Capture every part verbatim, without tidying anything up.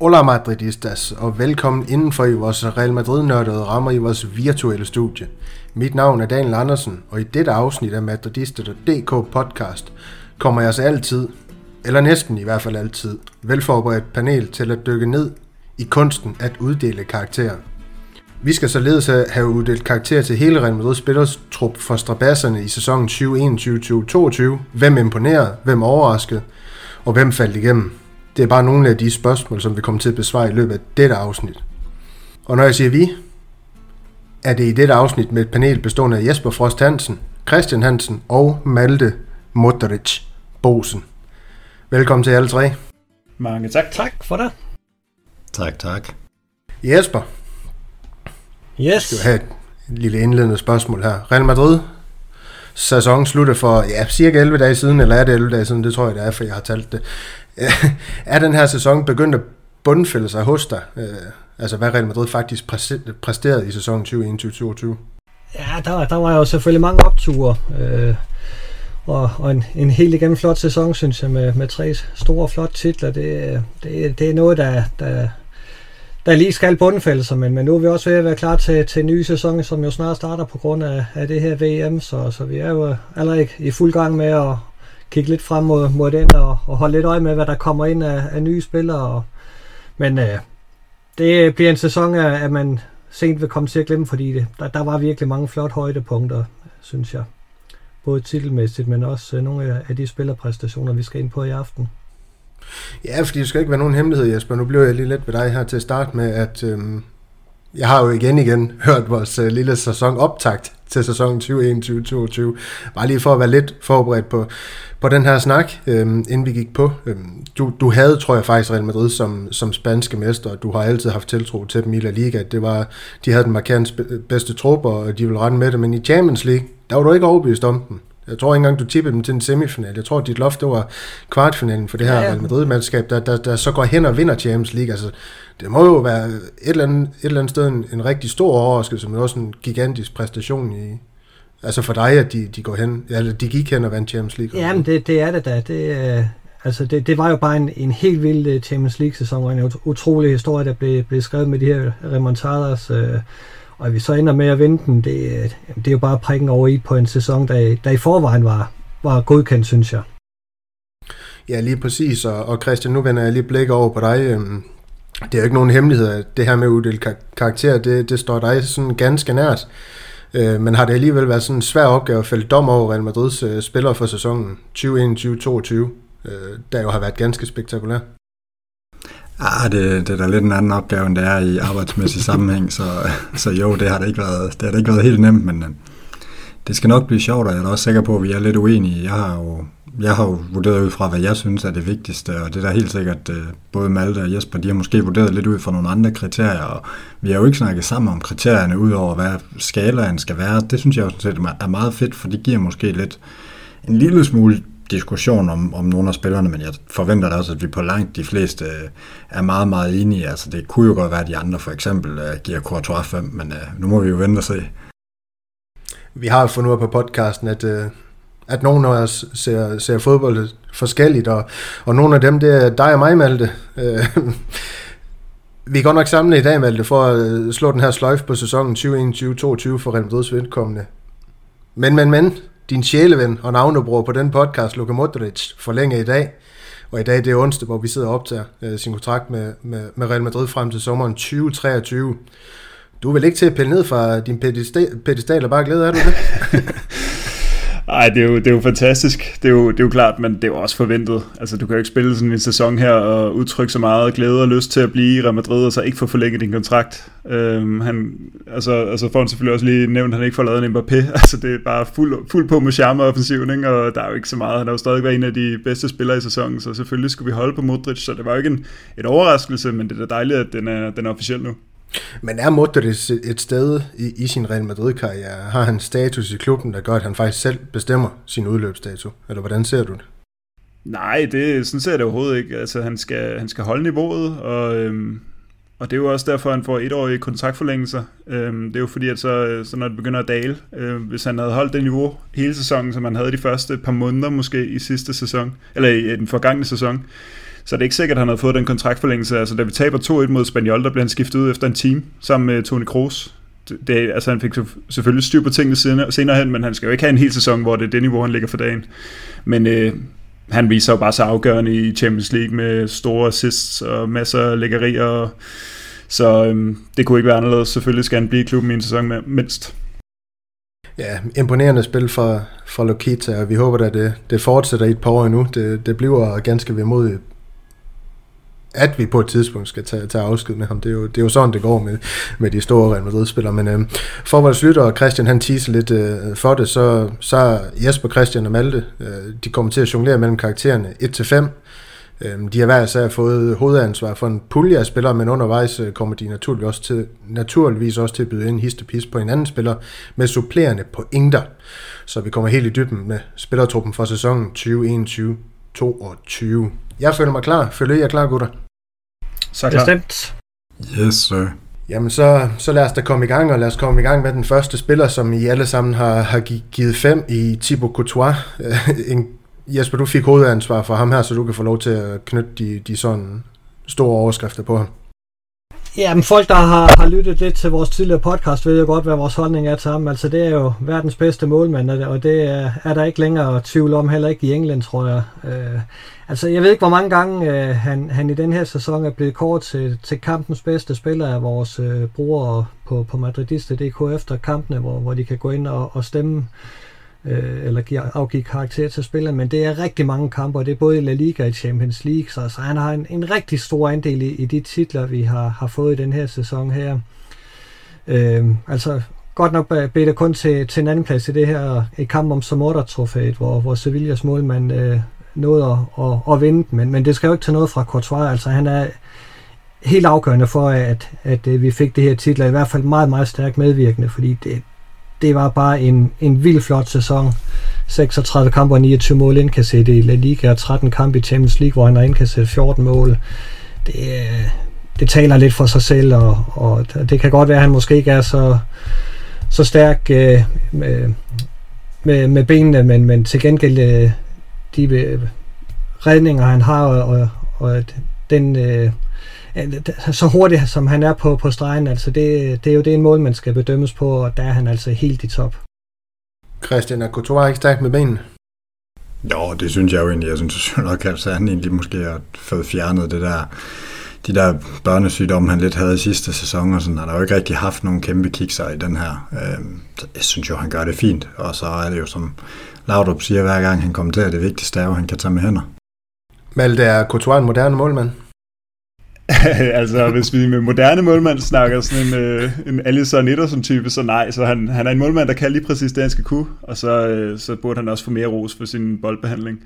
Hola madridistas, og velkommen indenfor i vores Real Madrid-nørdede rammer i vores virtuelle studie. Mit navn er Daniel Andersen, og i dette afsnit af Madridista punktum d k podcast kommer jeg så altid, eller næsten i hvert fald altid, velforberedt panel til at dykke ned i kunsten at uddele karakterer. Vi skal således have uddelt karakterer til hele Real Madrids spillertrup for strabasserne i sæsonen tyve enogtyve tyve toogtyve. Hvem imponerede, hvem overraskede, og hvem faldt igennem? Det er bare nogle af de spørgsmål, som vi kommer til at besvare i løbet af dette afsnit. Og når jeg siger vi, er det i dette afsnit med et panel bestående af Jesper Frost Hansen, Christian Hansen og Malte Modric Bosen. Velkommen til alle tre. Mange tak. Tak for det. Tak, tak. Jesper. Yes. Jeg skal have et lille indledende spørgsmål her. Real Madrid. Sæsonen slutter for ja, cirka elleve dage siden, eller er det elleve dage siden, det tror jeg, det er, for jeg har talt det. Er den her sæson begyndt at bundfælde sig hos dig? Øh, altså, hvad Real Madrid faktisk præsterede i sæsonen tyve enogtyve tyve toogtyve? Ja, der, der var jo selvfølgelig mange opture, øh, og, og en, en helt igennem flot sæson, synes jeg, med, med tre store, flotte titler. Det, det, det er noget, der... der Der lige skal bundfælde sig, men, men nu er vi også ved at være klar til, til nye sæson, som jo snart starter på grund af, af det her V M, så, så vi er jo allerede i fuld gang med at kigge lidt frem mod, mod den og, og holde lidt øje med, hvad der kommer ind af, af nye spillere. Og, men øh, det bliver en sæson, at man sent vil komme til at glemme, fordi det, der, der var virkelig mange flotte højdepunkter, synes jeg. Både titelmæssigt, men også nogle af de spillerpræstationer, vi skal ind på i aften. Ja, fordi det skal ikke være nogen hemmelighed, Jesper. Nu bliver jeg lige lidt ved dig her til at starte med, at øhm, jeg har jo igen igen hørt vores øh, lille sæsonoptakt til sæsonen tyve enogtyve tyve toogtyve. Bare lige for at være lidt forberedt på, på den her snak, øhm, inden vi gik på. Øhm, du, du havde, tror jeg faktisk, Real Madrid som, som spanske mester, og du har altid haft tiltro til dem i La Liga. Det var, de havde den markant bedste trupper, og de ville rette med det, men i Champions League, der var du ikke overbevist om dem. Jeg tror ikke engang, du tippede dem til en semifinal. Jeg tror, dit loft, det var kvartfinalen for det her ja, ja. Real Madrid-mandskab, der, der, der så går hen og vinder Champions League. Altså, det må jo være et eller andet, et eller andet sted en, en rigtig stor overraskelse, men også en gigantisk præstation i, altså for dig, at de, de, går hen, eller de gik hen og vandt Champions League. Jamen, det, det er det da. Det, øh, altså, det, det var jo bare en, en helt vild Champions League-sæson, og en utrolig historie, der blev, blev skrevet med de her remontaders. Øh, Og vi så ender med at vinde den, det, det er jo bare prikken over i på en sæson, der, der i forvejen var, var godkendt, synes jeg. Ja, lige præcis. Og Christian, nu vender jeg lige blik over på dig. Det er jo ikke nogen hemmelighed, at det her med at uddele karakterer, det, det står dig sådan ganske nært. Men har det alligevel været sådan en svær opgave at fælde dom over Real Madrids spillere for sæsonen tyve enogtyve tyve toogtyve, der jo har været ganske spektakulær? Ah, det, det er da lidt en anden opgave, end det er i arbejdsmæssig sammenhæng, så, så jo, det har da ikke været, det har da ikke været helt nemt, men det skal nok blive sjovt, og jeg er da også sikker på, at vi er lidt uenige. Jeg har jo, jeg har jo vurderet ud fra, hvad jeg synes er det vigtigste, og det er da helt sikkert, både Malte og Jesper, de har måske vurderet lidt ud fra nogle andre kriterier, og vi har jo ikke snakket sammen om kriterierne, ud over hvad skalaen skal være. Det synes jeg jo sådan set er meget fedt, for det giver måske lidt en lille smule diskussion om, om nogle af spillerne, men jeg forventer da også, at vi på langt de fleste øh, er meget, meget enige. Altså, det kunne jo godt være, at de andre for eksempel øh, giver Courtois fem, men øh, nu må vi jo vente og se. Vi har jo fundet ud på podcasten, at, øh, at nogen af os ser, ser fodbold forskelligt, og, og nogle af dem, det er dig og mig, Malte. Øh, vi er godt nok samlet i dag, Malte, for at slå den her sløjfe på sæsonen tyve enogtyve tyve toogtyve for Real Madrids vedkommende. Men, men, men... Din sjæleven og navnebror på den podcast, Luka Modric, forlænger i dag. Og i dag det er onsdag, hvor vi sidder og optager øh, sin kontrakt med, med, med Real Madrid frem til sommeren tyve treogtyve. Du er vel ikke til at pille ned fra din pedestal og bare glæde, er du det? Nej, det, det er jo fantastisk. Det er jo, det er jo klart, men det er jo også forventet. Altså, du kan jo ikke spille sådan en sæson her og udtrykke så meget glæde og lyst til at blive i Real Madrid, og så ikke få forlænget din kontrakt. Øhm, han, altså, altså får han selvfølgelig også lige nævnt, at han ikke får lavet en Mbappé. Altså, det er bare fuld, fuld på med charme og offensiven, ikke? Og der er jo ikke så meget. Han har jo stadig været en af de bedste spillere i sæsonen, så selvfølgelig skulle vi holde på Modric. Så det var jo ikke en et overraskelse, men det er da dejligt, at den er, den er officiel nu. Men er Modric et sted i, i sin Real Madrid-karriere? Har han status i klubben, der gør, at han faktisk selv bestemmer sin udløbsdato? Eller hvordan ser du det? Nej, det, sådan ser det overhovedet ikke. Altså, han skal, han skal holde niveauet, og øhm, Og det er jo også derfor, han får etårige kontraktforlængelser. Det er jo fordi, at så, så når det begynder at dale, hvis han havde holdt det niveau hele sæsonen, som han havde de første par måneder måske i sidste sæson, eller i den forgangne sæson, så er det ikke sikkert, at han havde fået den kontraktforlængelse. Altså da vi taber to et mod Spaniol, der blev han skiftet ud efter en time sammen med Toni Kroos. Det, altså han fik selvfølgelig styr på tingene senere, senere hen, men han skal jo ikke have en hel sæson, hvor det er det niveau, han ligger for dagen. Men øh, han viser jo bare så afgørende i Champions League med store assists og masser af lækkerier, så øh, det kunne ikke være anderledes. Selvfølgelig skal han blive i klubben i en sæson med, mindst. Ja, imponerende spil fra, fra Lokita, og vi håber da, at det, det fortsætter i et par år endnu. Det, det bliver ganske vemodigt, at vi på et tidspunkt skal tage, tage afsked med ham. Det er, jo, det er jo sådan, det går med, med de store Real Madrid-spillere. Men øh, for vores lytter, og Christian han teaser lidt øh, for det, så, så Jesper, Christian og Malte, øh, de kommer til at jonglere mellem karaktererne et til fem. Øh, de har hver især fået hovedansvar for en pulje af spillere, men undervejs øh, kommer de naturligvis også til, naturligvis også til at byde ind histepis på en anden spiller med supplerende pointer. Så vi kommer helt i dybden med spillertruppen for sæsonen tyve enogtyve tyve toogtyve. Jeg føler mig klar. Føler I jer klar, gutter? Så klar. Bestemt. Yes, sir. Jamen, så, så lad os da komme i gang, og lad os komme i gang med den første spiller, som I alle sammen har, har givet fem i Thibaut Courtois. en, Jesper, du fik hovedansvar for ham her, så du kan få lov til at knytte de, de sådan store overskrifter på ham. Jamen, folk, der har, har lyttet lidt til vores tidligere podcast, ved jo godt, hvad vores holdning er til ham. Altså, det er jo verdens bedste målmand, og det er, er der ikke længere tvivl om, heller ikke i England, tror jeg. Øh, Altså, jeg ved ikke, hvor mange gange øh, han, han i den her sæson er blevet kåret til, til kampens bedste spiller af vores øh, brugere på, på Madridista punktum d k efter kampene, hvor, hvor de kan gå ind og, og stemme øh, eller give, afgive karakter til spillerne. Men det er rigtig mange kampe, og det er både i La Liga og i Champions League, så altså, han har en, en rigtig stor andel i, i de titler, vi har, har fået i den her sæson her. Øh, altså... Godt nok blev det kun til, til en anden plads i det her i kamp om Zamora-trofæet, hvor, hvor Sevillas målmand øh, nåede at, at, at vinde, men, men det skal jo ikke tage noget fra Courtois. Altså, han er helt afgørende for, at, at, at vi fik det her titler, i hvert fald meget, meget stærkt medvirkende, fordi det, det var bare en, en vild flot sæson. seksogtredive kampe og niogtyve mål indkasset i La Liga og tretten kampe i Champions League, hvor han har indkasset fjorten mål. Det, det taler lidt for sig selv, og, og det kan godt være, at han måske ikke er så... så stærk øh, med, med, med benene, men, men til gengæld øh, de øh, redninger, han har, og, og den, øh, så hurtigt som han er på, på stregen, altså det, det er jo det, en målmand skal bedømmes på, og der er han altså helt i top. Christian, er Courtois ikke stærk med benene? Jo, det synes jeg jo egentlig. Jeg synes jo nok, at han egentlig måske har fået fjernet det der... De der børnesygdomme, han lidt havde i sidste sæson, og sådan, han har jo ikke rigtig haft nogen kæmpe kikser i den her. Så jeg synes jo, han gør det fint, og så er det jo, som Laudrup siger hver gang, han kommenterer, det vigtigste er, at han kan tage med hænder. Malte, er Courtois en moderne målmand? Altså, hvis vi med moderne målmand snakker sådan en, øh, en Alisson Ederson-type, så nej, så han, han er en målmand, der kan lige præcis det, han skal kunne, og så, øh, så burde han også få mere ros for sin boldbehandling.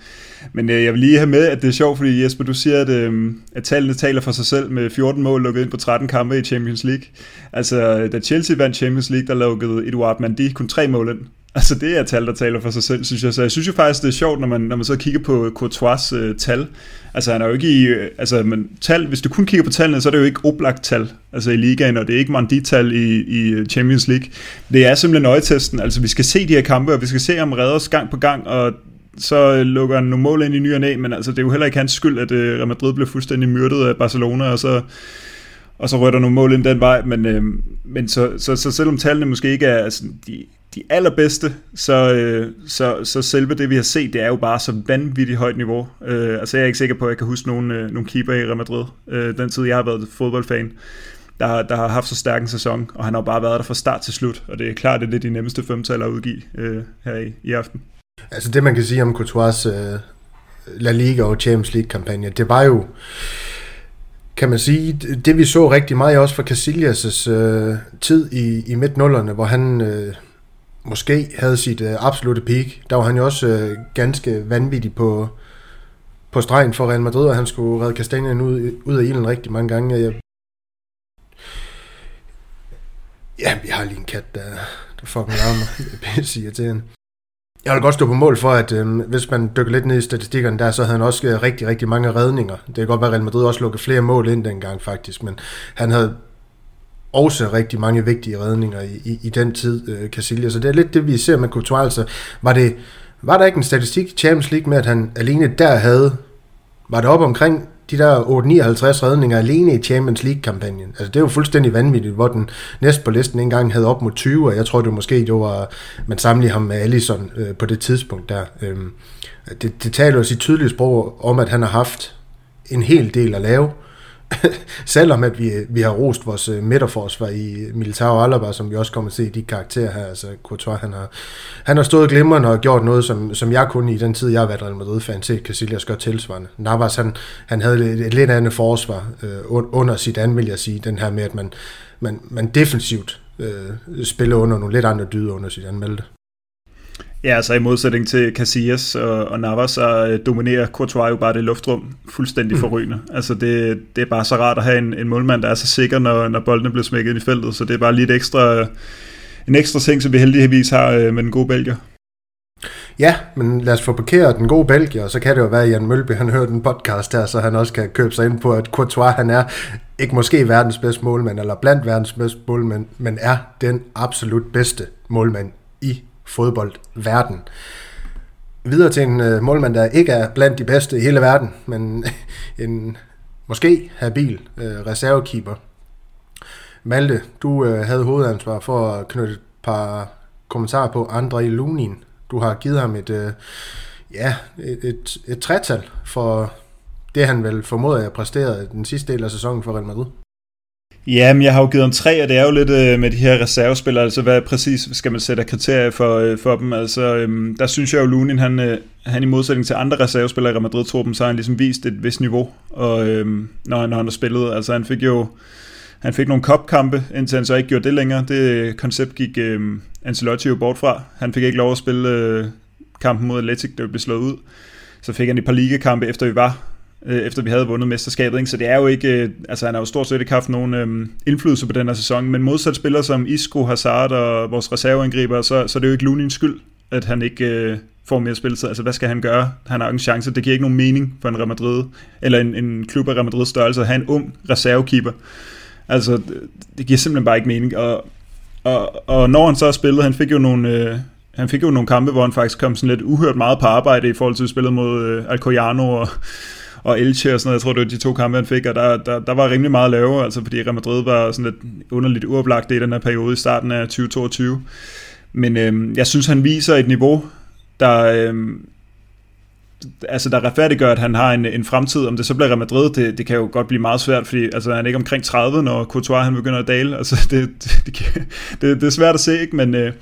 Men øh, jeg vil lige have med, at det er sjovt, fordi Jesper, du siger, at, øh, at tallene taler for sig selv med fjorten mål lukket ind på tretten kampe i Champions League. Altså, da Chelsea vandt Champions League, der lukkede Edouard Mendy kun tre mål ind. Altså, det er tal, der taler for sig selv, synes jeg. Så jeg synes jo faktisk, det er sjovt, når man, når man så kigger på Courtois øh, tal. Altså, han er jo ikke i... Øh, altså, men tal, hvis du kun kigger på tallene, så er det jo ikke oplagt tal, altså i ligaen, og det er ikke Mandi-tal i, i Champions League. Det er simpelthen øjetesten. Altså, vi skal se de her kampe, og vi skal se, om redder os gang på gang, og så lukker han nogle mål ind i ny og næ, men altså, det er jo heller ikke hans skyld, at øh, Real Madrid blev fuldstændig myrdet af Barcelona, og så... og så rører der nogle mål ind den vej, men, øh, men så, så, så selvom tallene måske ikke er altså, de, de allerbedste, så, øh, så, så selve det, vi har set, det er jo bare så vanvittigt højt niveau. Øh, altså jeg er ikke sikker på, at jeg kan huske nogen, øh, nogen keeper i Real Madrid, øh, den tid jeg har været fodboldfan, der, der har haft så stærk en sæson, og han har bare været der fra start til slut, og det er klart, at det er de nemmeste femtaler at udgive øh, her i, i aften. Altså det, man kan sige om Courtois øh, La Liga og Champions League-kampagne, det var jo... kan man sige, det vi så rigtig meget også fra Casillas' øh, tid i, i midt-nullerne, hvor han øh, måske havde sit øh, absolutte peak. Der var han jo også øh, ganske vanvittig på, på stregen for Real Madrid, og han skulle redde kastanjen ud, ud af ilden rigtig mange gange. Jeg... Ja, vi har lige en kat, der, der fucking larmer. Jeg siger til hende. Jeg vil godt stå på mål for, at øh, hvis man dykker lidt ned i statistikkerne der, så havde han også rigtig, rigtig mange redninger. Det kan godt være, at Real Madrid også lukkede flere mål ind dengang faktisk, men han havde også rigtig mange vigtige redninger i, i, i den tid, øh, Casillas. Så det er lidt det, vi ser med Courtois. Altså, var, det, var der ikke en statistik i Champions League med, at han alene der havde, var det op omkring de der otte hundrede nioghalvtreds redninger alene i Champions League-kampagnen? Altså, det er jo fuldstændig vanvittigt, hvor den næst på listen engang havde op mod tyve, og jeg tror, det måske det var, man sammenlignede ham med Alisson øh, på det tidspunkt der. Øh, det, det taler jo sit tydelige sprog om, at han har haft en hel del at lave, selvom at vi, vi har rost vores midterforsvar i Militao og Alaba, som vi også kommer til i de karakterer her. Altså Courtois, han har, han har stået glimrende og gjort noget, som, som jeg kunne i den tid, jeg har været Real Madrid-fan, set Casillas godt tilsvarende. Navas, han, han havde et, et lidt andet forsvar øh, under Zidane, vil jeg sige, den her med, at man, man, man defensivt øh, spiller under nogle lidt andre dyder under Zidane meldte. Ja, altså i modsætning til Casillas og, og Navas, så dominerer Courtois jo bare det luftrum fuldstændig forrygende. Mm. Altså det, det er bare så rart at have en, en målmand, der er så sikker, når, når boldene bliver smækket ind i feltet. Så det er bare lidt ekstra, en ekstra ting, som vi heldigvis har med den gode belgier. Ja, men lad os få parkeret den gode belgier, og så kan det jo være, at Jan Mølby, han hører den podcast her, så han også kan købe sig ind på, at Courtois, han er ikke måske verdens bedste målmand, eller blandt verdens bedste målmand, men er den absolut bedste målmand i fodboldverden. Videre til en øh, målmand, der ikke er blandt de bedste i hele verden, men en måske habil øh, reservekeeper. Malte, du øh, havde hovedansvar for at knytte et par kommentarer på Andrei Lunin. Du har givet ham et, øh, ja, et, et, et tretal for det, han vel formoder at præsterede den sidste del af sæsonen for Real Madrid. Ja, men jeg har jo givet dem tre, og det er jo lidt øh, med de her reservespillere, altså hvad præcis skal man sætte kriterier for, øh, for dem, altså øh, der synes jeg jo Lunin, han, øh, han i modsætning til andre reservespillere i Real Madrid-truppen, så har han ligesom vist et vist niveau, og, øh, når, når han har spillet, altså han fik jo han fik nogle cup-kampe, indtil han så ikke gjorde det længere, det koncept gik øh, Ancelotti jo bort fra, han fik ikke lov at spille øh, kampen mod Atletic, der blev slået ud, så fik han et par ligakampe efter vi var efter vi havde vundet mesterskabet, så det er jo ikke, altså han har jo stort set ikke haft nogen øhm, indflydelse på den her sæson, men modsat spillere som Isco, Hazard og vores reserveangriber, så, så det er jo ikke Lunins skyld, at han ikke øh, får mere spilletid, altså hvad skal han gøre? Han har jo en chance, det giver ikke nogen mening for en Real Madrid, eller en, en klub af Real Madrid størrelse, at have en ung reservekeeper, altså det, det giver simpelthen bare ikke mening, og, og, og når han så har spillet, han fik jo nogle... Øh, Han fik jo nogle kampe, hvor han faktisk kom sådan lidt uhørt meget på arbejde i forhold til spillet mod øh, Alcoyano og, og Elche og sådan noget. Jeg tror, det var de to kampe, han fik, og der, der, der var rimelig meget at lave, altså fordi Real Madrid var sådan lidt underligt uoplagt i den her periode i starten af tyve toogtyve. Men øh, jeg synes, han viser et niveau, der... Øh, altså der retfærdiggør, at han har en, en fremtid. Om det så bliver Real Madrid, det, det kan jo godt blive meget svært, fordi altså, han er ikke omkring tredive, når Courtois han begynder at dale. Altså det, det, det, det, det er svært at se, ikke? Men... Øh,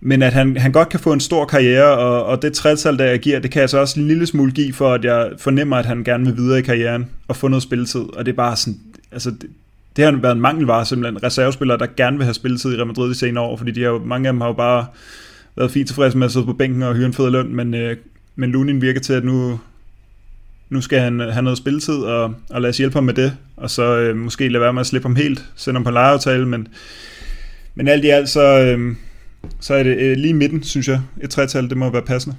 Men at han, han godt kan få en stor karriere, og, og det tretal, der jeg giver, det kan jeg så også en lille smule give for, at jeg fornemmer, at han gerne vil videre i karrieren og få noget spilletid. Og det er bare sådan, altså det, det har været en mangelvare simpelthen. Reservespillere, der gerne vil have spilletid i Real Madrid de senere år, fordi de har, mange af dem har jo bare været fint tilfredse med at sidde på bænken og hyre en fed løn, men, øh, men Lunin virker til, at nu, nu skal han have noget spilletid, og, og lad os hjælpe ham med det. Og så øh, måske lade være med at slippe ham helt, sende ham på lejeaftale, men, men alt i alt så... Øh, Så er det øh, lige midten, synes jeg. Et tretal, det må være passende.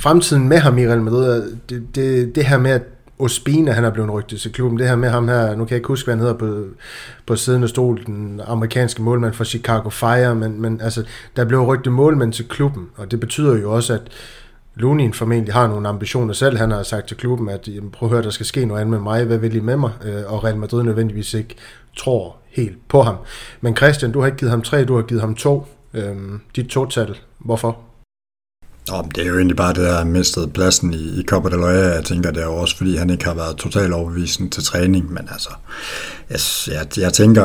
Fremtiden med ham i Real Madrid, det, det, det her med, at Ospina, han er blevet rygtet til klubben, det her med ham her, nu kan jeg ikke huske, hvad han hedder på, på siden af stolen, den amerikanske målmand for Chicago Fire, men, men altså, der blev rygtet målmand til klubben, og det betyder jo også, at Lunin formentlig har nogle ambitioner selv. Han har sagt til klubben, at prøv at høre, der skal ske noget andet med mig, hvad vil I med mig? Og Real Madrid nødvendigvis ikke tror helt på ham. Men Christian, du har ikke givet ham tre, du har givet ham to. Øhm, dit total, hvorfor? Oh, det er jo egentlig bare det der mistede pladsen i, i Copa del Rey, jeg tænker det er også fordi han ikke har været totalt overbevisende til træning, men altså jeg, jeg, jeg tænker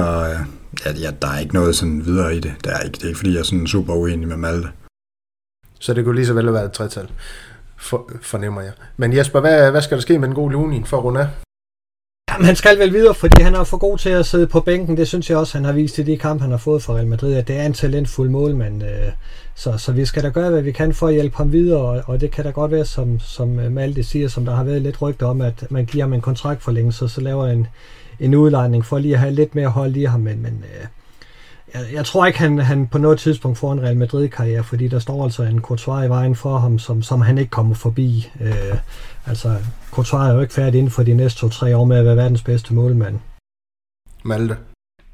at jeg, der er ikke noget sådan videre i det, der er ikke, det er ikke fordi jeg er sådan super uenig med Malte. Så det kunne lige så vel have været et tretal, for, fornemmer jeg. Men Jesper, hvad, hvad skal der ske med den gode Lunin for at runde af? Jamen, han skal vel videre, fordi han er for god til at sidde på bænken. Det synes jeg også, han har vist i de kampe, han har fået fra Real Madrid, at det er en talentfuld målmand. Så, så vi skal da gøre, hvad vi kan for at hjælpe ham videre, og det kan da godt være, som, som Malte siger, som der har været lidt rygter om, at man giver ham en kontraktforlængelse, så laver en, en udlejning for lige at have lidt mere hold i ham. Men, men Jeg, jeg tror ikke, han, han på noget tidspunkt får en Real Madrid-karriere, fordi der står altså en Courtois i vejen for ham, som, som han ikke kommer forbi. Øh, altså, Courtois er jo ikke færdig inden for de næste to-tre år med at være verdens bedste målmand. Malte?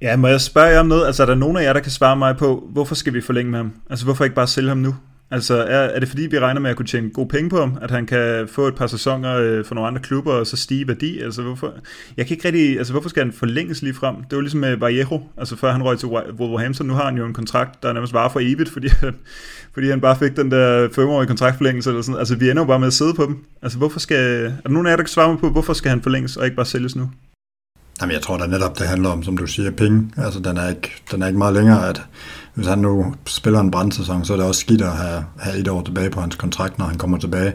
Ja, må jeg spørge jer om noget? Altså, er der nogen af jer, der kan svare mig på, hvorfor skal vi forlænge med ham? Altså, hvorfor ikke bare sælge ham nu? Altså, er, er det fordi, vi regner med at kunne tjene gode penge på ham? At han kan få et par sæsoner øh, for nogle andre klubber, og så stige værdi? Altså, hvorfor, jeg kan ikke rigtig, altså, hvorfor skal han forlænges lige frem? Det var ligesom med Vallejo, altså før han røg til Wolverhampton. Nu har han jo en kontrakt, der er nærmest bare for evigt, fordi, fordi han bare fik den der fem-årige kontraktforlængelse eller sådan. Altså, vi ender jo bare med at sidde på dem. Altså, hvorfor skal, er der nogen af jer, der kan svare mig på, hvorfor skal han forlænges og ikke bare sælges nu? Jamen, jeg tror da netop, det handler om, som du siger, penge. Altså, den er ikke, den er ikke meget længere, at hvis han nu spiller en brandsæson, så er det også skidt at have, have et år tilbage på hans kontrakt, når han kommer tilbage.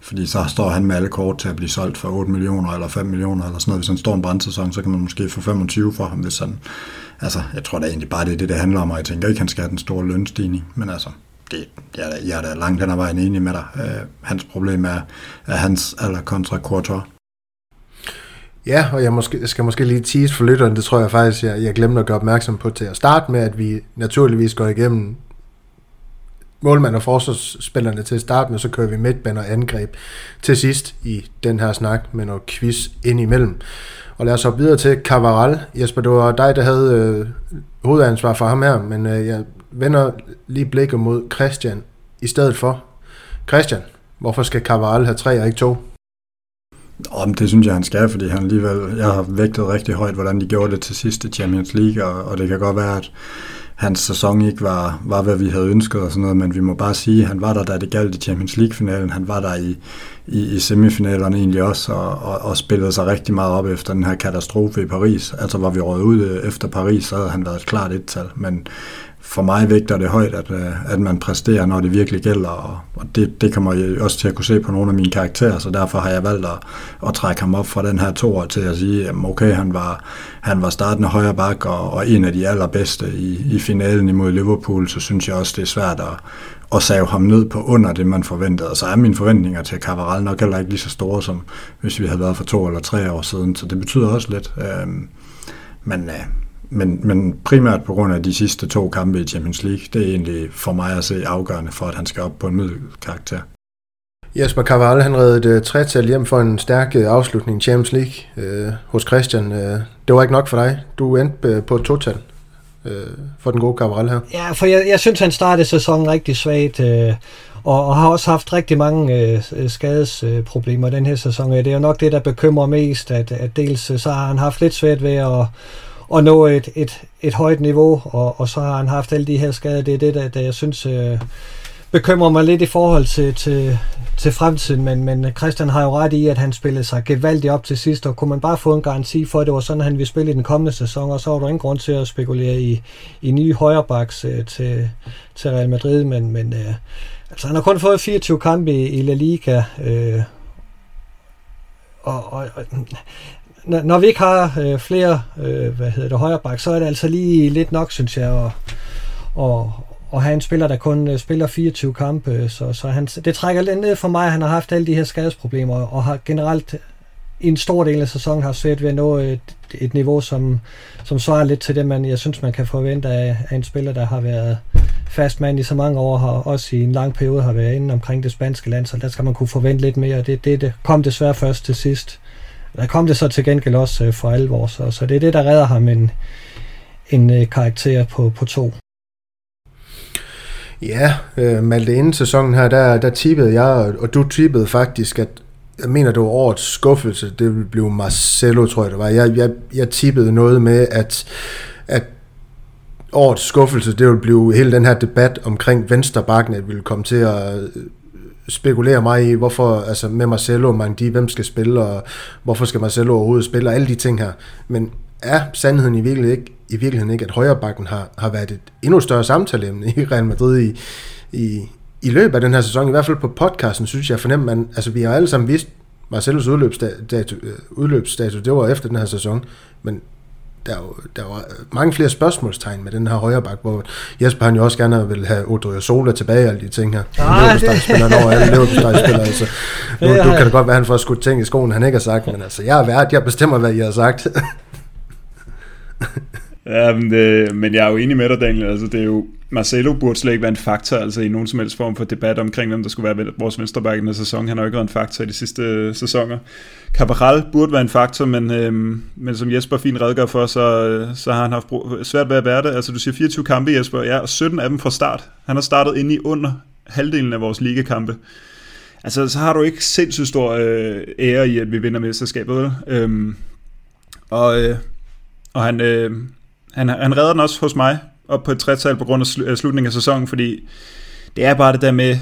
Fordi så står han med alle kort til at blive solgt for otte millioner eller fem millioner eller sådan noget. Hvis han står en brandsæson, så kan man måske få femogtyve for ham, hvis han... Altså, jeg tror da egentlig bare, det er det, det handler om, og jeg tænker ikke, han skal have den store lønstigning, men altså... Det, jeg, er, jeg er da langt hen ad vejen enig med dig. Øh, hans problem er, er hans alder kontra Courtois. Ja, og jeg måske, skal måske lige tease for lytteren, det tror jeg faktisk, jeg, jeg glemte at gøre opmærksom på til at starte med, at vi naturligvis går igennem målmand og forsvarsspillerne til at starte med, så kører vi midtbane og angreb til sidst i den her snak med noget quiz ind imellem. Og lad os hoppe videre til Carvajal. Jesper, det var dig, der havde øh, hovedansvar for ham her, men øh, jeg vender lige blikket mod Christian i stedet for. Christian, hvorfor skal Carvajal have tre og ikke to? Om det synes jeg, han skal, fordi han alligevel, jeg har vægtet rigtig højt, hvordan de gjorde det til sidst i Champions League, og, og det kan godt være, at hans sæson ikke var, var, hvad vi havde ønsket og sådan noget, men vi må bare sige, at han var der, da det galt i Champions League-finalen, han var der i, i, i semifinalerne egentlig også, og, og, og spillede sig rigtig meget op efter den her katastrofe i Paris. Altså, var vi røget ud efter Paris, så havde han været et klart et-tal, men for mig vægter det højt, at, at man præsterer, når det virkelig gælder, og, og det, det kommer jeg også til at kunne se på nogle af mine karakterer, så derfor har jeg valgt at, at trække ham op fra den her toer til at sige, at okay, han var, han var startende højre bak og, og en af de allerbedste i, i finalen imod Liverpool, så synes jeg også, det er svært at, at save ham ned på under det, man forventede. Og så er mine forventninger til Carvajal nok heller ikke lige så store, som hvis vi havde været for to eller tre år siden, så det betyder også lidt. Øh, men... Øh, Men, men primært på grund af de sidste to kampe i Champions League, det er egentlig for mig at se afgørende for, at han skal op på en middelkarakter. Jesper Carvajal, han reddede et tretal hjem for en stærk afslutning i Champions League øh, hos Christian. Øh, det var ikke nok for dig. Du endte på et total øh, for den gode Carvajal her. Ja, for jeg, jeg synes, han startede sæsonen rigtig svagt, øh, og, og har også haft rigtig mange øh, skadesproblemer øh, den her sæson. Det er jo nok det, der bekymrer mest, at, at dels så har han haft lidt svært ved at og nå et, et, et højt niveau, og, og så har han haft alle de her skader. Det er det, der, der jeg synes øh, bekymrer mig lidt i forhold til, til, til fremtiden, men, men Christian har jo ret i, at han spillede sig gevaldigt op til sidst, og kunne man bare få en garanti for, at det var sådan, han ville spille i den kommende sæson, og så var der ingen grund til at spekulere i, i nye højrebacks øh, til, til Real Madrid, men, men øh, altså, han har kun fået fireogtyve kampe i, i La Liga, øh, og, og, og når vi ikke har øh, flere øh, hvad hedder det, højreback, så er det altså lige lidt nok, synes jeg, at, at, at have en spiller, der kun spiller fireogtyve kampe. Så, så han, det trækker lidt ned for mig, han har haft alle de her skadesproblemer, og har generelt en stor del af sæsonen har svært ved at nå et, et niveau, som, som svarer lidt til det, man, jeg synes, man kan forvente af, af en spiller, der har været fast mand i så mange år, og også i en lang periode har været inde omkring det spanske land, så der skal man kunne forvente lidt mere, og det, det, det kom desværre først til sidst. Der kom det så til gengæld også for alvor, så, så det er det, der redder ham en, en karakter på, på to. Ja, øh, Malte, inden sæsonen her, der, der tippede jeg, og du tippede faktisk, at jeg mener, det var årets skuffelse, det ville blive Marcelo, tror jeg det var. Jeg, jeg, jeg tippede noget med, at, at årets skuffelse, det ville blive hele den her debat omkring venstrebakken, at ville komme til at... spekulerer mig i, hvorfor, altså med Marcelo, Mandi, hvem skal spille, og hvorfor skal Marcelo overhovedet spille, og alle de ting her. Men er sandheden i virkeligheden ikke, i virkeligheden ikke at højrebacken har, har været et endnu større samtaleemne i Real Madrid i, i, i løbet af den her sæson, i hvert fald på podcasten, synes jeg fornemmer man, altså vi har alle sammen vidst, Marcelos udløbsdato, udløbsdato, det var efter den her sæson, men der var, der var mange flere spørgsmålstegn med den her højreback, hvor Jesper han jo også gerne vil have Odrio Sola tilbage og alle de ting her. Han løbestrækspiller det... over alle løbestrækspillere. Altså. Nu, nu kan det godt være, han får skudt ting i skoen, han ikke har sagt, men altså, jeg er vært, jeg bestemmer, hvad I har sagt. Ja, men, det, men jeg er jo enig med dig, Daniel. Altså, det er jo, Marcelo burde slet ikke være en faktor altså, i nogen som helst form for debat omkring, hvem der skulle være vores venstreback i den sæson. Han har jo ikke været en faktor i de sidste sæsoner. Carvajal burde være en faktor, men, øhm, men som Jesper fint redegør for, så, så har han haft brug, svært ved at være det. Altså, du siger fireogtyve kampe, Jesper, ja, og sytten af dem fra start. Han har startet inde i under halvdelen af vores ligekampe. Altså, så har du ikke sindssygt stor øh, ære i, at vi vinder mesterskabet, vel? Øhm, og øh, og han, øh, han, han redder den også hos mig op på et tretal på grund af slu, øh, slutningen af sæsonen, fordi det er bare det der med,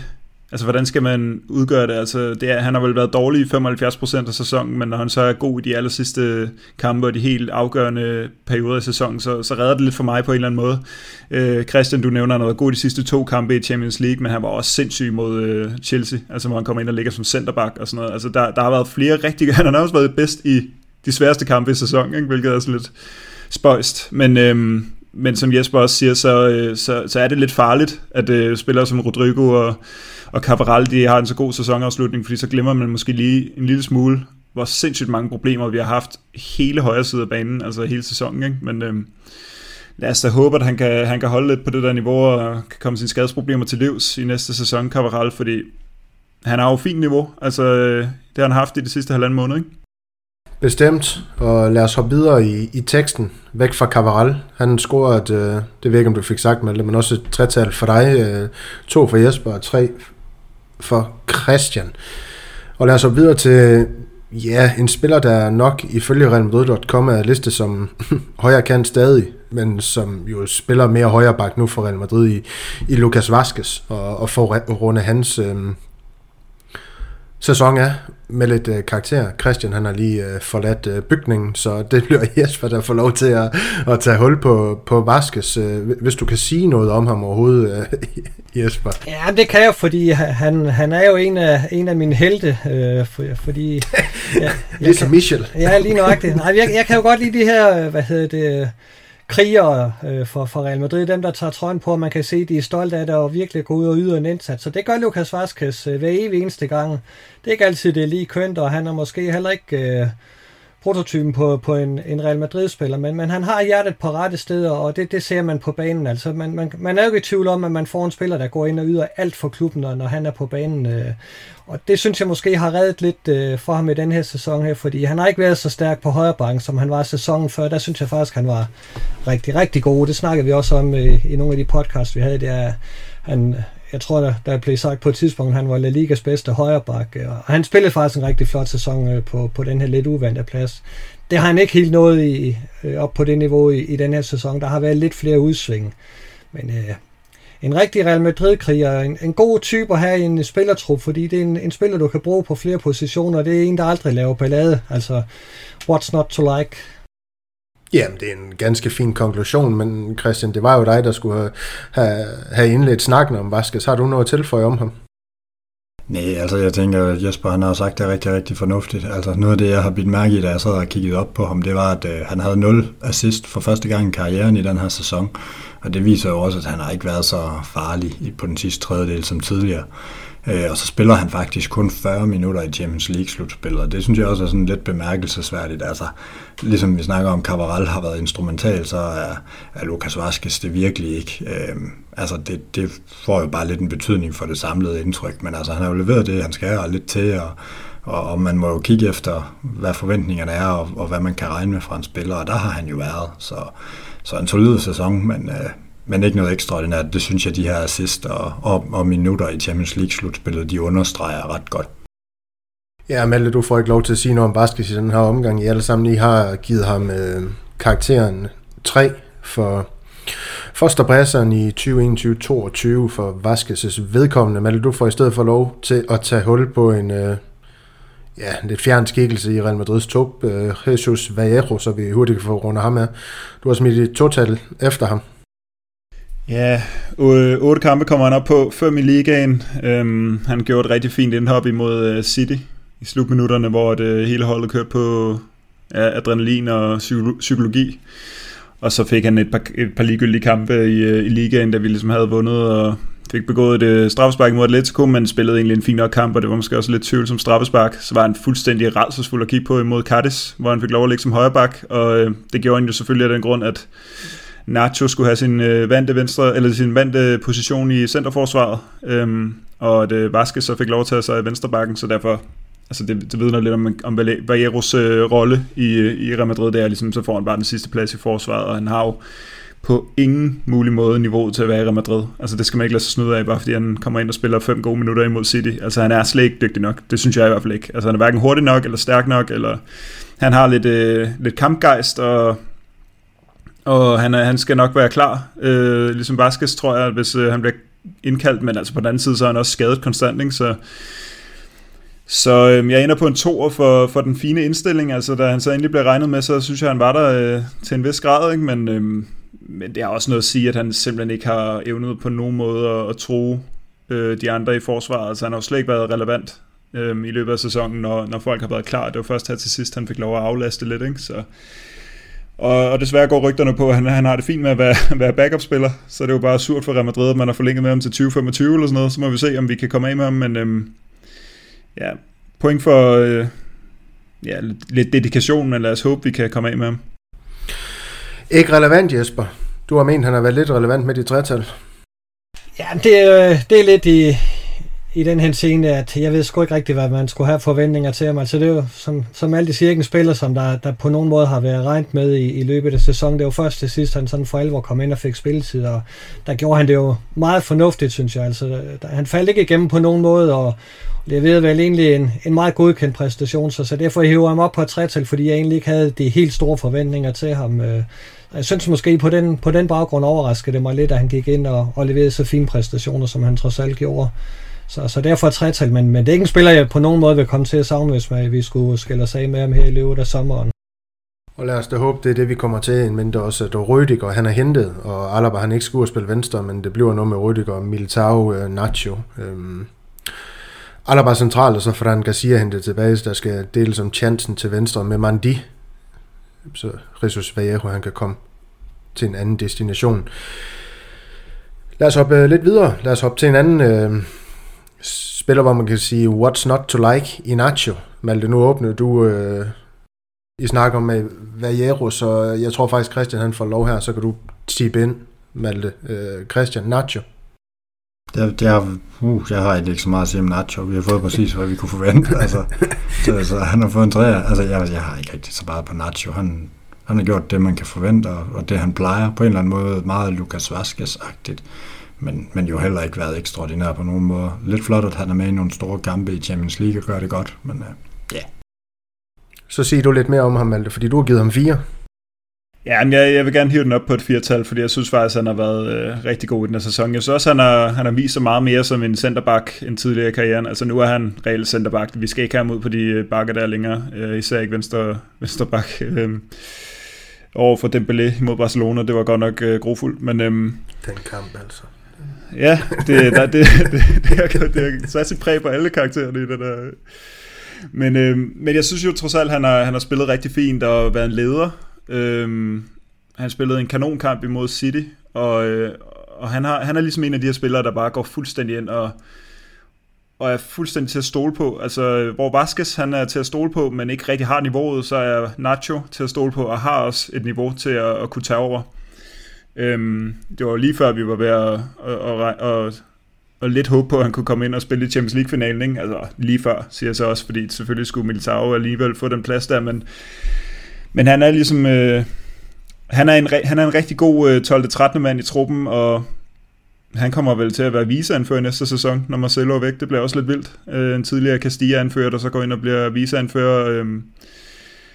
altså, hvordan skal man udgøre det? Altså, det er, han har vel været dårlig i femoghalvfjerds procent af sæsonen, men når han så er god i de aller sidste kampe og de helt afgørende perioder i sæsonen, så, så redder det lidt for mig på en eller anden måde. Øh, Christian, du nævner, han var god de sidste to kampe i Champions League, men han var også sindssyg mod øh, Chelsea, altså hvor han kommer ind og ligger som centerback og sådan noget. Altså, der, der har været flere rigtig, han har også været bedst i de sværeste kampe i sæsonen, ikke? Hvilket er sådan lidt spøjst, men... Øh, Men som Jesper også siger, så, så, så er det lidt farligt, at uh, spillere som Rodrigo og, og Cabral, de har en så god sæsonafslutning, fordi så glemmer man måske lige en lille smule, hvor sindssygt mange problemer vi har haft hele højre side af banen, altså hele sæsonen, ikke? Men øhm, lad os da håbe, at han kan, han kan holde lidt på det der niveau og kan komme sine skadesproblemer til livs i næste sæson, Cabral, fordi han har jo fint niveau, altså det har han haft i de sidste halvanden måned, ikke? Bestemt, og lad os hoppe videre i, i teksten, væk fra Carvajal. Han scorer, at, øh, det ved jeg ikke, om du fik sagt, Malte, men også et tretal for dig, øh, to for Jesper og tre for Christian. Og lad os hoppe videre til, ja, en spiller, der nok ifølge Real Madrid punktum com er listet som højre kant stadig, men som jo spiller mere højre bak nu for Real Madrid i, i Lucas Vazquez, og, og for at runde hans... Øh, sæson er med lidt øh, karakter. Christian, han har lige øh, forladt øh, bygningen, så det bliver Jesper, der får lov til at, at tage hul på, på Vazquez. Øh, hvis du kan sige noget om ham overhovedet, øh, Jesper. Ja, det kan jeg, fordi han, han er jo en af, en af mine helte. Øh, for, fordi, ja, ligesom kan, Michel. Ja, lige nøjagtigt. Nej, jeg, jeg kan jo godt lide de her, hvad hedder det, krigere øh, for, for Real Madrid. Dem, der tager trøjen på, man kan se, de er stolte af det og virkelig går ud og yder en indsats. Så det gør Lucas Vazquez øh, hver evig eneste gang. Det er ikke altid, det er lige kønt, og han er måske heller ikke øh, prototypen på, på en, en Real Madrid-spiller, men, men han har hjertet på rette steder, og det, det ser man på banen. Altså, man, man, man er jo ikke i tvivl om, at man får en spiller, der går ind og yder alt for klubben, når han er på banen. Øh. Og det synes jeg måske har reddet lidt øh, for ham i den her sæson her, fordi han har ikke været så stærk på højre bakken, som han var sæsonen før. Der synes jeg faktisk, han var rigtig, rigtig god. Det snakkede vi også om øh, i nogle af de podcasts, vi havde. Der, han, jeg tror, der, der blev sagt på et tidspunkt, han var La Ligas bedste højre bak, og han spillede faktisk en rigtig flot sæson øh, på, på den her lidt uvante plads. Det har han ikke helt nået i, øh, op på det niveau i, i den her sæson. Der har været lidt flere udsving, men... Øh, En rigtig Real Madrid-kriger, en, en god type at have i en spillertrup, fordi det er en, en spiller, du kan bruge på flere positioner, og det er en, der aldrig laver ballade. Altså, what's not to like? Jamen, det er en ganske fin konklusion, men Christian, det var jo dig, der skulle have, have indledt snakken om Vazquez. Har du noget at tilføje om ham? Nej, altså jeg tænker, at Jesper, han har sagt det rigtig, rigtig fornuftigt. Altså noget af det, jeg har bidt mærke i, da jeg sad og kiggede op på ham, det var, at øh, han havde nul assist for første gang i karrieren i den her sæson. Og det viser jo også, at han har ikke været så farlig på den sidste tredjedel som tidligere. Øh, og så spiller han faktisk kun fyrre minutter i Champions League-slutspillet, og det synes jeg også er sådan lidt bemærkelsesværdigt. Altså, ligesom vi snakker om, Carvajal har været instrumental, så er, er Lucas Vazquez det virkelig ikke. Øh, altså, det, det får jo bare lidt en betydning for det samlede indtryk, men altså, han har jo leveret det, han skal lidt til, og, og, og man må jo kigge efter, hvad forventningerne er, og, og hvad man kan regne med fra en spiller, og der har han jo været, så... Så en solid sæson, men, øh, men ikke noget ekstraordinært. Det synes jeg, de her assist og, og, og minutter i Champions League-slutspillet, de understreger ret godt. Ja, Malte, du får ikke lov til at sige noget om Vazquez i den her omgang. I alle sammen, I har givet ham øh, karakteren tre for fosterbræsseren i tyve enogtyve til tyve toogtyve for Vazquez' vedkommende. Malte, du får i stedet for lov til at tage hul på en... Øh, Ja, lidt fjern skikkelse i Real Madrids top, Jesus Vallejo, så vi hurtigt kan få rundet ham af. Du har smidt et total efter ham. Ja, otte kampe kommer han op på, fem i ligaen. Øhm, han gjorde et rigtig fint indhop imod City i slutminutterne, hvor det hele holdet kørte på ja, adrenalin og psykologi. Og så fik han et par, et par ligegyldige kampe i, i ligaen, da vi ligesom havde vundet, og fik begået et straffespark mod Atletico, men spillede egentlig en fin nok kamp, og det var måske også lidt tvivl som straffespark. Så var han fuldstændig rædselsfuld at kigge på imod Cadiz, hvor han fik lov at ligge som højrebak, og det gjorde han jo selvfølgelig af den grund, at Nacho skulle have sin vante venstre eller sin vante position i centerforsvaret, øhm, og at Vasquez så fik lov at tage sig i venstrebakken, så derfor altså det, det vidner lidt om, om Valleros øh, rolle i, i Real Madrid, der ligesom, så får han bare den sidste plads i forsvaret, og han har jo på ingen mulig måde niveauet til at være i Real Madrid. Altså det skal man ikke lade sig snyde af, bare fordi han kommer ind og spiller fem gode minutter imod City. Altså han er slet ikke dygtig nok, det synes jeg i hvert fald ikke. Altså han er hverken hurtig nok eller stærk nok, eller han har lidt, øh, lidt kampgejst, og, og han, er, han skal nok være klar. Øh, ligesom Vasquez, tror jeg, hvis øh, han bliver indkaldt, men altså på den anden side, så er han også skadet konstant, ikke? Så... Så øhm, jeg ender på en toer for, for den fine indstilling, altså da han så endelig blev regnet med, så synes jeg, han var der øh, til en vis grad, ikke? Men, øhm, men det er også noget at sige, at han simpelthen ikke har evnet på nogen måde at, at true øh, de andre i forsvaret, altså han har jo slet ikke været relevant øh, i løbet af sæsonen, når, når folk har været klar. Det var først her til sidst, han fik lov at aflaste lidt, ikke? Så... Og, og desværre går rygterne på, at han, han har det fint med at være, være backupspiller, så det er jo bare surt for Real Madrid, at man har forlænget med ham til tyve femogtyve eller sådan noget, så må vi se, om vi kan komme af med ham, men... Øhm, Ja, point for øh, ja, lidt dedikation, men lad os håbe, vi kan komme af med ham. Ikke relevant, Jesper. Du har ment, han har været lidt relevant med dit tretal. Ja, det, det er lidt i, i den henseende, at jeg ved sgu ikke rigtigt, hvad man skulle have forventninger til ham. Altså det er jo, som, som alle de cirken spiller, som der, der på nogen måde har været regnet med i, i løbet af sæsonen. Det var først til sidst, han sådan for alvor kom ind og fik spilletid, og der gjorde han det jo meget fornuftigt, synes jeg. Altså, der, han faldt ikke igennem på nogen måde, og det ved vel egentlig en, en meget godkendt præstation, så, så derfor hiver jeg ham op på et tretal, fordi jeg egentlig ikke havde de helt store forventninger til ham. Jeg synes måske på den, på den baggrund overraskede det mig lidt, at han gik ind og, og leverede så fine præstationer, som han trods alt gjorde. Så, så derfor et tretal, men, men det er ikke en spiller, jeg på nogen måde vil komme til at savne, hvis man, vi skulle skille os af med ham her i løbet af sommeren. Og lad os da håbe, det er det, vi kommer til, men det er også, at Rødiger, han er hentet, og Alaba, han ikke skulle spille venstre, men det bliver noget med Rødiger, Militao, Nacho... Øhm. Alaba centralt, og så Fran Garcia hentet tilbage, der skal deles om chancen til venstre med Mandi. Så Jesus Vallejo, han kan komme til en anden destination. Lad os hoppe lidt videre. Lad os hoppe til en anden øh, spiller, hvor man kan sige, what's not to like i Nacho. Malte, nu åbner du øh, i snak om med Vallejo, så jeg tror faktisk, Christian han får lov her, så kan du tippe ind, Malte. Øh, Christian, Nacho. Det, det har, uh, jeg har ikke så meget at sige om Nacho. Vi har fået præcis, hvad vi kunne forvente. Altså, så, altså, han har fået en træer. Altså, jeg, jeg har ikke rigtig så meget på Nacho. Han, han har gjort det, man kan forvente, og, og det, han plejer. På en eller anden måde meget Lucas Vazquez-agtigt, men, men jo heller ikke været ekstraordinær på nogen måde. Lidt flot, at han er med i nogle store kampe i Champions League og gør det godt, men ja. Uh, yeah. Så siger du lidt mere om ham, Malte, fordi du har givet ham fire. Ja, men jeg, jeg vil gerne hive den op på et firetal, fordi jeg synes faktisk, han har været øh, rigtig god i den her sæson. Jeg synes også, han har, han har vist så meget mere som en centerback end tidligere i karrieren. Altså nu er han reelt centerback. Vi skal ikke have ham ud på de øh, bakker der længere. Øh, især ikke venstre, venstreback. Øh, over for Dembélé mod Barcelona, det var godt nok øh, grofuldt. Men, øh, den kamp altså. Ja, det har det, det, det, sat sit præg på alle karaktererne i den der... Men, øh, men jeg synes jo trods alt, han har, han har spillet rigtig fint og været en leder. Øhm, han spillede en kanonkamp imod City, og, øh, og han, har, han er ligesom en af de her spillere, der bare går fuldstændig ind og, og er fuldstændig til at stole på. Altså hvor Vasquez han er til at stole på, men ikke rigtig har niveauet, så er Nacho til at stole på og har også et niveau til at, at kunne tage over. øhm, Det var lige før vi var ved at, at, at, at, at lidt håbe på, at han kunne komme ind og spille i Champions League-finalen, ikke? Altså lige før, siger jeg så også, fordi selvfølgelig skulle Militao alligevel få den plads der, men Men han er ligesom, øh, han, er en, han er en rigtig god øh, tolvte trettende mand i truppen, og han kommer vel til at være viceanfører næste sæson, når Marcelo er væk. Det bliver også lidt vildt. Øh, en tidligere Castilla-anfører, der så går ind og bliver viceanfører. Øh,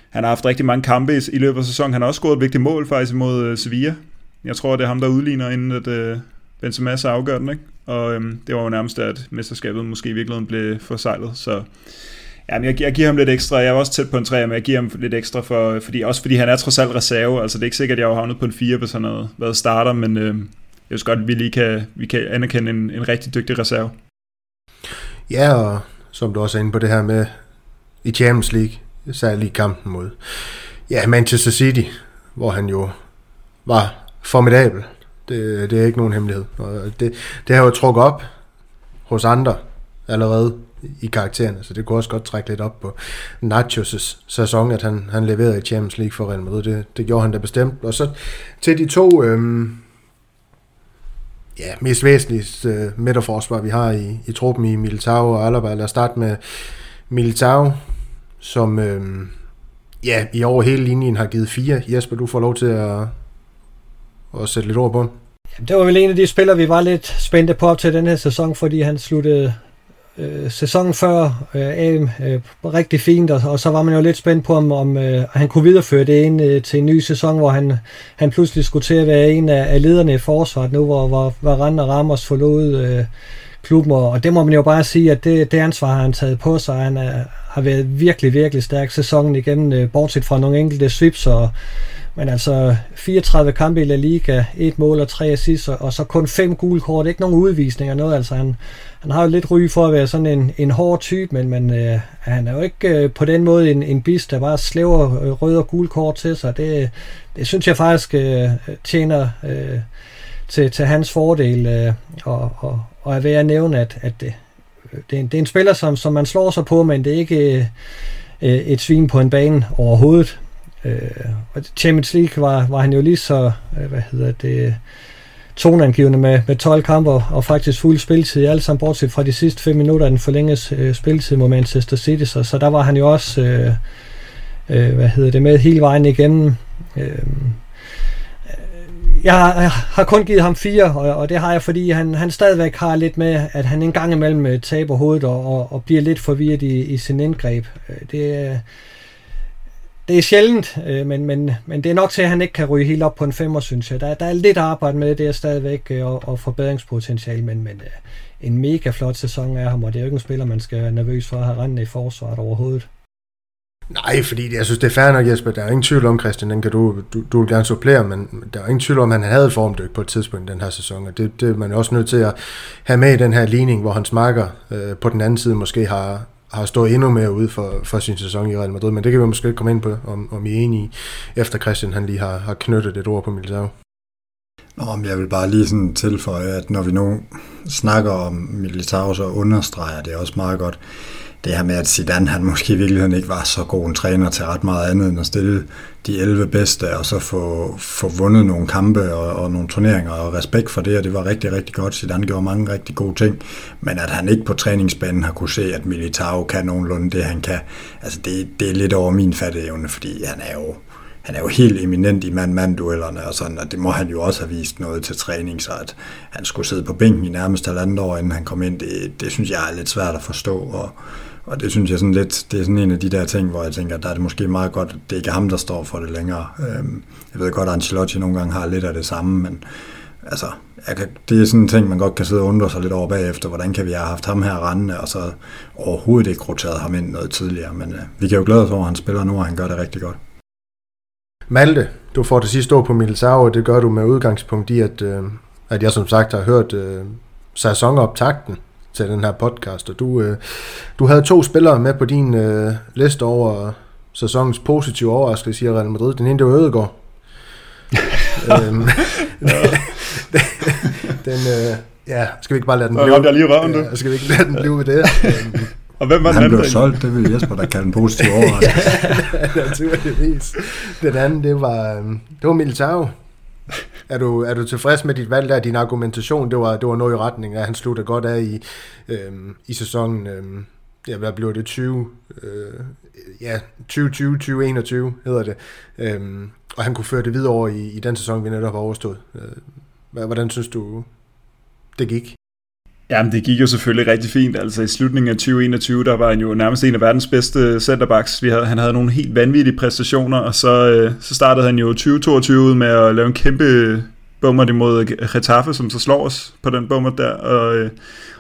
han har haft rigtig mange kampe i, i løbet af sæsonen. Han har også scoret et vigtigt mål faktisk imod øh, Sevilla. Jeg tror, det er ham, der udligner, inden at øh, Benzema så afgør den, ikke? Og øh, det var jo nærmest, at mesterskabet måske i virkeligheden blev forsejlet, så... Ja, men jeg giver ham lidt ekstra. Jeg er også tæt på en tre, men jeg giver ham lidt ekstra, for, fordi, også fordi han er trods alt reserve. Altså det er ikke sikkert, at jeg har havnet på en fire, hvis han havde været starter, men øh, jeg synes godt, at vi lige kan, vi kan anerkende en, en rigtig dygtig reserve. Ja, og som du også er inde på det her med i Champions League, så er lige kampen mod ja, Manchester City, hvor han jo var formidabel, Det, det er ikke nogen hemmelighed. Det, det har jo trukket op hos andre allerede i karaktererne, så det kunne også godt trække lidt op på Nachos' sæson, at han, han leverede i Champions League for Real Madrid. Det, det gjorde han da bestemt. Og så til de to øhm, ja, mest væsentlige øh, midterforsvar, vi har i, i truppen i Militao og Alaba. Lad os starte med Militao, som øhm, ja, i over hele linjen har givet fire. Jesper, du får lov til at, at sætte lidt ord på. Det var vel en af de spillere, vi var lidt spændte på op til den her sæson, fordi han sluttede Øh, sæsonen før øh, af øh, rigtig fint, og, og så var man jo lidt spændt på, om, om øh, han kunne videreføre det ind øh, til en ny sæson, hvor han, han pludselig skulle til at være en af, af lederne i forsvaret nu, hvor, hvor, hvor Varane og Ramos forlod øh, klubben, og, og det må man jo bare sige, at det, det ansvar har han taget på sig. Han er, har været virkelig, virkelig stærk sæsonen igennem, øh, bortset fra nogle enkelte swips, og men altså fireogtredive kampe i La Liga, et mål og tre assists, og så kun fem gule kort, ikke nogen udvisninger, noget. Altså han, han har jo lidt ry for at være sådan en, en hård type, men man, øh, han er jo ikke øh, på den måde en, en bis, der bare slæver øh, røde og gule kort til sig. Det, det synes jeg faktisk øh, tjener øh, til, til hans fordel, øh, og, og, og er ved at nævne, at, at det, det, er en, det er en spiller, som, som man slår sig på, men det er ikke øh, et svin på en bane overhovedet. Champions League var, var han jo lige så hvad hedder det, toneangivende med, med tolv kamper og faktisk fuld spiltid i alle sammen, bortset fra de sidste fem minutter af den forlænges øh, spiltid mod Manchester City, så, så der var han jo også øh, øh, hvad hedder det, med hele vejen igennem. Øh, jeg, har, jeg har kun givet ham fire, og, og det har jeg, fordi han, han stadigvæk har lidt med, at han en gang imellem taber hovedet og, og, og bliver lidt forvirret i, i sin indgreb. Det øh, Det er sjældent, øh, men, men, men det er nok til, at han ikke kan ryge helt op på en femmer, synes jeg. Der, der er lidt arbejde med det, er stadigvæk øh, og forbedringspotentiale, men, men øh, en mega flot sæson af ham, og det er jo ikke en spiller, man skal være nervøs for at have rendet i forsvaret overhovedet. Nej, fordi jeg synes, det er fair nok, Jesper. Der er ingen tvivl om, Christian, den kan du, du, du vil gerne supplere, men der er ingen tvivl om, at han havde et formdyk på et tidspunkt i den her sæson, og det, det er man også nødt til at have med i den her ligning, hvor hans marker øh, på den anden side måske har... har stået endnu mere ude for, for sin sæson i Real Madrid, men det kan vi måske komme ind på, om, om I er enige, efter Christian han lige har, har knyttet et ord på Militao. Nå, men jeg vil bare lige sådan tilføje, at når vi nu snakker om Militao, så understreger det også meget godt det her med, at Zidane han måske i virkeligheden ikke var så god en træner til ret meget andet, end at stille de elleve bedste, og så få, få vundet nogle kampe og, og nogle turneringer, og respekt for det, og det var rigtig, rigtig godt. Zidane gjorde mange rigtig gode ting, men at han ikke på træningsbanen har kunne se, at Militao kan nogenlunde det, han kan, altså det, det er lidt over min fatteevne, fordi han er jo Han er jo helt eminent i mand-mand-duellerne og sådan, og det må han jo også have vist noget til træning, så at han skulle sidde på bænken i nærmest halvandet år, inden han kom ind, det, det synes jeg er lidt svært at forstå, og, og det synes jeg sådan lidt, det er sådan en af de der ting, hvor jeg tænker, der er det måske meget godt, det er ikke ham, der står for det længere. Jeg ved godt, at Ancelotti nogle gange har lidt af det samme, men altså, jeg kan, det er sådan en ting, man godt kan sidde og undre sig lidt over bagefter, hvordan kan vi have haft ham her rendende, og så overhovedet ikke roteret ham ind noget tidligere, men øh, vi kan jo glæde os over, at han spiller nu, og han gør det rigtig godt. Malte, du får til sidst stå på Militao, og det gør du med udgangspunkt i, at, øh, at jeg som sagt har hørt øh, sæsonoptakten til den her podcast, og du, øh, du havde to spillere med på din øh, liste over sæsonens positive overraskelse i Real Madrid. Den ene, det var Ødegaard. øhm, den, øh, ja, skal vi ikke bare lade den blive? Jeg lige røven, du. Skal vi ikke lade den blive ved det? Og hvem var han den blev solgt, det vil Jesper, der kalde en positiv overraskelse. Ja, naturligvis. Den anden, det var, det var Militao. Er du, er du tilfreds med dit valg der, din argumentation? Det var, det var noget i retning af, at han slutter godt af i, øhm, i sæsonen, øhm, ja, hvad bliver det, tyve, øh, ja, tyve tyve til tyve enogtyve hedder det. Øhm, og han kunne føre det videre over i, i den sæson, vi netop har overstået. Øh, hvordan synes du, det gik? Jamen, det gik jo selvfølgelig rigtig fint. Altså, i slutningen af tyve enogtyve, der var han jo nærmest en af verdens bedste centerbacks. Vi havde, han havde nogle helt vanvittige præstationer, og så, øh, så startede han jo tyve toogtyve ud med at lave en kæmpe bummer imod Getafe, som så slår os på den bummer der, og, øh,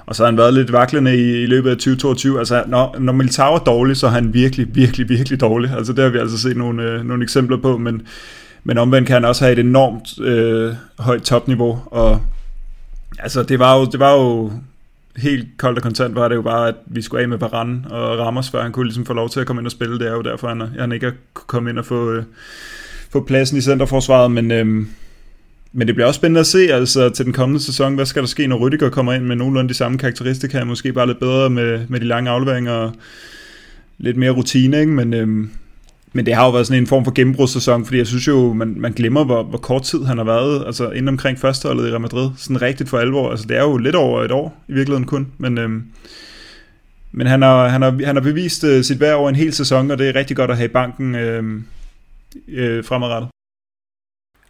og så har han været lidt vaklende i, i løbet af tyve toogtyve. Altså, når, når Militao er dårlig, så er han virkelig, virkelig, virkelig dårlig. Altså, der har vi altså set nogle, øh, nogle eksempler på, men, men omvendt kan han også have et enormt øh, højt topniveau, og altså, det var, jo, det var jo helt koldt og kontant, var det jo bare, at vi skulle af med Varane og Ramos, før han kunne ligesom få lov til at komme ind og spille. Det er jo derfor, han, han ikke har kommet ind og få, øh, få pladsen i centerforsvaret, men, øh, Men det bliver også spændende at se, altså til den kommende sæson, hvad skal der ske, når Rüdiger kommer ind med nogenlunde de samme karakteristika, måske bare lidt bedre med, med de lange afleveringer og lidt mere rutine, ikke? Men, øhm, men det har jo været sådan en form for gennembrudssæson, fordi jeg synes jo, man, man glemmer, hvor, hvor kort tid han har været, altså inden omkring førsteholdet i Real Madrid, sådan rigtigt for alvor, altså det er jo lidt over et år i virkeligheden kun, men... Øhm, Men han har, han, har, han har bevist uh, sit værd over en hel sæson, og det er rigtig godt at have i banken øh, øh, fremadrettet.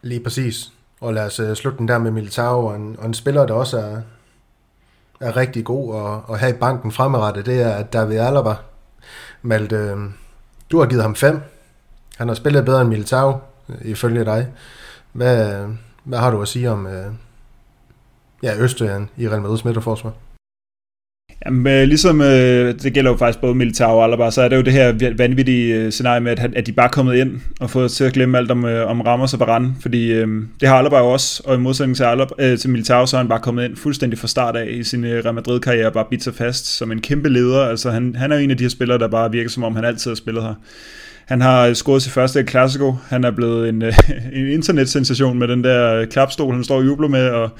Lige præcis. Og lad os uh, slutte den der med Militao, og en, og en spiller, der også er, er rigtig god at have i banken fremadrettet, det er David Alaba. Malte, øh, du har givet ham fem. Han har spillet bedre end Militao, ifølge dig. Hvad, hvad har du at sige om øh, ja, Østrigeren i Real Madrid's midterforsvar? Jamen, ligesom øh, det gælder jo faktisk både Militao og Alaba, så er det jo det her vanvittige øh, scenarie med, at, at de bare er kommet ind og fået til at glemme alt om, øh, om Ramos og Varane, fordi øh, det har Alaba jo også, og i modsætning til, Alaba, øh, til Militao, så er han bare kommet ind fuldstændig fra start af i sin øh, Real Madrid-karriere og bare bidt sig fast som en kæmpe leder. Altså han, han er jo en af de her spillere, der bare virker som om han altid har spillet her. Han har scoret sit første Clasico, han er blevet en, øh, en internetsensation med den der klapstol, han står og jubler med, og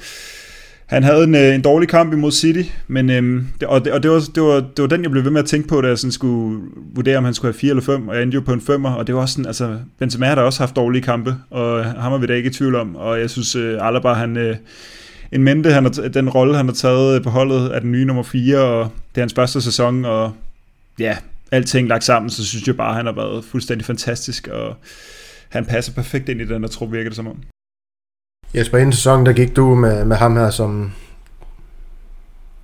han havde en, en dårlig kamp imod City, men, øhm, og, det, og det, var, det, var, det var den, jeg blev ved med at tænke på, da jeg sådan skulle vurdere, om han skulle have fire eller fem, og jeg endte jo på en femmer, og det var også sådan, altså Benzema har da også haft dårlige kampe, og ham er vi da ikke i tvivl om, og jeg synes øh, Alaba, han, øh, en mente, han har, den rolle, han har taget på holdet, er den nye nummer fire, og det er hans første sæson, og ja, alting lagt sammen, så synes jeg bare, han har været fuldstændig fantastisk, og han passer perfekt ind i den, der tror virker det som om. Jesper, inden sæsonen, der gik du med, med ham her som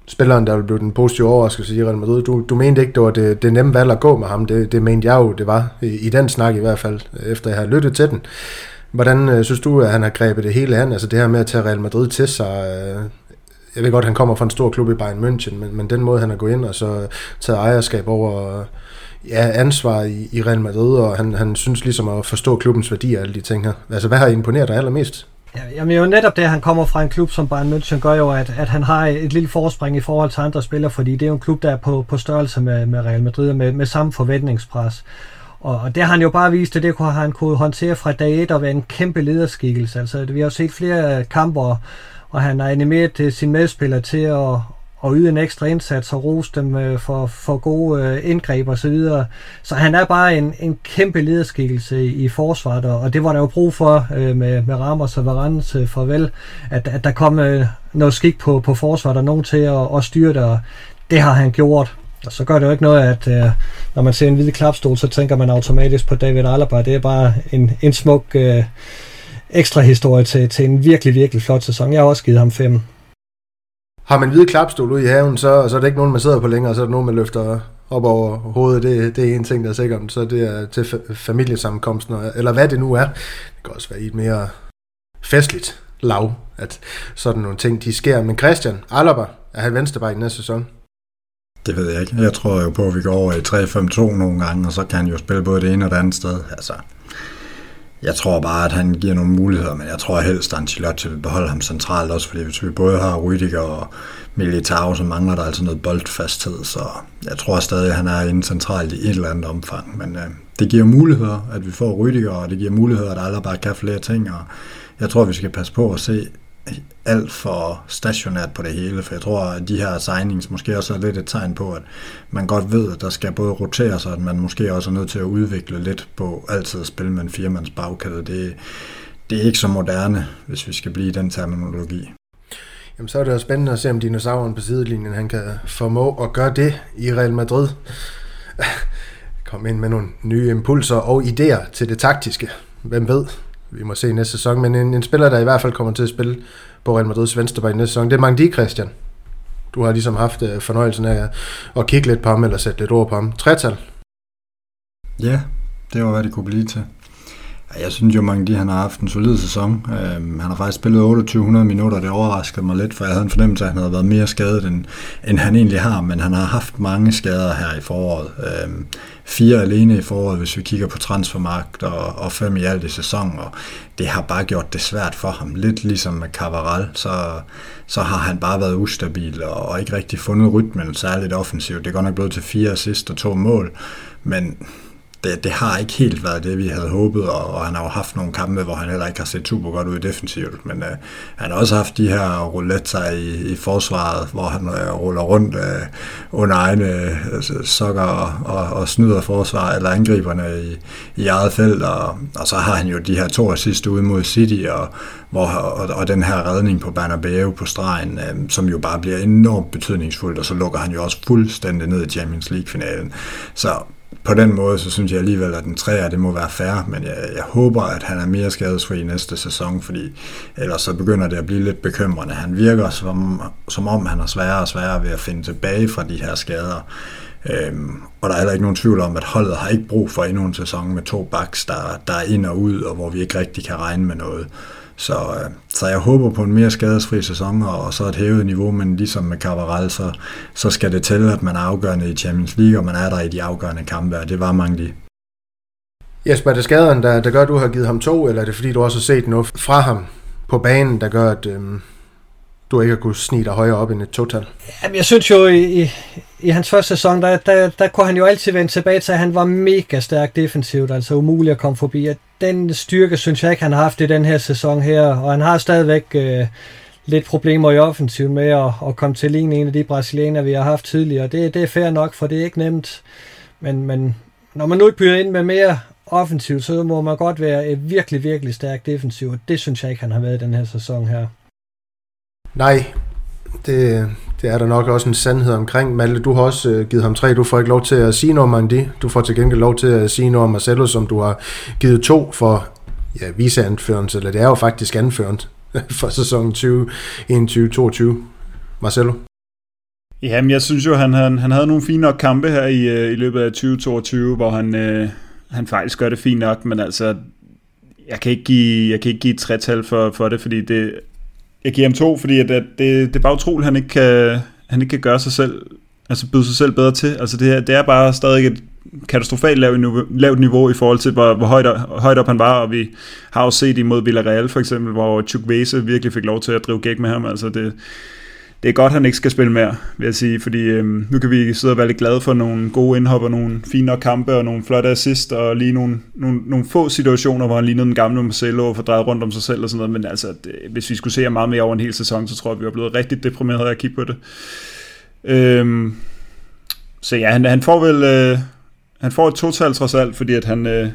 spilleren, der ville blive den positive overraskelse i Real Madrid. Du, du mente ikke, det var det, det nemme valg at gå med ham. Det, det mente jeg jo, det var i, i den snak i hvert fald, efter jeg har lyttet til den. Hvordan øh, synes du, at han har grebet det hele an? Altså det her med at tage Real Madrid til sig. Øh, jeg ved godt, at han kommer fra en stor klub i Bayern München, men, men den måde, han er gået ind og så taget ejerskab over øh, ja, ansvar i, i Real Madrid, og han, han synes ligesom at forstå klubbens værdier og alle de ting her. Altså hvad har imponeret dig allermest? Jamen jo netop det, at han kommer fra en klub som Bayern München, gør jo, at, at han har et lille forspring i forhold til andre spillere, fordi det er jo en klub, der er på, på størrelse med, med Real Madrid og med, med samme forventningspres. Og, og det har han jo bare vist, at det har han kunne håndtere fra dag et og være en kæmpe lederskikkelse. Altså, vi har jo set flere kamper, og han har animeret sine medspillere til at, at yde en ekstra indsats og rose dem for, for gode indgreb og så videre. Så han er bare en, en kæmpe lederskikkelse i forsvaret, og det var der jo brug for med, med Ramos og Varanes farvel, at, at der kom noget skik på, på forsvaret og nogen til at, at styre det, og det har han gjort. Og så gør det jo ikke noget, at når man ser en hvid klapstol, så tænker man automatisk på David Alaba. Det er bare en, en smuk øh, ekstra historie til, til en virkelig, virkelig flot sæson. Jeg har også givet ham fem. Har man hvide klapstol ude i haven, så, så er det ikke nogen, man sidder på længere, og så er det nogen, man løfter op over hovedet. Det, det er en ting, der er sikkert om, så det er til fa- familiesammenkomsten, eller hvad det nu er. Det kan også være i et mere festligt lav, at sådan nogle ting, de sker. Men Christian Alaba, er han venstreback i næste sæson? Det ved jeg ikke. Jeg tror jo på, at vi går over i tre fem to nogle gange, og så kan han jo spille både det ene og det andet sted. Altså, jeg tror bare, at han giver nogle muligheder, men jeg tror helst, at Ancelotti vil beholde ham centralt også, fordi hvis vi både har Rüdiger og Militao, så mangler der altså noget boldfasthed, så jeg tror stadig, at han er inde centralt i et eller andet omfang. Men øh, det giver muligheder, at vi får Rüdiger, og det giver muligheder, at alle bare kan flere ting, og jeg tror, vi skal passe på at se alt for stationært på det hele, for jeg tror, at de her signings måske også er lidt et tegn på, at man godt ved, at der skal både rotere sig, at man måske også er nødt til at udvikle lidt på altid at spille med en firemands bagkæde. Det, det er ikke så moderne, hvis vi skal blive i den terminologi. Jamen så er det jo spændende at se, om dinosauren på sidelinjen, han kan formå at gøre det i Real Madrid. Kom ind med nogle nye impulser og idéer til det taktiske. Hvem ved? Vi må se næste sæson, men en, en spiller, der i hvert fald kommer til at spille på Real Madrids venstreback i næste sæson, det er Mangdi, Christian. Du har ligesom haft fornøjelsen af at kigge lidt på ham, eller sætte lidt ord på ham. Tretal? Ja, det var, hvad det kunne blive til. Jeg synes jo, Mangdi, han har haft en solid sæson. Han har faktisk spillet to tusind otte hundrede minutter, og det overraskede mig lidt, for jeg havde en fornemmelse af, at han havde været mere skadet, end, end han egentlig har, men han har haft mange skader her i foråret. Fire alene i foråret, hvis vi kigger på transfermarkt, og, og fem i alt i sæsonen, og det har bare gjort det svært for ham. Lidt ligesom med Carvajal, så, så har han bare været ustabil, og, og ikke rigtig fundet rytmen, særligt offensivt. Det er godt nok blevet til fire assist og to mål, men det, det har ikke helt været det, vi havde håbet, og, og han har jo haft nogle kampe, hvor han heller ikke har set super godt ud defensivt, men øh, han har også haft de her rouletter i, i forsvaret, hvor han øh, ruller rundt øh, under egne øh, sokker og, og, og snyder forsvaret eller angriberne i, i eget felt, og, og så har han jo de her to assist ude mod City, og, hvor, og, og den her redning på Bernabeu på stregen, øh, som jo bare bliver enormt betydningsfuldt, og så lukker han jo også fuldstændig ned i Champions League-finalen. Så på den måde, så synes jeg alligevel, at den træer, det må være fair, men jeg, jeg håber, at han er mere skadesfri i næste sæson, fordi ellers så begynder det at blive lidt bekymrende. Han virker som, som om, han er sværere og sværere ved at finde tilbage fra de her skader. Øhm, og der er heller ikke nogen tvivl om, at holdet har ikke brug for endnu en sæson med to backs, der, der er ind og ud, og hvor vi ikke rigtig kan regne med noget. Så, øh, så jeg håber på en mere skadesfri sæson, og, og så et hævet niveau, men ligesom med Carvajal, så, så skal det tælle, at man er afgørende i Champions League, og man er der i de afgørende kampe, og det var mange de. Jesper, er det skaderen, der, der gør, at du har givet ham to, eller er det fordi, du også har set noget fra ham på banen, der gør, at øh, du ikke har kunnet snige dig højere op end et total? Jamen, jeg synes jo, i, i, i hans første sæson, der, der, der kunne han jo altid vende tilbage til, at han var mega stærk defensivt, altså umuligt at komme forbi. Den styrke, synes jeg ikke, han har haft i den her sæson her, og han har stadigvæk øh, lidt problemer i offensiven med at, at komme til lignende en af de brasilianer, vi har haft tidligere. Det, det er fair nok, for det er ikke nemt. Men, men når man nu ikke byder ind med mere offensivt, så må man godt være virkelig, virkelig stærk defensivt, og det synes jeg ikke, han har været i den her sæson her. Nej, det, det er der nok også en sandhed omkring. Malte, du har også øh, givet ham tre. Du får ikke lov til at sige noget om Andy. Du får til gengæld lov til at sige noget om Marcelo, som du har givet to for ja, viseanførelse, eller det er jo faktisk anført for sæsonen tyve enogtyve toogtyve. Marcelo? Jamen, jeg synes jo, han, han, han havde nogle fine nok kampe her i, i løbet af tyve toogtyve, hvor han, øh, han faktisk gør det fint nok, men altså, jeg kan ikke give, jeg kan ikke give et tretal for, for det, fordi det... Jeg giver ham to, fordi at, at det, det er bare utroligt, han ikke kan, han ikke kan gøre sig selv, altså byde sig selv bedre til. Altså det, her, det er bare stadig et katastrofalt lavt niveau, lavt niveau i forhold til, hvor, hvor højt, højt op han var, og vi har jo set imod Villarreal for eksempel, hvor Chukwueze virkelig fik lov til at drive gæk med ham. Altså det, det er godt, han ikke skal spille mere, vil jeg sige, fordi øhm, nu kan vi sidde og være lidt glade for nogle gode indhop og nogle fine kampe og nogle flotte assist og lige nogle, nogle, nogle få situationer, hvor han lignede den gamle Marcelo og fordrejede rundt om sig selv og sådan noget, men altså, det, hvis vi skulle se meget mere over en hel sæson, så tror jeg, vi var blevet rigtig deprimeret af at kigge på det. Øhm, så ja, han, han får vel øh, han får et total trods alt, fordi at han øh,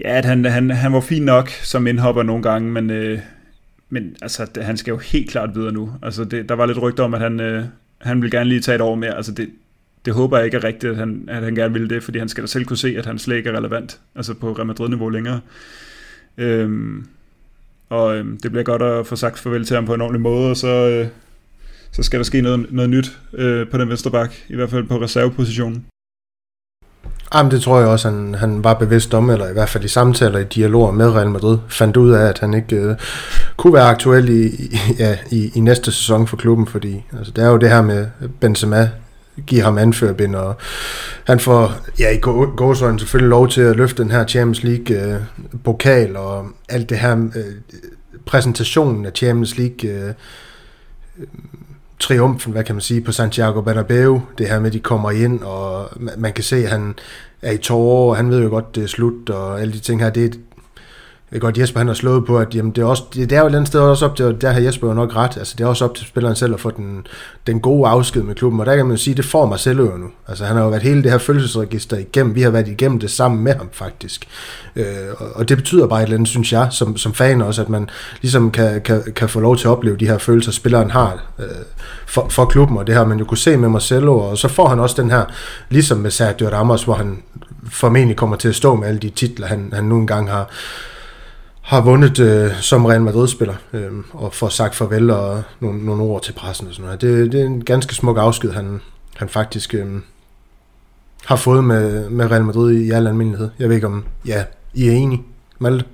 ja, at han, han, han var fin nok som indhopper nogle gange, men øh, Men altså, det, han skal jo helt klart videre nu. Altså, det, der var lidt rygter om, at han, øh, han ville gerne lige tage et år mere. Altså, det, det håber jeg ikke er rigtigt, at han, at han gerne ville det, fordi han skal da selv kunne se, at han slet ikke er relevant, altså på Real Madrid-niveau længere. Øhm, og øh, det bliver godt at få sagt farvel til ham på en ordentlig måde, og så, øh, så skal der ske noget, noget nyt øh, på den venstre bak, i hvert fald på reservepositionen. Jamen, det tror jeg også, han, han var bevidst om, eller i hvert fald i samtaler, i dialoger med Real Madrid, fandt ud af, at han ikke øh, kunne være aktuel i, i, ja, i, i næste sæson for klubben, fordi altså, det er jo det her med Benzema, give ham anførbind, og han får ja, i gåsøjne selvfølgelig lov til at løfte den her Champions League-pokal, øh, og alt det her øh, præsentationen af Champions League øh, øh, triumfen, hvad kan man sige, på Santiago Bernabeu, det her med, at de kommer ind, og man kan se, at han er i tårer, og han ved jo godt, det er slut, og alle de ting her, det er, et, det er godt, Jesper han har slået på, at jamen, det, er også, det er jo et eller andet sted også op til, og der har Jesper jo nok ret, altså det er også op til spilleren selv at få den, den gode afsked med klubben, og der kan man jo sige, det får Marcelo jo nu, altså han har jo været hele det her følelsesregister igennem, vi har været igennem det sammen med ham faktisk, øh, og det betyder bare et eller andet, synes jeg, som, som fan også, at man ligesom kan, kan, kan få lov til at opleve de her følelser, spilleren har øh, for, for klubben, og det har man jo kunne se med Marcelo, og så får han også den her, ligesom med Sergio Ramos, hvor han formentlig kommer til at stå med alle de titler, han, han nu engang har har vundet øh, som Real Madrid-spiller, øh, og får sagt farvel og nogle, nogle ord til pressen og sådan noget. Det, det er en ganske smuk afsked, han, han faktisk øh, har fået med, med Real Madrid i al almindelighed. Jeg ved ikke, om ja, I er enige, Malte?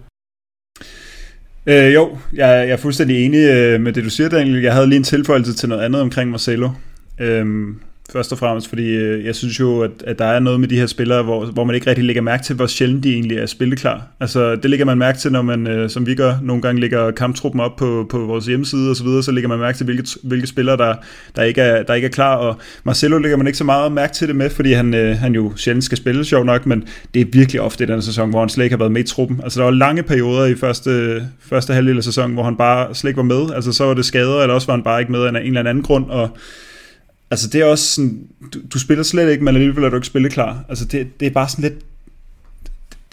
Øh, jo, jeg, jeg er fuldstændig enig med det, du siger, Daniel. Jeg havde lige en tilføjelse til noget andet omkring Marcelo. Øhm, Først og fremmest, fordi øh, jeg synes jo, at, at der er noget med de her spillere, hvor, hvor man ikke rigtig lægger mærke til, hvor sjældent de egentlig er spilleklar. Altså, det lægger man mærke til, når man, øh, som vi gør, nogle gange lægger kamptruppen op på, på vores hjemmeside og så videre, så lægger man mærke til, hvilke, hvilke spillere, der, der, ikke er, der ikke er klar. Og Marcelo lægger man ikke så meget mærke til det med, fordi han, øh, han jo sjældent skal spille, sjov nok, men det er virkelig ofte i den sæson, hvor han slet ikke har været med i truppen. Altså, der var lange perioder i første, første halvdel af sæsonen, hvor han bare slet ikke var med. Altså, så var det skader, eller også var han bare ikke med af en eller anden grund, og altså det er også sådan, du, du spiller slet ikke, men alligevel er du ikke spilleklar. Altså det, det er bare sådan lidt,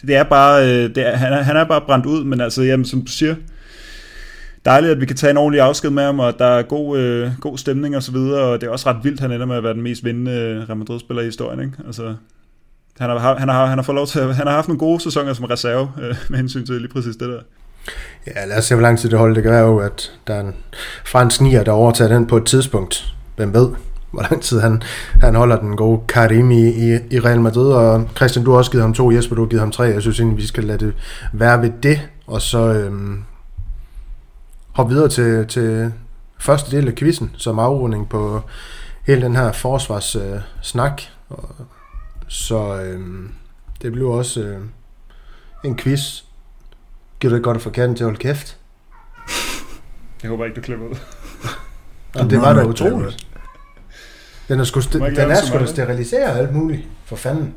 det, det er bare, det er, han, er, han er bare brændt ud, men altså jamen, som du siger, dejligt at vi kan tage en ordentlig afsked med ham, og der er god, øh, god stemning og så videre, og det er også ret vildt, han ender med at være den mest vindende Real Madrid-spiller i historien, ikke? Altså han har, han har, han har fået lov til, han har haft nogle gode sæsoner som reserve, øh, med hensyn til lige præcis det der. Ja, lad os se hvor lang tid det holder. Det gør jo, at der er en fransk nier, der overtager den på et tidspunkt, hvem ved hvor lang tid han, han holder den gode Karim i, i, i Real Madrid. Og Christian, du har også givet ham to, Jesper, du har givet ham tre. Jeg synes egentlig, vi skal lade det være ved det, og så øhm, hoppe videre til, til første del af quizzen, som afrunding på hele den her forsvarssnak. Øh, så øhm, det bliver også øh, en quiz. Giver du ikke godt at få katten til at holde kæft? Jeg håber ikke, du klipper ud. Jamen, det var da utroligt. Den er sgu st- da sterilisere alt muligt. For fanden.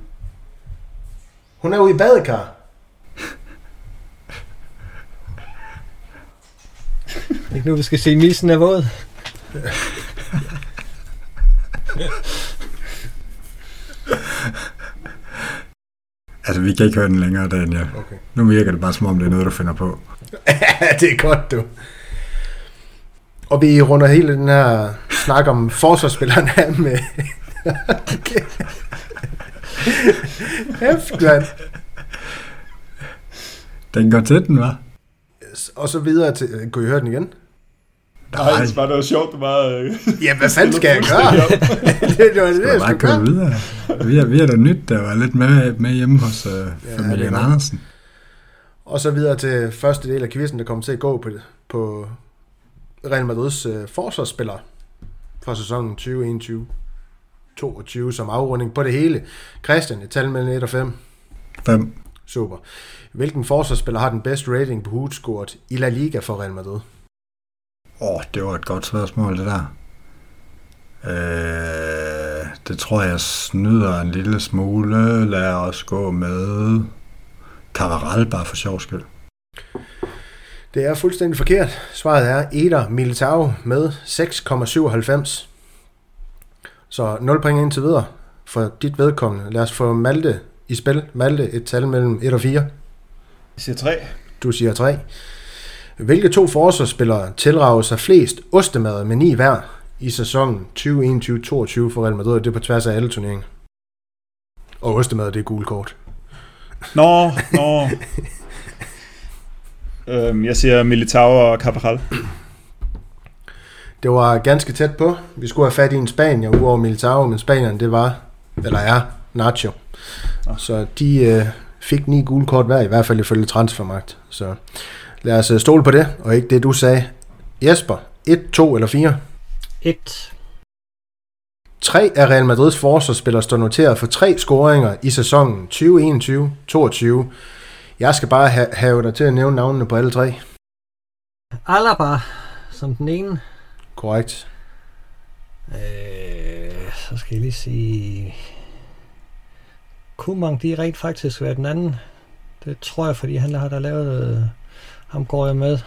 Hun er jo i badekar. Ikke nu, vi skal se Nielsen er våd. Altså, vi kan ikke høre den længere, Daniel. Okay. Nu virker det bare, som om det er noget, du finder på. Det er godt, du. Og vi runder hele den her snak om forsvarsspilleren her med... Okay. Hæftland. Den går til den, hva'? Og så videre til... Kunne I høre den igen? Nej, Nej det var noget sjovt, det var... Ja, hvad fanden skal jeg gøre? Det var det, jeg skulle gøre. Videre. Vi er, vi er der nyt, der var lidt med, med hjemme hos uh, familien ja, Andersen. Og så videre til første del af quizzen, der kommer til at gå på... på Real Madrids øh, forsvarsspillere fra sæsonen tyve enogtyve tyve toogtyve som afrunding på det hele. Christian, et tal mellem et og fem. fem. Super. Hvilken forsvarsspiller har den bedste rating på hovedscoret i La Liga for Real Madrid? Åh, oh, det var et godt spørgsmål, det der. Øh, det tror jeg snyder en lille smule. Lad os gå med Carvajal, bare for sjov skyld. Det er fuldstændig forkert. Svaret er Eder Militao med seks komma syvoghalvfems. Så nul point indtil videre for dit vedkommende. Lad os få Malte i spil. Malte, et tal mellem et og fire. Jeg siger tre. Du siger tre. Hvilke to forsvarsspillere tilrager sig flest ostemad med ni hver i sæsonen tyve enogtyve tyve toogtyve for Real Madrid? Det er på tværs af alle turneringer. Og ostemad, det er gul kort. Nå, nå. Jeg siger Militao og Carvajal. Det var ganske tæt på. Vi skulle have fat i en spanier udover Militao, men spanieren det var, eller er, Nacho. Så de øh, fik ni gule kort hver, i hvert fald ifølge transfermagt. Så lad os stole på det, og ikke det du sagde. Jesper, et, to eller fire? et. tre af Real Madrids forsvarsspillere står noteret for tre scoringer i sæsonen tyve enogtyve tyve toogtyve. Jeg skal bare have, have dig til at nævne navnene på alle tre. Alaba som den ene. Korrekt. Øh, så skal jeg lige sige... Koeman, de er rent faktisk været den anden. Det tror jeg, fordi han har der lavet... Øh, ham går jeg med.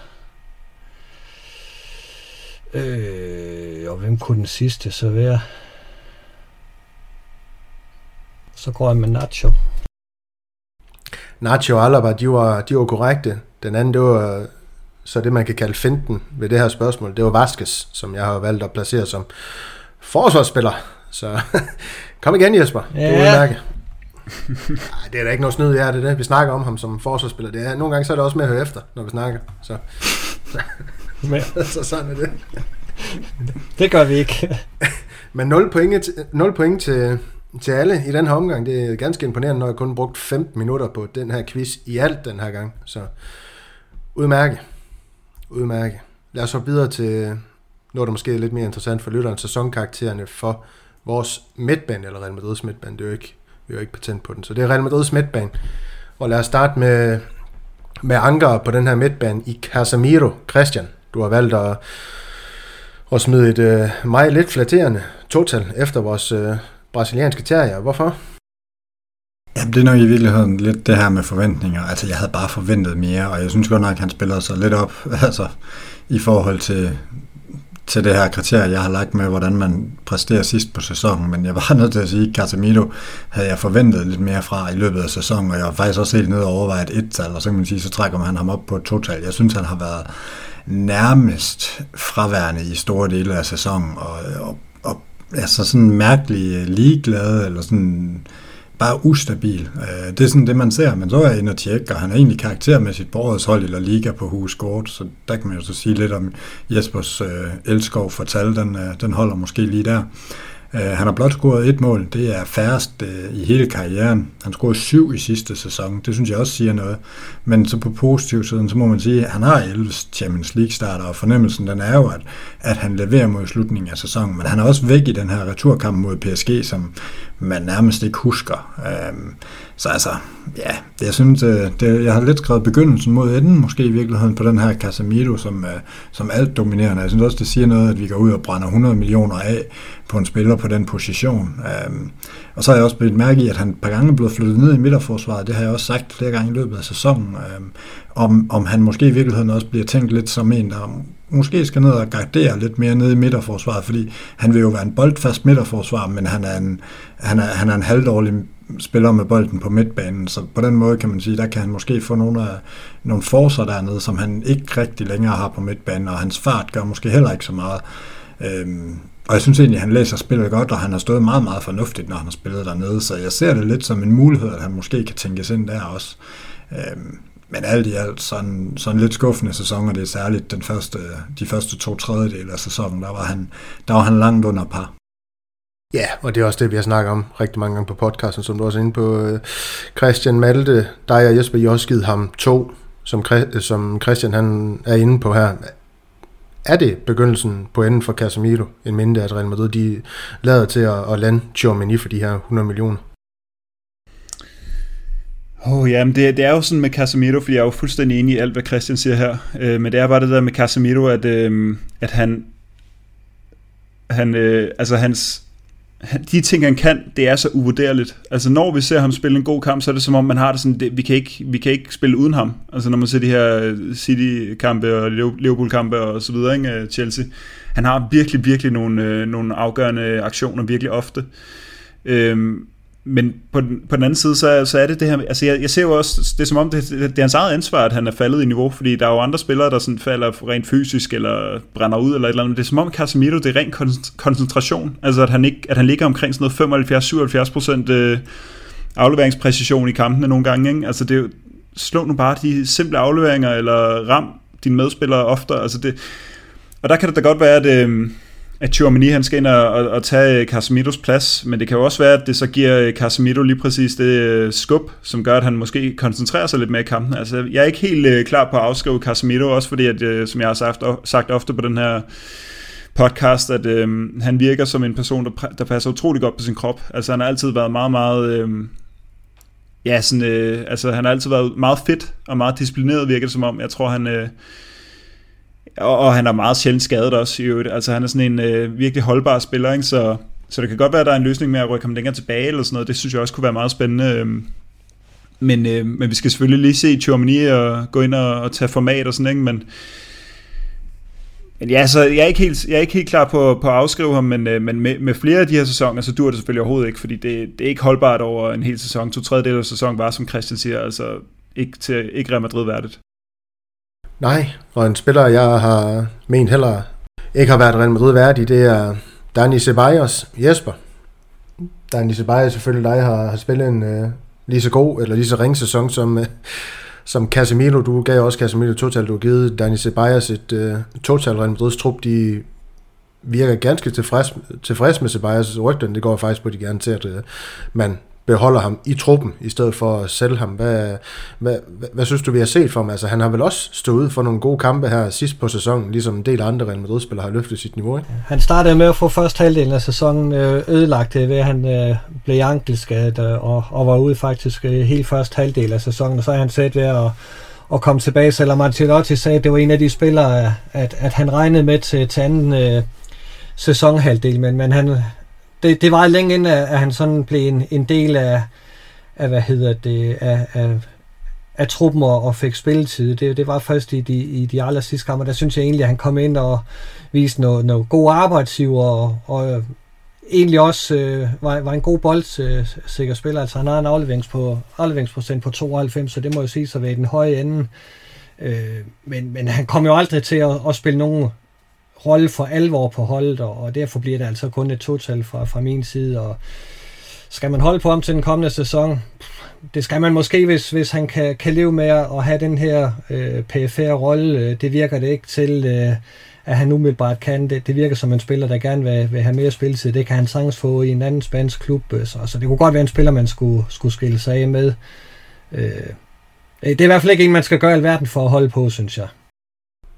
Øh, og hvem kunne den sidste så være? Så går jeg med Nacho. Nacho og Alaba, de var, de var korrekte. Den anden, det var så det, man kan kalde finten ved det her spørgsmål. Det var Vasquez, som jeg har valgt at placere som forsvarsspiller. Så kom igen, Jesper. Ja. Det er det er da ikke noget snyd, ja, det er det. Vi snakker om ham som forsvarsspiller. Det er, nogle gange så er det også med at høre efter, når vi snakker. Så, så sådan er det. Det gør vi ikke. Men nul point til, nul point til... til alle i den her omgang. Det er ganske imponerende, når jeg kun brugt femten minutter på den her quiz i alt den her gang. Så udmærke. Udmærke. Lad os så videre til noget, der måske er lidt mere interessant for lytteren, sæsonkaraktererne for vores midtbane, eller Real Madrids midtbane, det er jo ikke, vi er jo ikke patent på den, så det er Real Madrids midtbane. Og lad os starte med, med anker på den her midtbane i Casemiro. Christian, du har valgt at, at smide et øh, meget lidt flatterende total efter vores øh, brasilianske terrier. Hvorfor? Jamen, det er nok i virkeligheden lidt det her med forventninger. Altså, jeg havde bare forventet mere, og jeg synes godt nok, at han spiller sig lidt op altså, i forhold til, til det her kriterie, jeg har lagt med, hvordan man præsterer sidst på sæsonen. Men jeg var nødt til at sige, at Casemiro havde jeg forventet lidt mere fra i løbet af sæsonen, og jeg var faktisk også helt nede og overveje et et-tal, og så kan man sige, så trækker man ham op på et to-tal. Jeg synes, han har været nærmest fraværende i store dele af sæsonen, og, og, og altså sådan mærkelig ligeglad, eller sådan... bare ustabil. Det er sådan det, man ser. Men så er jeg inde og tjekke, og han er egentlig karaktermæssigt på årets hold i La Liga på Hus Kort, så der kan man jo så sige lidt om Jespers elskov for tal, den, den holder måske lige der. Han har blot scoret et mål, det er færrest i hele karrieren. Han scorede syv i sidste sæson, det synes jeg også siger noget. Men så på positiv siden, så må man sige, at han har elleve Champions League-starter, og fornemmelsen den er jo, at, at han leverer mod slutningen af sæsonen. Men han er også væk i den her returkamp mod P S G, som man nærmest ikke husker. Så altså, ja, jeg synes, det, jeg har lidt skrevet begyndelsen mod enden, måske i virkeligheden, på den her Casemiro, som, som alt dominerende. Jeg synes også, det siger noget, at vi går ud og brænder hundrede millioner af på en spiller på den position. Og så har jeg også blevet mærke i, at han et par gange er blevet flyttet ned i midterforsvaret. Det har jeg også sagt flere gange i løbet af sæsonen. Om, om han måske i virkeligheden også bliver tænkt lidt som en, der måske skal ned og gardere lidt mere ned i midterforsvaret, fordi han vil jo være en boldfast midterforsvar, men han er en, han er, han er en halvdårlig spiller med bolden på midtbanen, så på den måde kan man sige, der kan han måske få nogle, af, nogle forser dernede, som han ikke rigtig længere har på midtbanen, og hans fart gør måske heller ikke så meget. Øhm, og jeg synes egentlig, at han læser spillet godt, og han har stået meget, meget fornuftigt, når han har spillet dernede, så jeg ser det lidt som en mulighed, at han måske kan tænkes ind der også. Øhm, Men alt i alt sådan, sådan lidt skuffende sæson, og det er særligt den første, de første to tredjedel af sæsonen, der var han, der var han langt under par. Ja, yeah, og det er også det, vi har snakket om rigtig mange gange på podcasten, som du også er inde på. Christian, Malte, dig og Jesper, I har også givet ham to, som, som Christian han er inde på her. Er det begyndelsen på enden for Casemiro, en minde at Real Madrid, de lader til at, at lande Tchouaméni for de her hundrede millioner? Oh, ja, men det, det er jo sådan med Casemiro, fordi jeg er jo fuldstændig enig i alt, hvad Christian siger her. Øh, men det er bare det der med Casemiro, at, øh, at han, han øh, altså hans, han, de ting, han kan, det er så uvurderligt. Altså når vi ser ham spille en god kamp, så er det som om, man har det sådan, det, vi, kan ikke, vi kan ikke spille uden ham. Altså når man ser de her City-kampe og Liverpool-kampe og så videre, ikke? Chelsea. Han har virkelig, virkelig nogle, øh, nogle afgørende aktioner, virkelig ofte. Øh, Men på den, på den anden side, så, så er det det her... Altså, jeg, jeg ser jo også... Det er som om, det, det, det er hans eget ansvar, at han er faldet i niveau, fordi der er jo andre spillere, der sådan falder rent fysisk, eller brænder ud, eller et eller andet. Men det er som om, Casemiro, det er ren koncentration. Altså, at han, ikke, at han ligger omkring sådan noget femoghalvfjerds til syvoghalvfjerds procent øh, afleveringspræcision i kampene nogle gange, ikke? Altså, det er jo... Slå nu bare de simple afleveringer, eller ram dine medspillere oftere. Altså, det... Og der kan det da godt være, at... Øh, at Tchouaméni, han skal ind og, og, og tage Casemiros plads, men det kan jo også være, at det så giver Casemiro lige præcis det skub, som gør, at han måske koncentrerer sig lidt mere i kampen. Altså, jeg er ikke helt klar på at afskrive Casemiro, også fordi, at, som jeg har sagt, sagt ofte på den her podcast, at øhm, han virker som en person, der, der passer utrolig godt på sin krop. Altså, han har altid været meget, meget... Øhm, ja, sådan... Øh, altså, han har altid været meget fedt og meget disciplineret, virker det som om. Jeg tror, han... Øh, Og han er meget sjældent skadet også i øvrigt. Altså han er sådan en øh, virkelig holdbar spiller, ikke? Så, så det kan godt være, at der er en løsning med at rykke ham længere tilbage eller sådan noget. Det synes jeg også kunne være meget spændende. Men, øh, men vi skal selvfølgelig lige se Tchouaméni og gå ind og, og tage format og sådan, ikke? Men, men ja, så jeg er ikke helt, jeg er ikke helt klar på, på at afskrive ham, men, øh, men med, med flere af de her sæsoner, så dur det selvfølgelig overhovedet ikke, fordi det, det er ikke holdbart over en hel sæson. To tredjedel af sæsonen var, som Christian siger, altså ikke, til, ikke Real Madrid værdigt. Nej, og en spiller, jeg har ment heller ikke har været Real Madrid værdig, det er Dani Ceballos. Jesper, Dani Ceballos selvfølgelig dig har, har spillet en øh, lige så god, eller lige så ringe sæson som, øh, som Casemiro. Du gav også Casemiro total, du har givet Dani Ceballos et øh, total. Real Madrids trup, de virker ganske tilfreds, tilfreds med Ceballos rygten. Det går faktisk på, de gerne til, at øh, man beholder ham i truppen, i stedet for at sælge ham. Hvad, hvad, hvad, hvad synes du, vi har set for ham? Altså, han har vel også stået ud for nogle gode kampe her sidst på sæsonen, ligesom en del andre Real Madrid-spillere har løftet sit niveau, ikke? Han startede med at få første halvdelen af sæsonen ødelagt, ved at han blev ankelskadet og, og var ude faktisk helt første halvdel af sæsonen, og så er han sat ved at og kom tilbage, selvom Ancelotti sagde, at det var en af de spillere, at, at han regnede med til, til anden øh, sæsonhalvdel, men, men han, det, det var længe inden, at han sådan blev en, en del af, af, hvad hedder det, af, af, af truppen og, og fik spilletid. Det, det var først i de, i de aller sidste kampe, der synes jeg egentlig, at han kom ind og viste noget, noget god arbejdsgiver, og, og egentlig også øh, var, var en god boldsikker spiller. Altså han har en afleveringsprocent på tooghalvfems, så det må jo sige sig være i den høje ende. Øh, men, men han kom jo aldrig til at, at spille nogen rolle for alvor på holdet, og, og derfor bliver det altså kun et total fra, fra min side. Og skal man holde på ham til den kommende sæson? Det skal man måske, hvis, hvis han kan, kan leve med at have den her øh, perifære rolle. Det virker det ikke til... Øh, at han umiddelbart kan. Det, det virker som en spiller, der gerne vil, vil have mere spilletid. Det kan han sagtens få i en anden spansk klub. Så, så det kunne godt være en spiller, man skulle, skulle skille sig af med. Øh, det er i hvert fald ikke en, man skal gøre alverden for at holde på, synes jeg.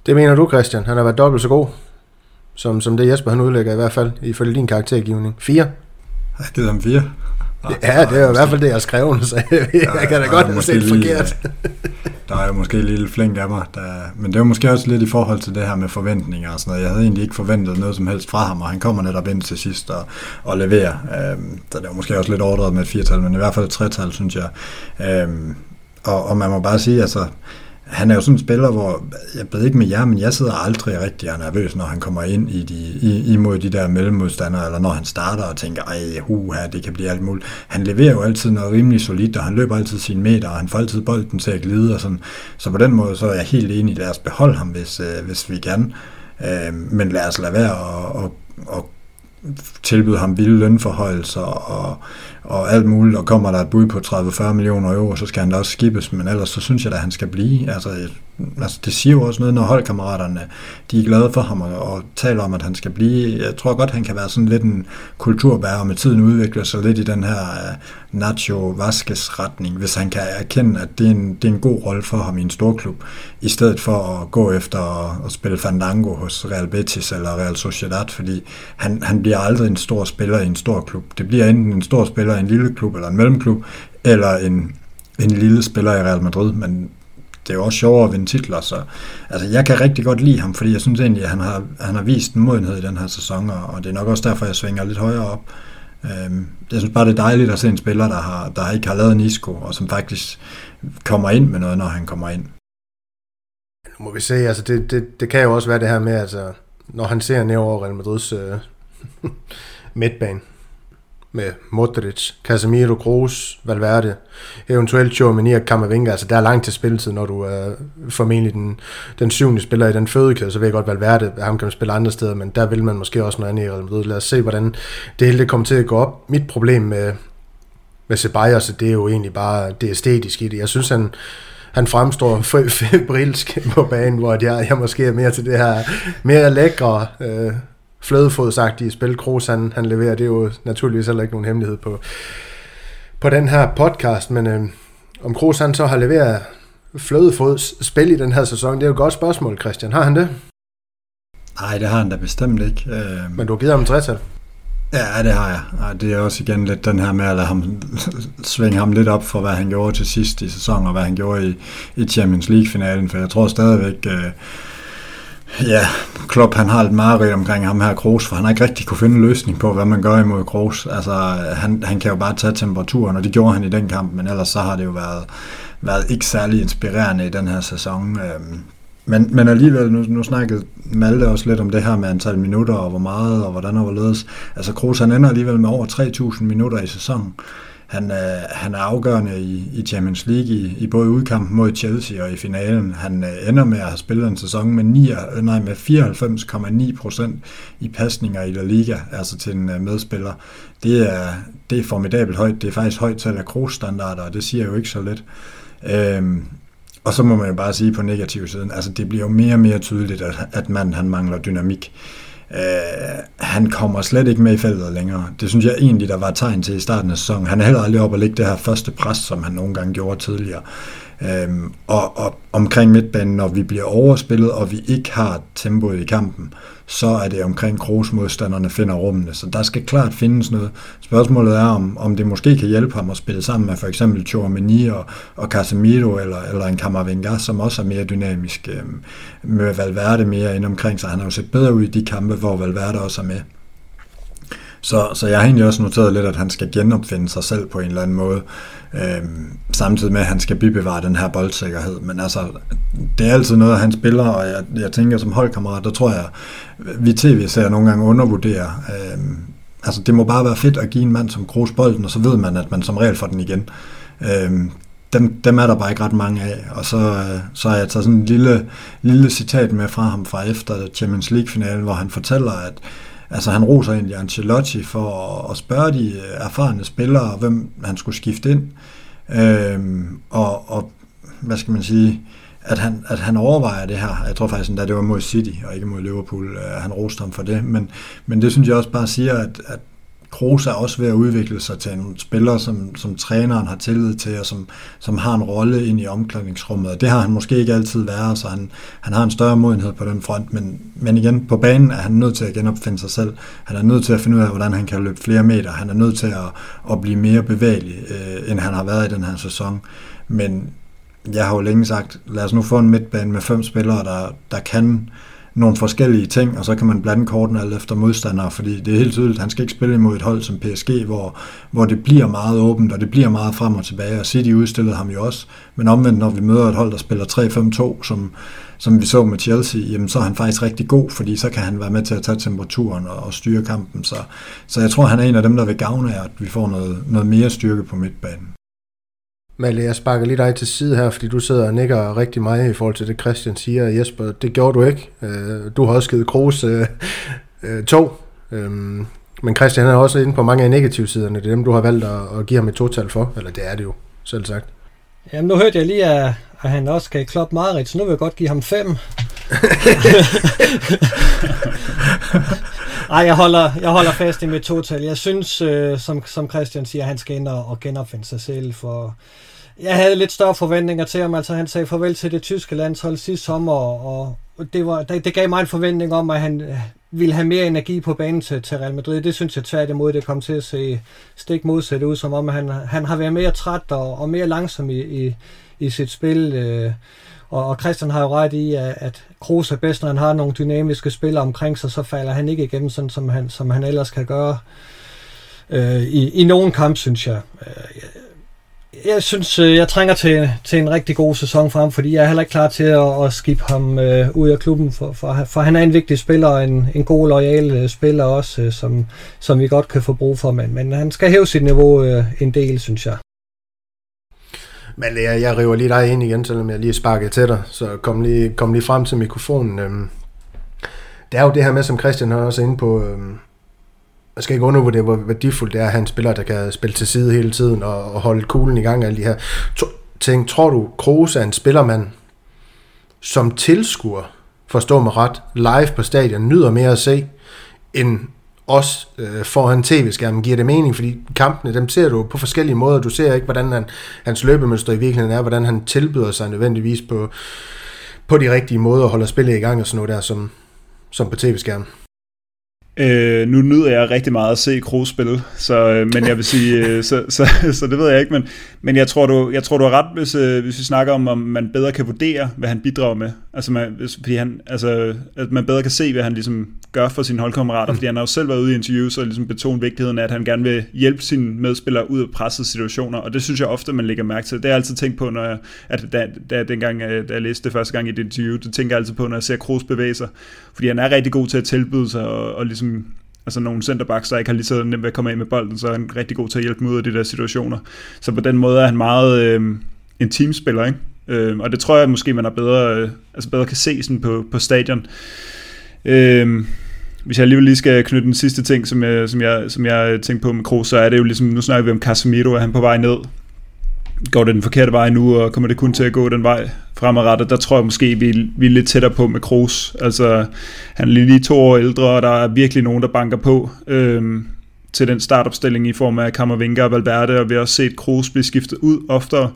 Det mener du, Christian. Han har været dobbelt så god, som, som det Jesper han udlægger i hvert fald, ifølge din karaktergivning. fire? Jeg givet ham fire. Nej, ja, det er i hvert fald det, jeg har skrevet, så jeg, der, jeg kan da godt have set forkert. Der er jo måske lige lidt flink af mig, der, men det var måske også lidt i forhold til det her med forventninger og sådan noget. Jeg havde egentlig ikke forventet noget som helst fra ham, og han kommer netop ind til sidst og, og leverer. Øhm, så det var måske også lidt overdrevet med et firtal, men i hvert fald et tretal, synes jeg. Øhm, og, og man må bare sige, altså... Han er jo sådan en spiller, hvor, jeg ved ikke med jer, men jeg sidder aldrig rigtig og er nervøs, når han kommer ind i de, i, imod de der mellemmodstandere, eller når han starter og tænker, ej, huha, det kan blive alt muligt. Han leverer jo altid noget rimelig solidt, og han løber altid sine meter, og han får altid bolden til at glide, og sådan. Så på den måde, så er jeg helt enig i, lad os beholde ham, hvis, øh, hvis vi kan. Øh, men lad os lade være og, og, og tilbyde ham vilde lønforhøjelser og, og alt muligt, og kommer der et bud på tredive til fyrre millioner euro, så skal han da også skippes, men ellers så synes jeg da, at han skal blive. Altså, altså det siger jo også noget, når holdkammeraterne, de er glade for ham og, og taler om, at han skal blive. Jeg tror godt, han kan være sådan lidt en kulturbærer, og med tiden udvikler sig lidt i den her uh, Nacho Vasquez-retning, hvis han kan erkende, at det er en, det er en god rolle for ham i en storklub, i stedet for at gå efter at, at spille fandango hos Real Betis eller Real Sociedad, fordi han, han bliver aldrig en stor spiller i en stor klub. Det bliver enten en stor spiller i en lille klub, eller en mellemklub, eller en, en lille spiller i Real Madrid, men det er jo også sjovere at vinde titler, så altså, jeg kan rigtig godt lide ham, fordi jeg synes egentlig, at han har, han har vist en modenhed i den her sæson, og det er nok også derfor, jeg svinger lidt højere op. Øhm, jeg synes bare, det er dejligt at se en spiller, der, har, der ikke har lavet en isko, og som faktisk kommer ind med noget, når han kommer ind. Nu må vi se, altså det, det, det kan jo også være det her med, altså, når han ser ned over Real Madrids øh, midtbane, med Modric, Casemiro, Kroos, Valverde, eventuelt Tchouameni og Camavinga. Altså, der er langt til spilletid, når du er formentlig den, den syvende spiller i den fødekæde. Så ved jeg godt, Valverde, ham kan man spille andre steder, men der vil man måske også noget andet i Real Madrid. Lad os se, hvordan det hele det kommer til at gå op. Mit problem med, med Ceballos, det er jo egentlig bare det æstetiske i det. Jeg synes, han... Han fremstår febrilsk på banen, hvor jeg, jeg måske er mere til det her mere lækre, øh, flødefodsagtige spil. Kroos, han, han leverer, det er jo naturligvis heller ikke nogen hemmelighed på, på den her podcast, men øh, om Kroos, han så har leveret flødefods spil i den her sæson, det er jo et godt spørgsmål, Christian. Har han det? Nej, det har han da bestemt ikke. Øh... Men du har givet ham en tretal? Ja, det har jeg. Og det er også igen lidt den her med at lade ham, svinge ham lidt op for, hvad han gjorde til sidst i sæsonen, og hvad han gjorde i, i Champions League-finalen, for jeg tror stadigvæk, øh, ja, Klopp, han har et mareridt omkring ham her, Kroos, for han har ikke rigtig kunne finde en løsning på, hvad man gør imod Kroos. Altså, han, han kan jo bare tage temperaturen, og det gjorde han i den kamp, men ellers så har det jo været, været ikke særlig inspirerende i den her sæson. Øh. Men, men alligevel, nu, nu snakkede Malte også lidt om det her med antal minutter, og hvor meget, og hvordan og hvorledes. Altså, Kroos, han ender alligevel med over tre tusind minutter i sæsonen. Han, øh, han er afgørende i, i Champions League, i, i både udkampen mod Chelsea og i finalen. Han øh, ender med at have spillet en sæson med, ni, nej, med fireoghalvfems komma ni procent i pasninger i La Liga, altså til en øh, medspiller. Det er, det er formidabelt højt. Det er faktisk højt tal af Kroos-standarder, og det siger jo ikke så lidt. Øhm, Og så må man jo bare sige på negativ siden, altså det bliver jo mere og mere tydeligt, at, at manden han mangler dynamik. Øh, han kommer slet ikke med i feltet længere. Det synes jeg egentlig, der var et tegn til i starten af sæsonen. Han er heller aldrig oppe og lægge det her første pres, som han nogle gange gjorde tidligere. Øhm, og, og omkring midtbanen, når vi bliver overspillet, og vi ikke har tempoet i kampen, så er det omkring Kroos-modstanderne finder rummene. Så der skal klart findes noget. Spørgsmålet er, om, om det måske kan hjælpe ham at spille sammen med for eksempel Tchouaméni og, og Casemiro, eller, eller en Camavinga, som også er mere dynamisk, øhm, med Valverde mere ind omkring sig. Han har jo set bedre ud i de kampe, hvor Valverde også er med. Så, så jeg har egentlig også noteret lidt, at han skal genopfinde sig selv på en eller anden måde, øhm, samtidig med, at han skal bevare den her boldsikkerhed. Men altså, det er altid noget, han spiller, og jeg, jeg tænker som holdkammerat, der tror jeg, vi tv-serier nogle gange undervurderer. Øhm, altså, det må bare være fedt at give en mand som Kroos bolden, og så ved man, at man som regel får den igen. Øhm, dem, dem er der bare ikke ret mange af. Og så, øh, så har jeg taget sådan en lille, lille citat med fra ham fra efter Champions League-finalen, hvor han fortæller, at altså han roser egentlig Ancelotti for at spørge de erfarne spillere, hvem han skulle skifte ind. Øhm, og, og hvad skal man sige, at han, at han overvejer det her. Jeg tror faktisk, at det var mod City og ikke mod Liverpool, at han roste ham for det. Men, men det synes jeg også bare siger, at, at Kroos er også ved at udvikle sig til en spiller, som, som træneren har tillid til, og som, som har en rolle ind i omklædningsrummet. Og det har han måske ikke altid været, så han, han har en større modenhed på den front. Men, men igen, på banen er han nødt til at genopfinde sig selv. Han er nødt til at finde ud af, hvordan han kan løbe flere meter. Han er nødt til at, at blive mere bevægelig, øh, end han har været i den her sæson. Men jeg har jo længe sagt, lad os nu få en midtbane med fem spillere, der, der kan nogle forskellige ting, og så kan man blande kortene alt efter modstandere, fordi det er helt tydeligt, at han skal ikke spille imod et hold som P S G, hvor, hvor det bliver meget åbent, og det bliver meget frem og tilbage, og City udstillede ham jo også, men omvendt, når vi møder et hold, der spiller tre fem to, som, som vi så med Chelsea, jamen så er han faktisk rigtig god, fordi så kan han være med til at tage temperaturen og, og styre kampen, så, så jeg tror, han er en af dem, der vil gavne af, at vi får noget, noget mere styrke på midtbanen. Malte, jeg sparker lige dig til side her, fordi du sidder og nikker rigtig meget i forhold til det, Christian siger. Jesper, det gjorde du ikke. Du har også givet Kroos øh, to. Men Christian er også inde på mange af negativsiderne. Det er dem, du har valgt at give ham et total for. Eller det er det jo, selv sagt. Jamen, nu hørte jeg lige, at han også kan kloppe meget, så nu vil jeg godt give ham fem. Ej, jeg holder, jeg holder fast i mit total. Jeg synes, øh, som, som Christian siger, han skal ind og genopfinde sig selv. For jeg havde lidt større forventninger til ham. Altså, han sagde farvel til det tyske landshold sidste sommer, og det, var, det gav mig en forventning om, at han ville have mere energi på banen til, til Real Madrid. Det synes jeg tværtimod, det kom til at se stik modsat ud, som om han, han har været mere træt og, og mere langsom i, i, i sit spil. Øh. Og Christian har jo ret i, at Kroos er bedst, når han har nogle dynamiske spillere omkring sig, så falder han ikke igennem, sådan som han, som han ellers kan gøre øh, i, i nogen kamp, synes jeg. Jeg synes, jeg trænger til, til en rigtig god sæson frem, fordi jeg er heller ikke klar til at, at skifte ham øh, ud af klubben, for, for, for han er en vigtig spiller, og en, en god, loyal spiller også, øh, som, som vi godt kan få brug for, men, men han skal hæve sit niveau øh, en del, synes jeg. Men jeg, jeg river lige dig ind igen, selvom jeg lige sparker til dig, så kom lige, kom lige frem til mikrofonen. Det er jo det her med, som Christian også er inde på, jeg skal ikke undervurdere, hvor værdifuldt det er at have en spiller, der kan spille til side hele tiden og holde kuglen i gang af alle de her ting. Tror du, Kroos er en spillermand, som tilskuer, forstår mig ret, live på stadion, nyder mere at se, end også øh, foran tv-skærmen? Giver det mening, fordi kampene, dem ser du på forskellige måder. Du ser ikke, hvordan han, hans løbemønster i virkeligheden er, hvordan han tilbyder sig nødvendigvis på, på de rigtige måder og holder spillet i gang og sådan noget der, som, som på tv-skærmen. Øh, nu nyder jeg rigtig meget at se Kroos spille, så, øh, men jeg vil sige, øh, så, så, så, så det ved jeg ikke, men, men jeg, tror, du, jeg tror, du har ret, hvis, øh, hvis vi snakker om, om man bedre kan vurdere, hvad han bidrager med, altså, man, hvis, fordi han, altså, at man bedre kan se, hvad han ligesom gør for sine holdkammerater, mm. fordi han har jo selv været ude i interviews og ligesom betonet vigtigheden af, at han gerne vil hjælpe sine medspillere ud af pressede situationer, og det synes jeg ofte, man lægger mærke til. Det har jeg altid tænkt på, når jeg, at da, da, dengang, da jeg læste det første gang i det interview, det tænker jeg altid på, når jeg ser Kroos bevæge sig, fordi han er rigtig god til at tilbyde sig og, og ligesom altså nogle centerbacks, der ikke har lige så nemt ved at komme af med bolden, så er han rigtig god til at hjælpe dem ud af de der situationer. Så på den måde er han meget øh, en teamspiller, ikke? Øh, og det tror jeg måske, man er bedre, øh, altså bedre kan se sådan på, på stadion. Øh, hvis jeg alligevel lige skal knytte den sidste ting, som jeg, som jeg, som jeg tænkte på med Kroos, så er det jo ligesom, nu snakker vi om Casemiro, er han på vej ned? går det den forkerte vej nu, og kommer det kun til at gå den vej fremadrettet? Der tror jeg måske, vi, vi er lidt tættere på med Kroos. Altså, han er lige to år ældre, og der er virkelig nogen, der banker på øhm, til den startopstilling i form af Camavinga og Valverde, og vi har også set Kroos blive skiftet ud oftere.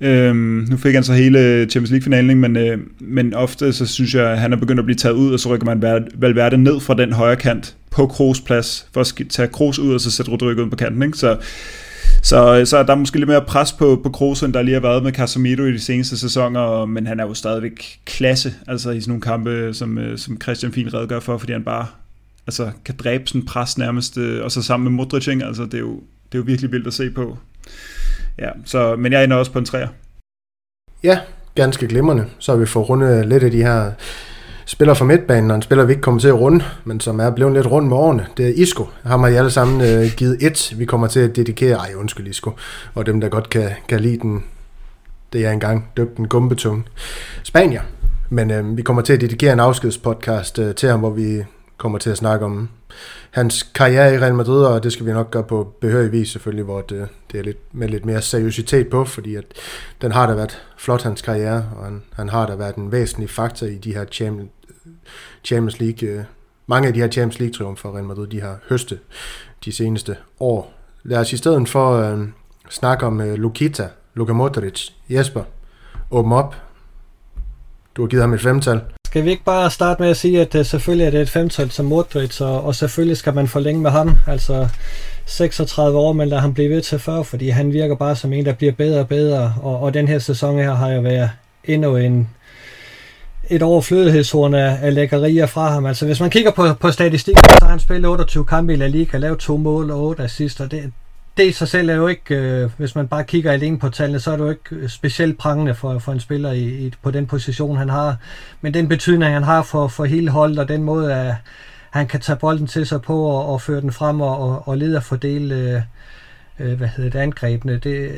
Øhm, nu fik han så hele Champions League-finalen, men, øh, men ofte så synes jeg, at han er begyndt at blive taget ud, og så rykker man Valverde ned fra den højre kant på Kroos plads, for at tage Kroos ud, og så sætte Rodrigo ud på kanten, ikke? Så Så, så er der måske lidt mere pres på, på Kroos, end der lige har været med Casemiro i de seneste sæsoner, men han er jo stadigvæk klasse, altså i sådan nogle kampe, som, som Christian fint redegør for, fordi han bare altså, kan dræbe sådan pres nærmest, og så sammen med Modric, altså det er, jo, det er jo virkelig vildt at se på. Ja, så, men jeg ender også på en treer. Ja, ganske glimrende. Så har vi fået rundet lidt af de her spiller fra midtbanen, og en spiller, vi ikke kommer til at runde, men som er blevet lidt rundt med årene, det er Isco. Ham har I alle sammen øh, givet et. Vi kommer til at dedikere, ej undskyld Isco, og dem, der godt kan, kan lide den, det er engang døbt en gumbetunge Spanier. Men øh, vi kommer til at dedikere en afskedspodcast øh, til ham, hvor vi kommer til at snakke om hans karriere i Real Madrid, og det skal vi nok gøre på behørig vis selvfølgelig, hvor det, det er lidt, med lidt mere seriøsitet på, fordi at den har da været flot, hans karriere, og han, han har da været en væsentlig faktor i de her Champions, Champions League, mange af de her Champions League-triumfer for Real Madrid, de har høstet de seneste år. Lad os i stedet for øh, snakke om øh, Lukita, Luka Modric. Jesper, åbn op. Du har givet ham et femtal. Skal vi ikke bare starte med at sige, at uh, selvfølgelig er det et femtal som Modric, og, og selvfølgelig skal man forlænge med ham, altså seksogtredive år, men lad ham blive ved til fyrre, fordi han virker bare som en, der bliver bedre og bedre, og, og den her sæson her har jo været endnu en et overflødighedshorn af, af lækkerier fra ham. Altså hvis man kigger på, på statistikken, så har han spillet otteogtyve kampe i La Liga, lavet to mål og otte assist, og det, det i sig selv er jo ikke, øh, hvis man bare kigger alene på tallene, så er det jo ikke specielt prangende for, for en spiller i, i, på den position, han har. Men den betydning, han har for, for hele holdet, og den måde, at han kan tage bolden til sig på og, og føre den frem og, og, og lede og fordele øh, hvad hedder det, angrebene, det,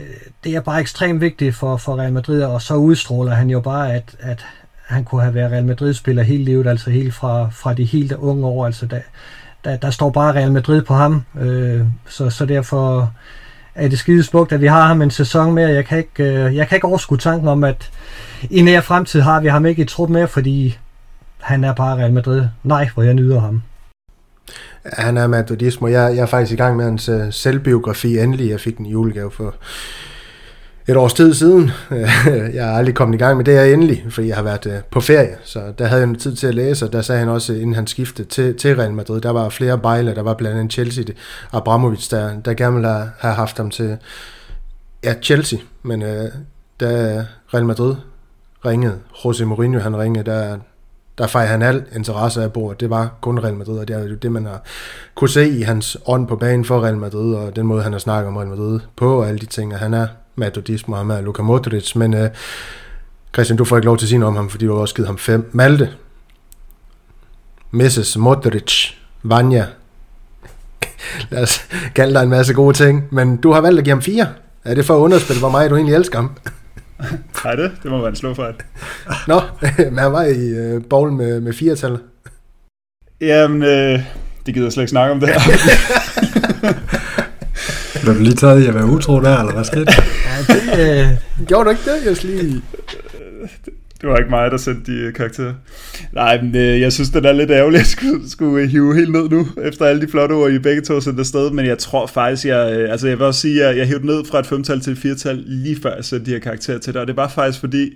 det er bare ekstremt vigtigt for, for Real Madrid, og så udstråler han jo bare, at, at han kunne have været Real Madrid-spiller hele livet, altså helt fra, fra de helt unge år, altså da, Der, der står bare Real Madrid på ham, øh, så, så derfor er det skide smukt, at vi har ham en sæson mere. Jeg kan ikke, øh, jeg kan ikke overskue tanken om, at i nær fremtid har vi ham ikke i trup mere, fordi han er bare Real Madrid. Nej, hvor jeg nyder ham. Ja, han er madridismo. Jeg, jeg er faktisk i gang med hans uh, selvbiografi endelig. Jeg fik den i julegave for et års tid siden. Jeg er aldrig kommet i gang med det her endelig, fordi jeg har været på ferie, så der havde jeg noget tid til at læse, og der sagde han også, inden han skiftede til, til Real Madrid, der var flere bejler, der var blandt andet Chelsea, Abramovich, der, der gerne ville have haft ham til ja, Chelsea, men øh, da Real Madrid ringede, José Mourinho han ringede, der, der fejrede han al interesse af bordet, det var kun Real Madrid, og det er jo det, man har kunne se i hans ånd på banen for Real Madrid, og den måde, han har snakket om Real Madrid på, og alle de ting, og han er Madridismo, og ham er Luka Modric, men øh, Christian, du får ikke lov til at sige noget om ham, fordi du har også givet ham fem. Malte, missus Modric, Vanja, lad os kalde dig en masse gode ting, men du har valgt at give ham fire. Er det for at underspille, hvor meget du egentlig elsker ham? Nej, det, det må være en slåfejl. Nå, men han var i øh, bowlen med, med firetal. Jamen, øh, det gider jeg slet ikke snakke om det her. Blev du lige taget i at være utro der, eller hvad skete? Ja, det øh, gjorde du ikke det, jeg lige... Det var ikke mig, der sendte de karakterer. Nej, men øh, jeg synes, det er lidt ærgerligt, at skulle, skulle hive helt ned nu, efter alle de flotte ord, I begge to sendte afsted, men jeg tror faktisk, jeg... Øh, altså, jeg vil også sige, at jeg, jeg hævde ned fra et femtal til et firtal, lige før jeg sendte de her karakterer til dig, og det var faktisk fordi,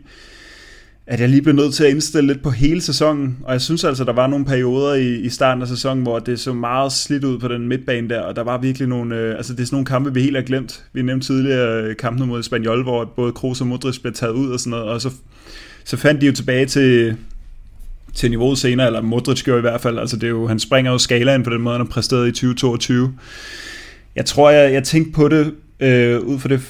at jeg lige blev nødt til at indstille lidt på hele sæsonen, og jeg synes altså, der var nogle perioder i, i starten af sæsonen, hvor det så meget slidt ud på den midtbane der, og der var virkelig nogle, øh, altså det er sådan nogle kampe, vi helt har glemt. Vi nævnte tidligere kampene mod Espanyol, hvor både Kroos og Modric blev taget ud og sådan noget, og så, så fandt de jo tilbage til, til niveauet senere, eller Modric gjorde i hvert fald, altså det er jo, han springer jo skalaen på den måde, han har præsteret i tyve toogtyve. Jeg tror, jeg, jeg tænkte på det øh, ud fra det,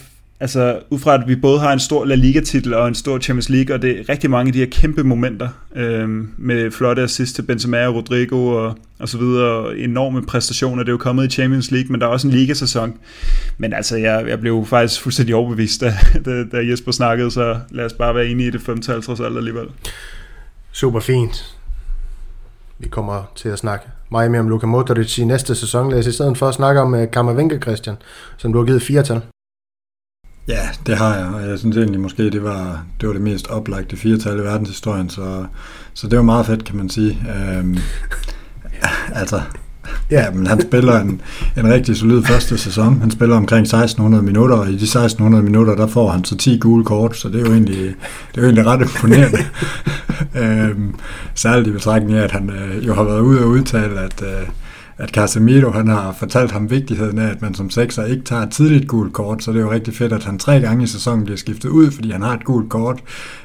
altså, ud fra at vi både har en stor La Liga-titel og en stor Champions League, og det er rigtig mange af de her kæmpe momenter, øh, med flotte assist til Benzema og Rodrigo og, og så videre, og enorme præstationer. Det er jo kommet i Champions League, men der er også en ligasæson. Men altså, jeg, jeg blev faktisk fuldstændig overbevist, da, da, da Jesper snakkede, så lad os bare være enige i det femtal trods alt alligevel. Super fint. Vi kommer til at snakke meget mere om Luka Modric i næste sæson. Lad os i stedet for at snakke om Camavinga, Christian, som du har givet firetal. Ja, det har jeg, og jeg synes egentlig måske, det var det, var det mest oplagte firetal i verdenshistorien, så, så det var meget fedt, kan man sige. Øhm, altså, ja, men han spiller en, en rigtig solid første sæson. Han spiller omkring seksten hundrede minutter, og i de seksten hundrede minutter, der får han så ti gule kort, så det er jo egentlig, det er jo egentlig ret imponerende. øhm, særligt i betragtning af, at han øh, jo har været ude og udtale, at... Øh, at Casemiro, han har fortalt ham vigtigheden af, at man som sekser ikke tager et tidligt gult kort, så det er jo rigtig fedt, at han tre gange i sæsonen bliver skiftet ud, fordi han har et gult kort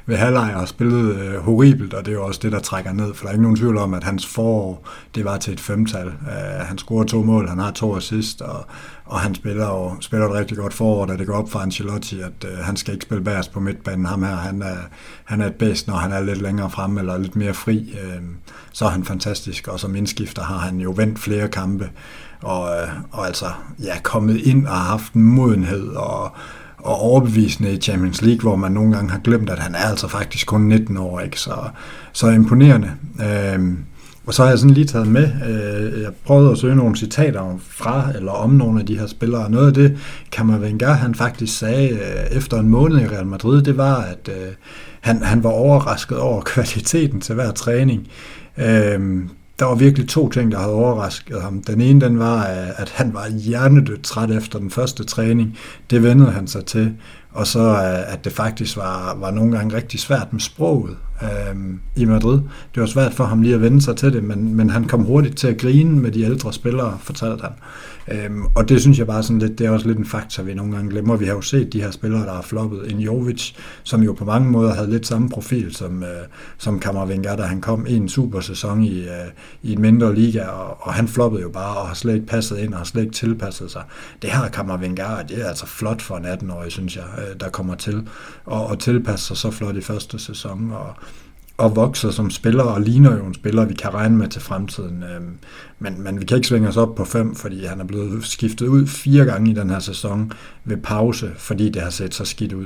ved halvleg og har spillet øh, horribelt, og det er jo også det, der trækker ned, for der er ikke nogen tvivl om, at hans forår, det var til et femtal. Uh, han scorer to mål, han har to assist, og, og han spiller, og, spiller et rigtig godt forår, da det går op for Ancelotti, at øh, han skal ikke spille bagerst på midtbanen. Ham her, han er, han er et bedst, når han er lidt længere frem eller lidt mere fri, øh, så er han fantastisk, og som indskifter har han jo vendt flere kampe, og, og altså ja, kommet ind og haft en modenhed og, og overbevisende i Champions League, hvor man nogle gange har glemt, at han er altså faktisk kun nitten år, ikke? Så, så imponerende. Øhm, og så har jeg sådan lige taget med, øh, jeg prøvede at søge nogle citater fra eller om nogle af de her spillere, noget af det Camavinga, han faktisk sagde øh, efter en måned i Real Madrid, det var, at øh, han, han var overrasket over kvaliteten til hver træning. Øhm, Der var virkelig to ting, der havde overrasket ham. Den ene, den var, at han var hjernedødt træt efter den første træning. Det vendede han sig til. Og så, at det faktisk var, var nogle gange rigtig svært med sproget øhm, i Madrid. Det var svært for ham lige at vende sig til det, men, men han kom hurtigt til at grine med de ældre spillere, fortalte han. Øhm, og det synes jeg bare sådan lidt, det er også lidt en faktor, vi nogle gange glemmer. Vi har jo set de her spillere, der har floppet. En Jovic, som jo på mange måder havde lidt samme profil som, øh, som Camavinga, da han kom i en super sæson i, øh, i en mindre liga, og, og han floppede jo bare og har slet ikke passet ind og har slet ikke tilpasset sig. Det her Camavinga, det er altså flot for en atten-årig, synes jeg, der kommer til at tilpasse sig så flot i første sæson og, og vokser som spiller og ligner jo en spiller, vi kan regne med til fremtiden. Men, men vi kan ikke svinge os op på fem, fordi han er blevet skiftet ud fire gange i den her sæson ved pause, fordi det har set så skidt ud.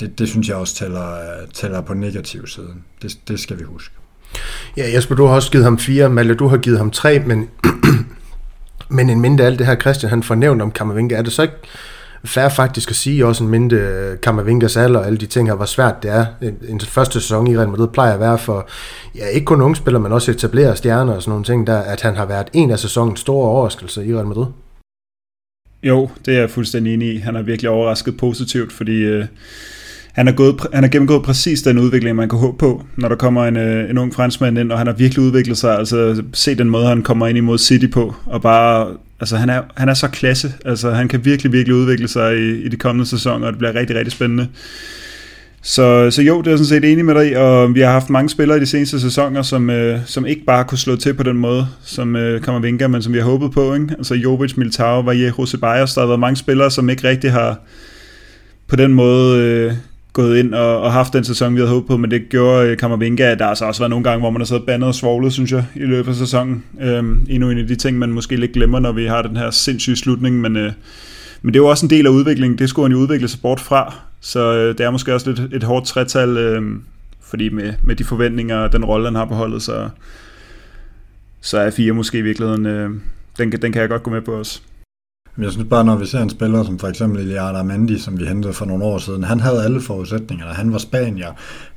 Det, det synes jeg også tæller, tæller på negativ siden. Det, det skal vi huske. Ja, Jesper, du har også givet ham fire, Malte, du har givet ham tre, men, men en mindre alt det her, Christian, han fornævnt om Camavinga, er det så ikke fair faktisk at sige, også en mindre Camavingas alder og alle de ting her, hvor svært det er. En, en første sæson i Real Madrid plejer at være for, ja, ikke kun unge spillere, men også etablerede stjerner og sådan nogle ting der, at han har været en af sæsonens store overraskelser i Real Madrid. Jo, det er jeg fuldstændig enig i. Han har virkelig overrasket positivt, fordi øh, han, har gået, han har gennemgået præcis den udvikling, man kan håbe på, når der kommer en, øh, en ung franskmand ind, og han har virkelig udviklet sig. Altså, se den måde, han kommer ind imod City på, og bare... Altså han er, han er så klasse, altså han kan virkelig, virkelig udvikle sig i, i de kommende sæsoner, og det bliver rigtig, rigtig spændende. Så, så jo, det er jeg sådan set enig med dig i, og vi har haft mange spillere i de seneste sæsoner, som, øh, som ikke bare kunne slå til på den måde, som øh, Camavinga, men som vi har håbet på, ikke? Altså Jovic, Militao, Vallejo, Ceballos, der har været mange spillere, som ikke rigtig har på den måde... Øh, gået ind og, og haft den sæson, vi havde håbet på, men det gjorde Camavinga. Der har så også været nogle gange, hvor man har siddet bandet og svoglet, synes jeg, i løbet af sæsonen. Øhm, endnu en af de ting, man måske lidt glemmer, når vi har den her sindssyge slutning, men, øh, men det er jo også en del af udviklingen. Det skulle han jo udvikle sig bort fra, så øh, det er måske også lidt et hårdt trætal, øh, fordi med, med de forventninger og den rolle, han har på holdet, så, så er fire måske i virkeligheden, øh, den, den kan jeg godt gå med på også. Jeg synes bare, når vi ser en spiller som for eksempel Iliard Armendi, som vi hentede for nogle år siden, han havde alle forudsætninger. Han var spanier,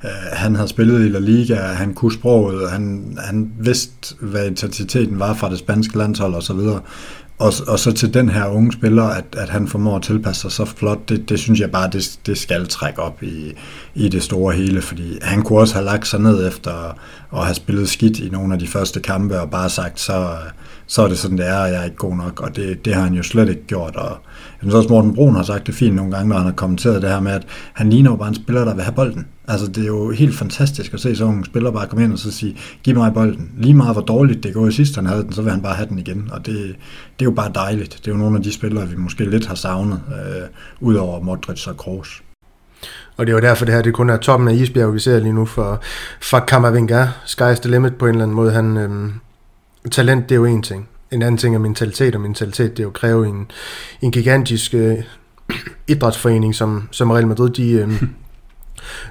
øh, han havde spillet i La Liga, han kunne sproget, han, han vidste, hvad intensiteten var fra det spanske landshold osv. Og, og, og så til den her unge spiller, at, at han formår at tilpasse sig så flot, det, det synes jeg bare, det, det skal trække op i, i det store hele, fordi han kunne også have lagt sig ned efter at have spillet skidt i nogle af de første kampe og bare sagt, så... så er det sådan, det er, og jeg er ikke god nok, og det, det har han jo slet ikke gjort. Og jeg synes også, Morten Brun har sagt det fint nogle gange, når han har kommenteret det her med, at han ligner jo bare en spiller, der vil have bolden. Altså, det er jo helt fantastisk at se sådan en spiller bare komme ind og så sige, giv mig bolden. Lige meget hvor dårligt det går i sidst, han havde den, så vil han bare have den igen, og det, det er jo bare dejligt. Det er jo nogle af de spillere, vi måske lidt har savnet, øh, ud over Modric og Kroos. Og det er jo derfor, det her det kun er toppen af isbjerg, vi ser lige nu for, for Camavinga. Sky's the limit på en eller anden måde, han... Øh... Talent, det er jo en ting. En anden ting er mentalitet, og mentalitet, det er jo kræve en, en gigantisk øh, idrætsforening, som, som Real Madrid, de øh,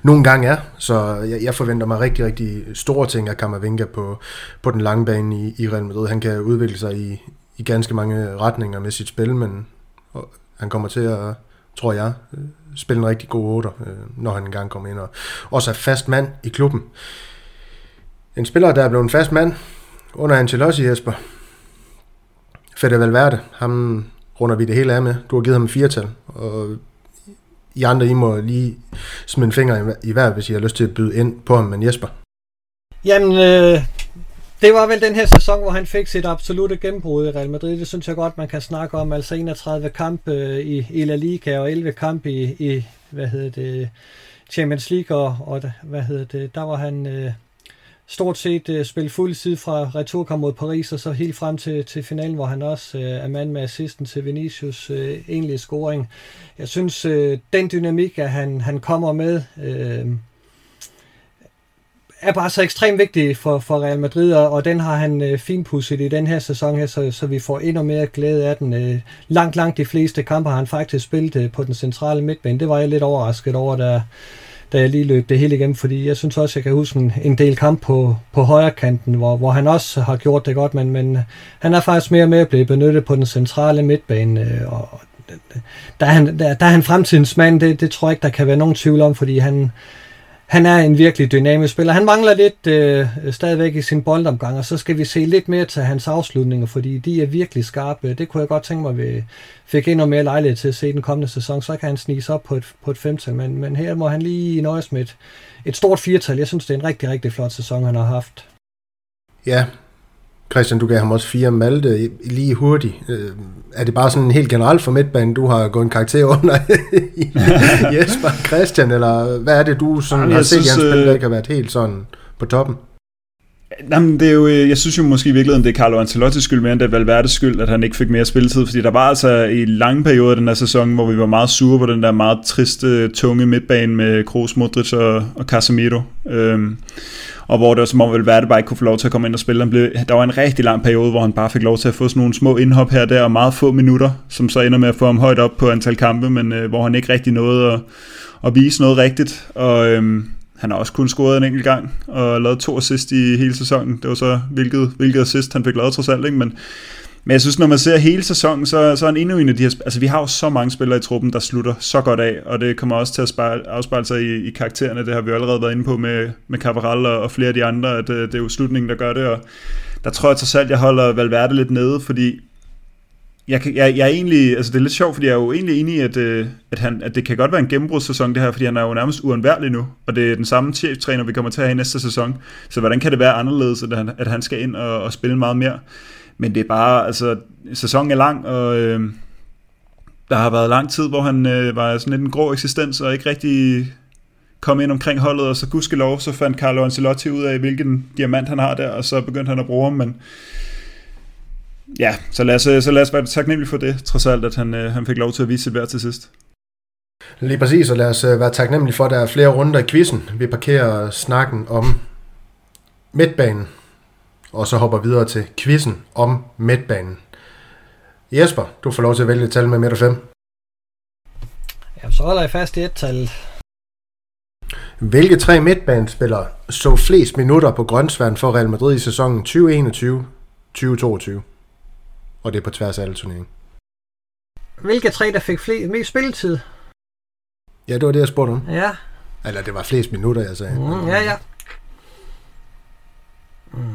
nogle gange er. Så jeg, jeg forventer mig rigtig, rigtig store ting af Camavinga på, på den lange bane i, i Real Madrid. Han kan udvikle sig i, i ganske mange retninger med sit spil, men han kommer til at, tror jeg, spille en rigtig god otter, når han engang kommer ind og også er fast mand i klubben. En spiller, der er blevet en fast mand under Ancelotti, Jesper. Fede Valverde, ham runder vi det hele af med. Du har givet ham firetal, og I andre, I må lige smide en finger i hver, hvis I har lyst til at byde ind på ham, men Jesper? Jamen, øh, det var vel den her sæson, hvor han fik sit absolutte gennembrud i Real Madrid. Det synes jeg godt, man kan snakke om. Altså enogtredive kampe i, i La Liga og elleve kampe i, i hvad hedder det, Champions League, og, og hvad hedder det, der var han... Øh, stort set uh, spille fuld side fra returkamp mod Paris, og så helt frem til, til finalen, hvor han også uh, er mand med assisten til Vinicius' uh, egentlige scoring. Jeg synes, uh, den dynamik, at han, han kommer med, uh, er bare så ekstremt vigtig for, for Real Madrid, og den har han uh, finpudset i den her sæson her, så, så vi får endnu mere glæde af den. Uh, langt, langt de fleste kampe har han faktisk spillet uh, på den centrale midtbane. Det var jeg lidt overrasket over, der da jeg lige løb det hele igennem, fordi jeg synes også, jeg kan huske en, en del kamp på, på højrekanten, hvor, hvor han også har gjort det godt, men, men han er faktisk mere og mere blevet benyttet på den centrale midtbane, og der er han, der, der er han fremtidens mand, det, det tror jeg ikke, der kan være nogen tvivl om, fordi han, han er en virkelig dynamisk spiller. Han mangler lidt øh, stadigvæk i sin boldomgang, og så skal vi se lidt mere til hans afslutninger, fordi de er virkelig skarpe. Det kunne jeg godt tænke mig, at vi fik endnu mere lejlighed til at se den kommende sæson. Så kan han snige op på et, på et femtal, men, men her må han lige nøjes med et, et stort firtal. Jeg synes, det er en rigtig, rigtig flot sæson, han har haft. Ja, Christian, du gav ham også fire. Malte, lige hurtigt. Øh, er det bare sådan helt generelt for midtbanen, du har gået en karakter under Jesper, Christian, eller hvad er det, du sådan jamen, har set, Jens Bender ikke har været helt sådan på toppen? Jamen, det er jo, jeg synes jo måske i virkeligheden, det er Carlo Ancelottis skyld mere end det er Valverdes skyld, at han ikke fik mere spilletid, fordi der var altså i lange perioder den her sæson, hvor vi var meget sure på den der meget triste, tunge midtbane med Kroos, Modric og, og Casemiro. Øhm, og hvor det var som om Valverde bare ikke kunne få lov til at komme ind og spille. Han blev, der var en rigtig lang periode, hvor han bare fik lov til at få sådan nogle små indhop her og der, og meget få minutter, som så ender med at få ham højt op på antal kampe, men øh, hvor han ikke rigtig nåede at, at vise noget rigtigt, og... Øhm, han har også kun scoret en enkelt gang og lavet to assist i hele sæsonen. Det var så, hvilket, hvilket assist han fik lavet trods alt, ikke? Men, men jeg synes, når man ser hele sæsonen, så, så er han endnu en af de her... Altså, vi har jo så mange spillere i truppen, der slutter så godt af, og det kommer også til at spejle, afspejle sig i, i karaktererne. Det har vi allerede været inde på med, med Carvajal og, og flere af de andre, at det, det er jo slutningen, der gør det. Og der tror jeg trods alt, jeg holder Valverde lidt nede, fordi... Jeg, jeg, jeg er egentlig, altså det er lidt sjovt, fordi jeg er jo egentlig enig i, at, at, han, at det kan godt være en gennembrudssæson det her, fordi han er jo nærmest uundværlig nu, og det er den samme cheftræner, vi kommer til at have i næste sæson, så hvordan kan det være anderledes, at han, at han skal ind og, og spille meget mere? Men det er bare, altså sæsonen er lang, og øh, der har været lang tid, hvor han øh, var sådan lidt en grå eksistens, og ikke rigtig kom ind omkring holdet, og så gudskelov, så fandt Carlo Ancelotti ud af, hvilken diamant han har der, og så begyndte han at bruge ham, men ja, så lad os, så lad os være taknemmelig for det, trods alt, at han, øh, han fik lov til at vise sit værd til sidst. Lige præcis, og lad os være taknemmelig for, at der er flere runder i quizzen. Vi parkerer snakken om midtbanen, og så hopper videre til quizzen om midtbanen. Jesper, du får lov til at vælge et tal med midt og fem. Jamen, så holder jeg fast i et tal. Hvilke tre midtbanespillere så flest minutter på grønsværen for Real Madrid i sæsonen tyve enogtyve til tyve toogtyve? Og det er på tværs af alle turneringen. Hvilke tre, der fik fl- mest spilletid? Ja, det var det, jeg spurgte om. Ja. Eller det var flest minutter, jeg sagde. Mm, ja, ja. Mm.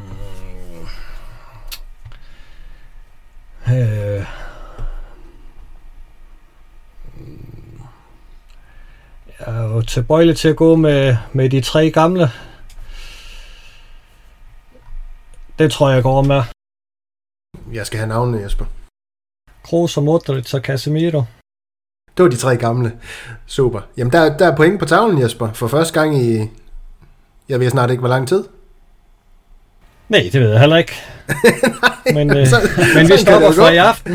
Øh. Jeg er jo tilbøjelig til at gå med, med de tre gamle. Det tror jeg, jeg går med. Jeg skal have navnene, Jesper. Kroos og Modric og Casemiro. Det var de tre gamle. Super. Jamen, der, der er point på tavlen, Jesper. For første gang i... Jeg ved snart ikke, hvor lang tid. Nej, det ved jeg heller ikke. Nej, men øh, så, men så, vi stopper fra i aften.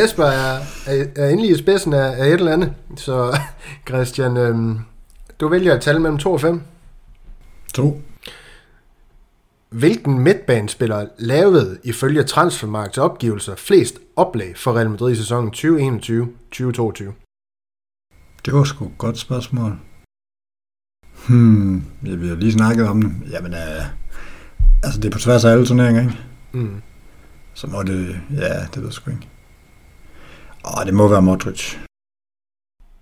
Jesper er, er, er endelig i spidsen af, af et eller andet. Så Christian, øh, du vælger at tale mellem to og fem. To. Hvilken midtbanespiller lavede ifølge Transfermarkts opgivelser flest oplæg for Real Madrid i sæsonen tyve enogtyve til tyve toogtyve? Det var sgu et godt spørgsmål. Hmm, vi har lige snakket om det. Jamen, øh, altså det er på tværs af alle turneringer, ikke? Mm. Så må det, ja, det ved jeg sgu ikke. Åh, det må være Modric.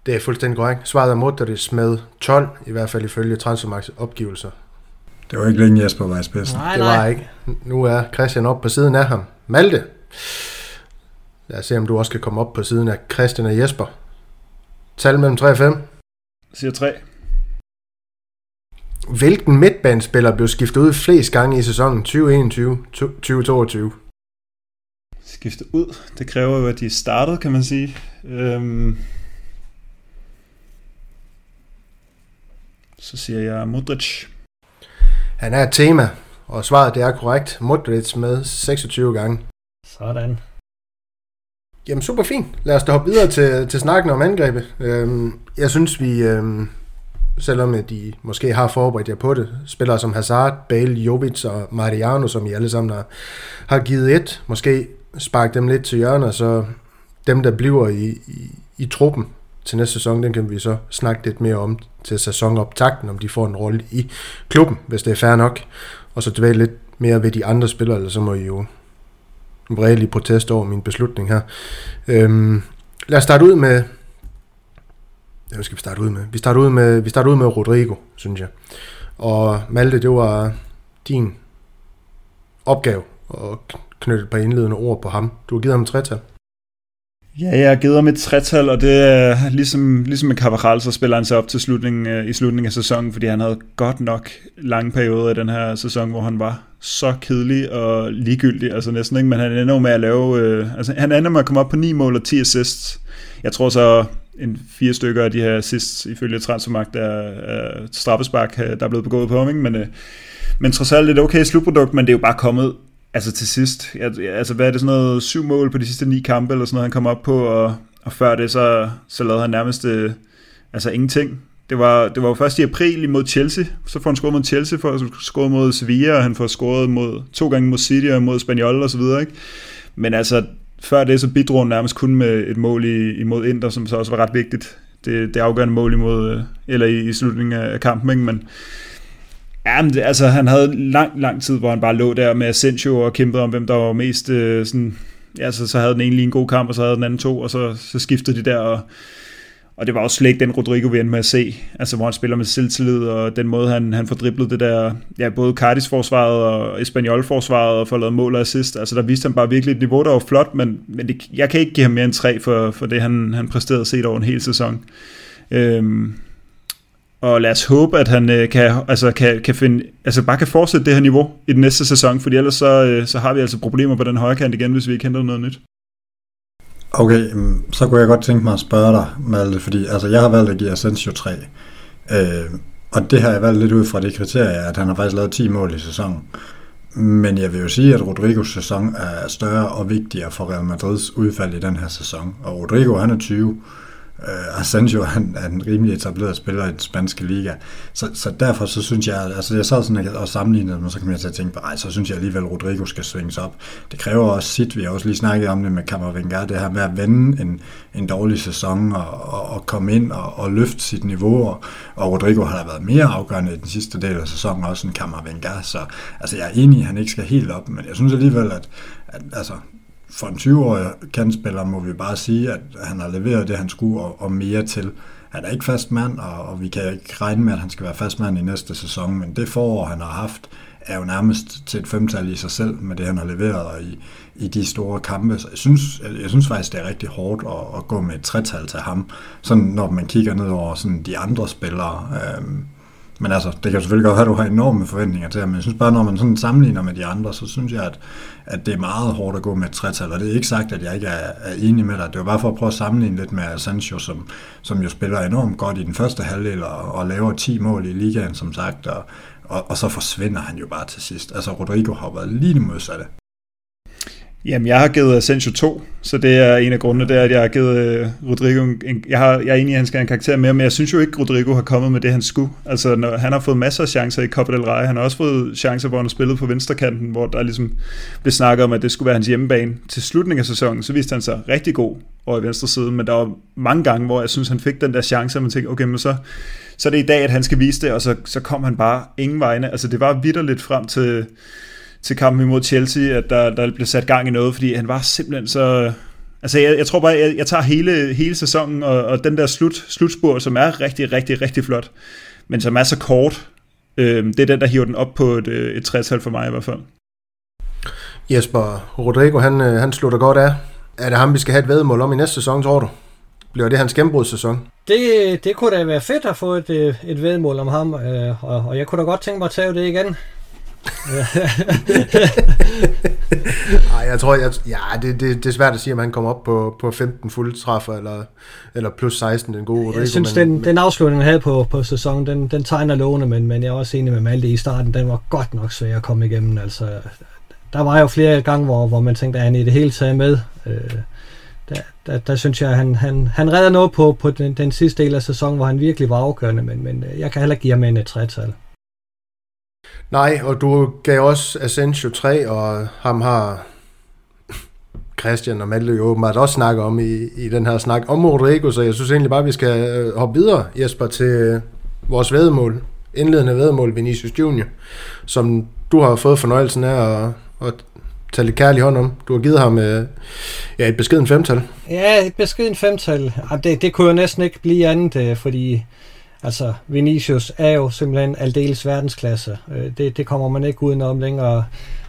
Det er fuldstændig korrekt. Svaret er Modric med tolv, i hvert fald ifølge Transfermarkts opgivelser. Det var ikke længe Jesper var i spidsen. Nej, nej. Det var ikke. Nu er Christian op på siden af ham. Malte, lad os se, om du også kan komme op på siden af Christian og Jesper. Tal mellem tre og fem. Siger tre. Hvilken midtbanespiller blev skiftet ud flest gange i sæsonen tyve enogtyve til tyve toogtyve? Skiftet ud? Det kræver jo, at de er startet, kan man sige. Øhm... Så siger jeg Modric. Han er et tema, og svaret det er korrekt. Modric med seksogtyve gange. Sådan. Jamen super fint. Lad os da hoppe videre til, til snakken om angrebet. Øhm, jeg synes, vi... Øhm selvom de måske har forberedt jer på det, spillere som Hazard, Bale, Jovic og Mariano, som I alle sammen har, har givet et, måske sparke dem lidt til hjørne, så dem, der bliver i, i, i truppen til næste sæson, den kan vi så snakke lidt mere om til sæsonoptakten, om de får en rolle i klubben, hvis det er fair nok, og så dvæle lidt mere ved de andre spillere, eller så må I jo vrede i protest over min beslutning her. Øhm, lad os starte ud med Hvad skal vi starte ud med? Vi starter ud med, vi starter ud med Rodrigo, synes jeg. Og Malte, det var din opgave at knytte et par indledende ord på ham. Du har givet ham et tretal. Ja, jeg har givet ham et tretal, og det er ligesom, ligesom med Carvajal, så spiller han sig op til slutningen, i slutningen af sæsonen, fordi han havde godt nok lange perioder i den her sæson, hvor han var så kedelig og ligegyldig, altså næsten ikke, men han ender med at lave, øh, altså han ender med at komme op på ni mål og ti assists. Jeg tror så, en fire stykker af de her assists ifølge Transfermarkt er, er straffespark, der er blevet begået på ham, men, øh, men trods alt et okay slutprodukt, men det er jo bare kommet altså til sidst. Altså hvad er det, sådan noget syv mål på de sidste ni kampe, eller sådan noget, han kom op på, og, og før det, så, så lavede han nærmest øh, altså ingenting. Det var, det var jo først i april imod Chelsea, så får han scoret mod Chelsea, for han scoret mod Sevilla, og han får scoret mod, to gange mod City og mod Spaniol og så videre, ikke? Men altså, før det, så bidrog han nærmest kun med et mål imod Inter, som så også var ret vigtigt. Det, det afgørende mål imod, eller i, i slutningen af kampen, ikke? Men ja, men det, altså, han havde lang, lang tid, hvor han bare lå der med Asensio og kæmpede om, hvem der var mest øh, sådan... Ja, så, så havde den ene lige en god kamp, og så havde den anden to, og så, så skiftede de der, og... Og det var også slet ikke den Rodrigo, vi endte med at se. Altså, hvor han spiller med selvtillid, og den måde, han, han fordriblede det der, ja, både Cardis-forsvaret og Espanyol-forsvaret, og får lavet mål og assist. Altså, der viste han bare virkelig et niveau, der var flot, men, men det, jeg kan ikke give ham mere end tre for, for det, han, han præsterede set over en hel sæson. Øhm, og lad os håbe, at han øh, kan, altså, kan, kan finde, altså, bare kan fortsætte det her niveau i den næste sæson, fordi ellers så, øh, så har vi altså problemer på den højre kant igen, hvis vi ikke henter noget nyt. Okay, så kunne jeg godt tænke mig at spørge dig, Malte, fordi altså, jeg har valgt at give Asensio tre, øh, og det har jeg valgt lidt ud fra det kriterie, at han har faktisk lavet ti mål i sæsonen. Men jeg vil jo sige, at Rodrigos sæson er større og vigtigere for Real Madrids udfald i den her sæson, og Rodrigo, han er tyve, øh, Asensio han er en rimelig etableret spiller i den spanske liga, så, så derfor så synes jeg, altså jeg sad sådan og sammenlignede dem, så kom jeg til at tænke, nej, så synes jeg alligevel, at Rodrigo skal svinges op. Det kræver også sit, vi har også lige snakket om det med Camavinga, det her med at vende en, en dårlig sæson og, og, og komme ind og, og løfte sit niveau, og, og Rodrigo har da været mere afgørende i den sidste del af sæsonen, også en Camavinga, så altså jeg er enig, at han ikke skal helt op, men jeg synes alligevel, at, at altså for en tyve-årig kantspiller må vi bare sige, at han har leveret det, han skulle, og, og mere til. Han er ikke fast mand, og, og vi kan ikke regne med, at han skal være fast mand i næste sæson, men det forår, han har haft, er jo nærmest til et femtal i sig selv, med det, han har leveret og i, i de store kampe. Så jeg synes, jeg, jeg synes faktisk, det er rigtig hårdt at, at gå med et tretal til ham, sådan, når man kigger ned over sådan, de andre spillere. Øhm, men altså, det kan selvfølgelig godt være, at du har enorme forventninger til ham, men jeg synes bare, når man sådan sammenligner med de andre, så synes jeg, at, at det er meget hårdt at gå med et tretal, og det er ikke sagt, at jeg ikke er, er enig med dig. Det var bare for at prøve at sammenligne lidt med Asensio, som, som jo spiller enormt godt i den første halvdel, og, og laver ti mål i ligaen, som sagt, og, og, og så forsvinder han jo bare til sidst. Altså, Rodrigo har været lige det modsatte. Jamen, jeg har givet Asensio to, så det er en af grundene, det er, at jeg har givet Rodrigo en, jeg, har, jeg er enig, at han skal have en karakter mere, men jeg synes jo ikke, Rodrigo har kommet med det, han skulle. Altså, når, han har fået masser af chancer i Copa del Rey, han har også fået chancer, hvor han har spillet på venstrekanten, hvor der ligesom blev snakket om, at det skulle være hans hjemmebane. Til slutningen af sæsonen, så viste han sig rigtig god over i venstre side, men der var mange gange, hvor jeg synes, han fik den der chance, og man tænkte, okay, men så, så er det i dag, at han skal vise det, og så, så kom han bare ingen vegne. Altså, det var vitterligt frem til... til kampen imod Chelsea, at der, der blev sat gang i noget, fordi han var simpelthen så, Altså, jeg, jeg tror bare, jeg, jeg tager hele, hele sæsonen, og, og den der slut, slutspurt, som er rigtig, rigtig, rigtig flot, men som er så kort, øh, det er den, der hiver den op på et, et tres-tal for mig i hvert fald. Jesper, Rodrigo, han, han slutter godt af. Er det ham, vi skal have et væddemål om i næste sæson, tror du? Bliver det hans gennembrudssæson? Det, det kunne da være fedt at få et, et væddemål om ham, øh, og, og jeg kunne da godt tænke mig at tage det igen. Nej, jeg tror, jeg, ja, det, det, det er svært at sige, om han kommer op på, på femten fuldtræffer eller, eller plus seksten, den gode Rodrigo. Jeg synes, men, den, men... den afslutning, han havde på, på sæsonen, den, den tegner lovende, men, men jeg er også enig med Malte i starten, den var godt nok svær at komme igennem. Altså, der var jo flere gange, hvor, hvor man tænkte, at han i det hele taget med. Øh, Der, der, der synes jeg, at han, han, han redder noget på, på den, den sidste del af sæsonen, hvor han virkelig var afgørende, men, men jeg kan heller ikke give ham en tre-tal. Nej, og du gav også Asensio tre, og ham har Christian og Malte jo åbenbart også snakket om i, i den her snak om Rodrigo, så jeg synes egentlig bare, vi skal hoppe videre, Jesper, til vores væddemål, indledende væddemål, Vinicius Junior, som du har fået fornøjelsen af at, at tag lidt kærlig hånd om. Du har givet ham øh, ja, et beskeden femtal. Ja, et beskeden femtal. Det, det kunne jo næsten ikke blive andet, fordi altså, Vinicius er jo simpelthen aldeles verdensklasse. Det, det kommer man ikke udenom længere.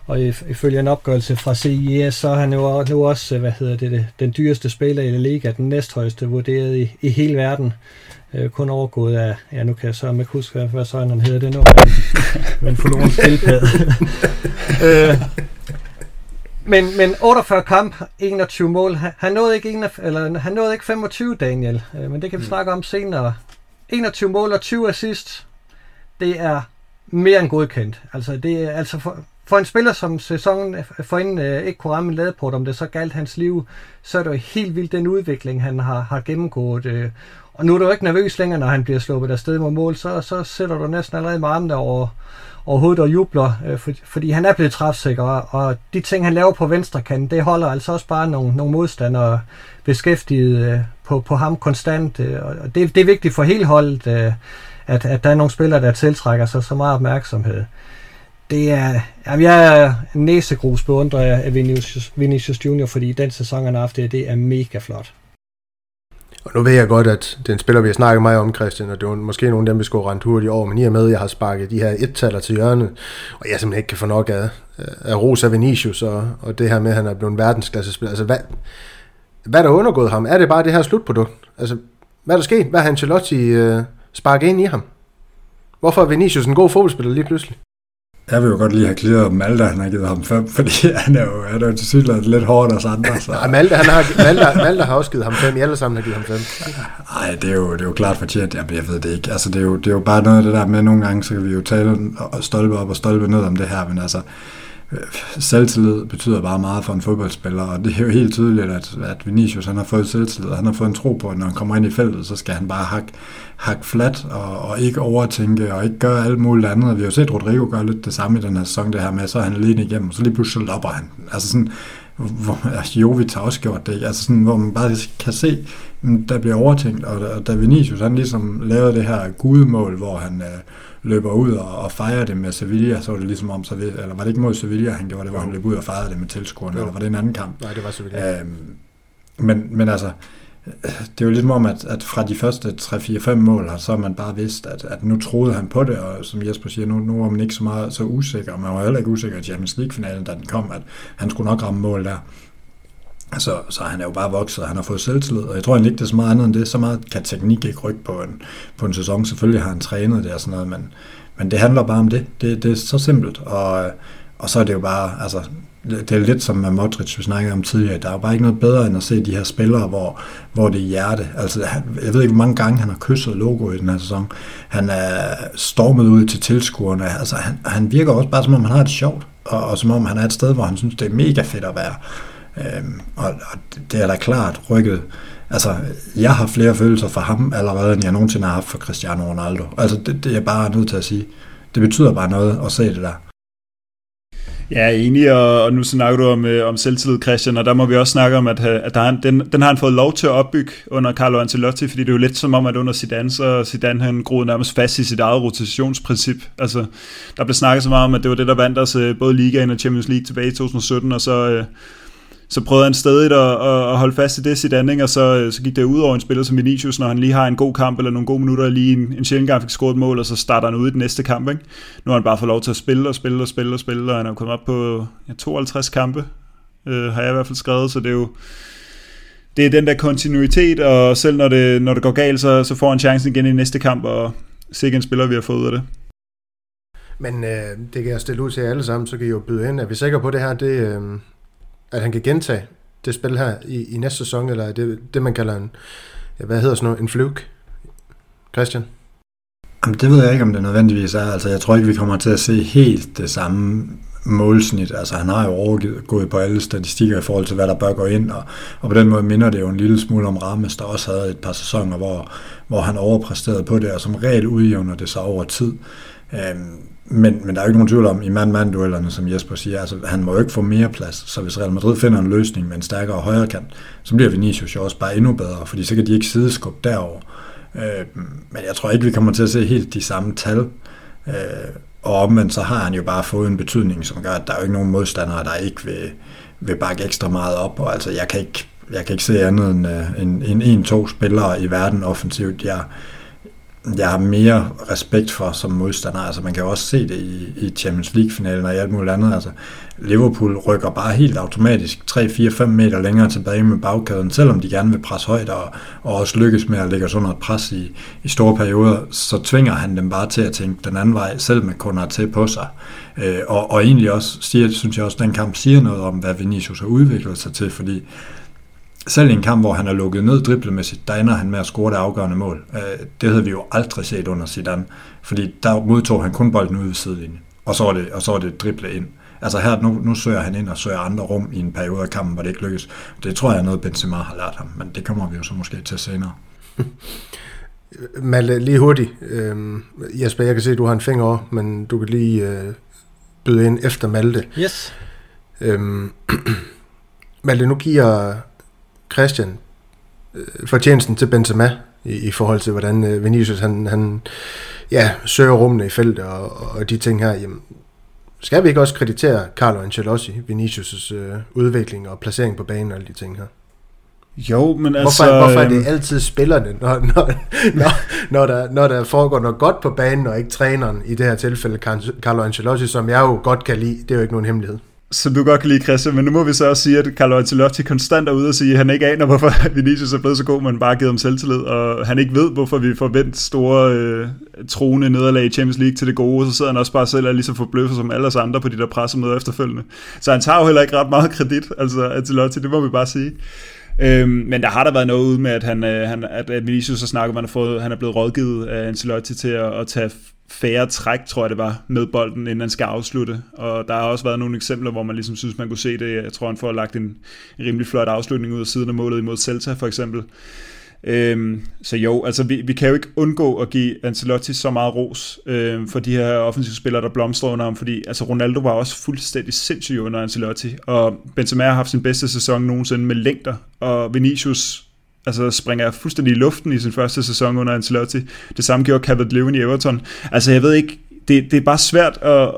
Og ifølge en opgørelse fra C I S, så er han jo nu også hvad hedder det, den dyreste spiller i La Liga, den næsthøjeste vurderet i, i hele verden. Øh, kun overgået af, ja nu kan jeg så ikke huske, hvad sådan han hedder det nu, men forlorens tilpæd. øh, Men, men otteogfyrre kamp, enogtyve mål. Han nåede ikke, enogfyrre, eller, han nåede ikke femogtyve, Daniel, men det kan vi mm. snakke om senere. enogtyve mål og tyve assist, det er mere end godkendt. Altså, det er, altså for, for en spiller, som sæsonen forinden øh, ikke kunne ramme en ladeport, om det så galt hans liv, så er det jo helt vildt den udvikling, han har, har gennemgået. Øh. Og nu er du jo ikke nervøs længere, når han bliver sluppet afsted mod mål, så, så sætter du næsten allerede med armene over overhovedet og jubler, øh, for, fordi han er blevet træfsikker, og de ting, han laver på venstre kant, det holder altså også bare nogle, nogle modstandere beskæftiget øh, på, på ham konstant, øh, og det, det er vigtigt for hele holdet, øh, at, at der er nogle spillere, der tiltrækker sig så meget opmærksomhed. Det er, jamen jeg er næsegrus beundrer af Vinicius, Vinicius Junior, fordi den sæson, han har haft det, det er mega flot. Og nu ved jeg godt, at det er en spiller, vi har snakket meget om, Christian, og det er måske nogle af dem, vi skulle rende hurtigt over, men I er med, jeg har sparket de her et-taller til hjørnet, og jeg simpelthen ikke kan få nok af, af Rosa Vinicius, og, og det her med, at han er blevet en verdensklassespiller. Altså, hvad, hvad der undergået ham? Er det bare det her slutprodukt? Altså, hvad der sket? Hvad har Ancelotti øh, sparket ind i ham? Hvorfor er Vinicius en god fodboldspiller lige pludselig? Jeg vil jo godt lige have clearet Malte, han har givet ham fem, fordi han er jo, han er jo til synligheden lidt hårdere end andre. Så. Nej, Malte, han har, Malte, Malte har også givet ham fem, I alle sammen har givet ham fem. Nej, det, det er jo klart fortjent, jamen, jeg ved det ikke. Altså, det er, jo, det er jo bare noget af det der med, nogle gange, så kan vi jo tale og stolpe op og stolpe ned om det her, men altså, selvtillid betyder bare meget for en fodboldspiller, og det er jo helt tydeligt, at, at Vinicius, han har fået selvtillid, han har fået en tro på, at når han kommer ind i feltet, så skal han bare hakke, hakke flat, og, og ikke overtænke, og ikke gøre alt muligt andet. Vi har jo set Rodrigo gøre lidt det samme i den her sæson, det her med, så er han alene igennem, og så lige pludselig lopper han. Altså sådan, hvor Jovic har også gjort det, altså sådan, hvor man bare kan se, der bliver overtænkt, og da Vinicius, han ligesom lavede det her gudmål, hvor han øh, løber ud og, og fejrer det med Sevilla, så var det ligesom om, eller var det ikke mod Sevilla, han gjorde det, hvor han løb ud og fejrede det med tilskuerne, eller var det en anden kamp? Nej, det var Sevilla. Øhm, men, men altså, det er jo ligesom om, at, at fra de første tre fire fem mål, så man bare vidst, at, at nu troede han på det, og som Jesper siger, nu, nu var man ikke så meget så usikker, man var heller ikke usikker i Champions League-finalen, da den kom, at han skulle nok ramme mål der. Så, så han er jo bare vokset, han har fået selvtillid, og jeg tror egentlig ikke, det er så meget andet end det. Så meget kan teknik ikke rykke på en, på en sæson. Selvfølgelig har han trænet det og sådan noget, men, men det handler bare om det. Det, det er så simpelt, og, og så er det jo bare, altså, det er lidt som med Modric, vi snakkede om tidligere. Der er jo bare ikke noget bedre, end at se de her spillere, hvor, hvor det er hjerte. Altså, jeg ved ikke, hvor mange gange han har kysset logo i den her sæson. Han er stormet ud til tilskuerne. Altså, han, han virker også bare, som om han har det sjovt, og, og som om han er et sted, hvor han synes, det er mega fedt at være. Øhm, og, og det er da klart rykket. Altså, jeg har flere følelser for ham allerede, end jeg nogensinde har haft for Cristiano Ronaldo. Altså, det, det er bare nødt til at sige. Det betyder bare noget at se det der. Ja, enig, og, og nu snakker du om, øh, om selvtillid, Christian, og der må vi også snakke om, at, at der, den, den har han fået lov til at opbygge under Carlo Ancelotti, fordi det er jo lidt som om, at under Zidane, så Zidane han groede nærmest fast i sit eget rotationsprincip. Altså, der blev snakket så meget om, at det var det, der vandt os øh, både Ligaen og Champions League tilbage i to tusind og sytten, og så... Øh, så prøvede han stadig at, at holde fast i det Zidane, ikke? Og så, så gik det ud over en spiller som Vinicius, når han lige har en god kamp eller nogle gode minutter, og lige en, en sjældent gang fik scoret et mål, og så starter han ude i den næste kamp, ikke? Nu har han bare fået lov til at spille og spille og spille og spille, og han er kommet op på ja, tooghalvtreds kampe, øh, har jeg i hvert fald skrevet, så det er jo det er den der kontinuitet, og selv når det, når det går galt, så, så får han chancen igen i næste kamp, og sikkert en spiller, vi har fået ud af det. Men øh, det kan jeg stille ud til jer alle sammen, så kan I jo byde ind. Er vi sikre på det her, det, øh, at han kan gentage det spil her i, i næste sæson, eller det, det man kalder en, hvad hedder sådan noget, en fluke? Christian? Jamen, det ved jeg ikke, om det nødvendigvis er. Altså, jeg tror ikke, vi kommer til at se helt det samme målsnit. Altså, han har jo overgået på alle statistikker i forhold til, hvad der bør gå ind, og, og på den måde minder det jo en lille smule om Rames, der også havde et par sæsoner, hvor, hvor han overpræsterede på det, og som regel udjævner det sig over tid. Øhm, Men, men der er jo ikke nogen tvivl om, i mand-mand-duellerne, som Jesper siger, altså han må jo ikke få mere plads, så hvis Real Madrid finder en løsning med en stærkere højre kant, så bliver Vinicius jo også bare endnu bedre, fordi så kan de ikke sideskubbe derovre. Øh, men jeg tror ikke, vi kommer til at se helt de samme tal, øh, og omvendt så har han jo bare fået en betydning, som gør, at der er jo ikke nogen modstandere, der ikke vil, vil bakke ekstra meget op, og altså jeg kan ikke, jeg kan ikke se andet end, øh, end, end en, to spillere i verden offensivt, jeg jeg har mere respekt for som modstander. Altså man kan jo også se det i, i Champions League-finalen og i alt muligt andet. Altså Liverpool rykker bare helt automatisk tre fire fem meter længere tilbage med bagkæden, selvom de gerne vil presse højt og, og også lykkes med at lægge os under et pres i, i store perioder, så tvinger han dem bare til at tænke den anden vej, selv med kunder til på sig. Øh, og, og egentlig også, siger, synes jeg også, den kamp siger noget om, hvad Vinicius har udviklet sig til, fordi selv i en kamp, hvor han er lukket ned driblemæssigt, der ender han med at score det afgørende mål. Det havde vi jo aldrig set under Zidane, fordi der modtog han kun bolden ude ved sidelinjen, og så var det, og så var det drible ind. Altså her, nu, nu søger han ind og søger andre rum i en periode af kampen, hvor det ikke lykkes. Det tror jeg er noget, Benzema har lært ham, men det kommer vi jo så måske til senere. Malte, lige hurtigt. Øhm, Jesper, jeg kan se, at du har en finger over, men du kan lige øh, byde ind efter Malte. Yes. Øhm, Malte, nu giver Christian øh, fortjenesten til Benzema i, i forhold til, hvordan øh, Vinicius han, han ja, søger rummene i feltet og, og de ting her. Jamen, skal vi ikke også kreditere Carlo Ancelotti, Vinicius' øh, udvikling og placering på banen og alle de ting her? Jo, men altså Hvorfor, hvorfor er det altid spillerne, når, når, når, når, der, når der foregår noget godt på banen, og ikke træneren, i det her tilfælde Carlo Ancelotti, som jeg jo godt kan lide, det er jo ikke nogen hemmelighed. Så du godt kan lide, Christian, men nu må vi så også sige, at Carlo Ancelotti konstant er ude og sige, at han ikke aner, hvorfor Vinicius er blevet så god, men bare givet ham selvtillid, og han ikke ved, hvorfor vi forventer store øh, troende nederlag i Champions League til det gode, og så sidder han også bare selv og er lige så forbløffet som alle os andre på de der pressemøder efterfølgende. Så han tager jo heller ikke ret meget kredit, altså Ancelotti, det må vi bare sige. Øhm, men der har der været noget ude med, at, han, han, at, at Vinicius har snakket om, at han er blevet rådgivet af Ancelotti til at, at tage færre træk, tror jeg det var, med bolden, inden han skal afslutte. Og der har også været nogle eksempler, hvor man ligesom synes, man kunne se det. Jeg tror, han får lagt en rimelig flot afslutning ud af siden af målet imod Celta, for eksempel. Øhm, så jo, altså vi, vi kan jo ikke undgå at give Ancelotti så meget ros øhm, for de her offensive spillere, der blomstrer under ham, fordi altså Ronaldo var også fuldstændig sindssyg under Ancelotti, og Benzema har haft sin bedste sæson nogensinde med længder, og Vinicius altså springer fuldstændig i luften i sin første sæson under Ancelotti. Det samme gjorde Calvert-Lewin i Everton. Altså jeg ved ikke, det, det er bare svært at,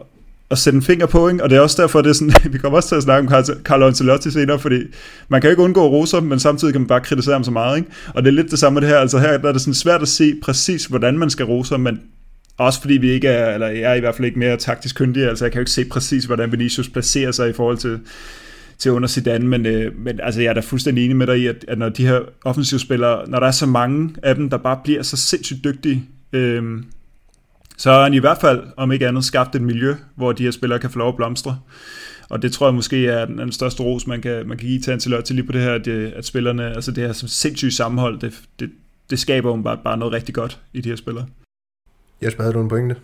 at sætte en finger på, ikke? Og det er også derfor, det er sådan, vi kommer også til at snakke om Carlo Ancelotti senere, fordi man kan jo ikke undgå at rose ham, men samtidig kan man bare kritisere ham så meget, ikke? Og det er lidt det samme med det her. Altså her der er det sådan svært at se præcis, hvordan man skal rose ham, men også fordi vi ikke er, eller jeg er i hvert fald ikke mere taktisk kyndige, altså jeg kan jo ikke se præcis, hvordan Vinicius placerer sig i forhold til til under Zidane, men, øh, men altså, jeg er da fuldstændig enig med dig i, at, at når de her offensivspillere, når der er så mange af dem, der bare bliver så sindssygt dygtige, øh, så har han i hvert fald, om ikke andet, skabt et miljø, hvor de her spillere kan få lov at blomstre. Og det tror jeg måske er den, den største ros, man kan, man kan give til Ancelotti til lige på det her, at, at spillerne, altså det her sindssyge sammenhold, det, det, det skaber jo bare, bare noget rigtig godt i de her spillere. Jesper, havde du en pointe?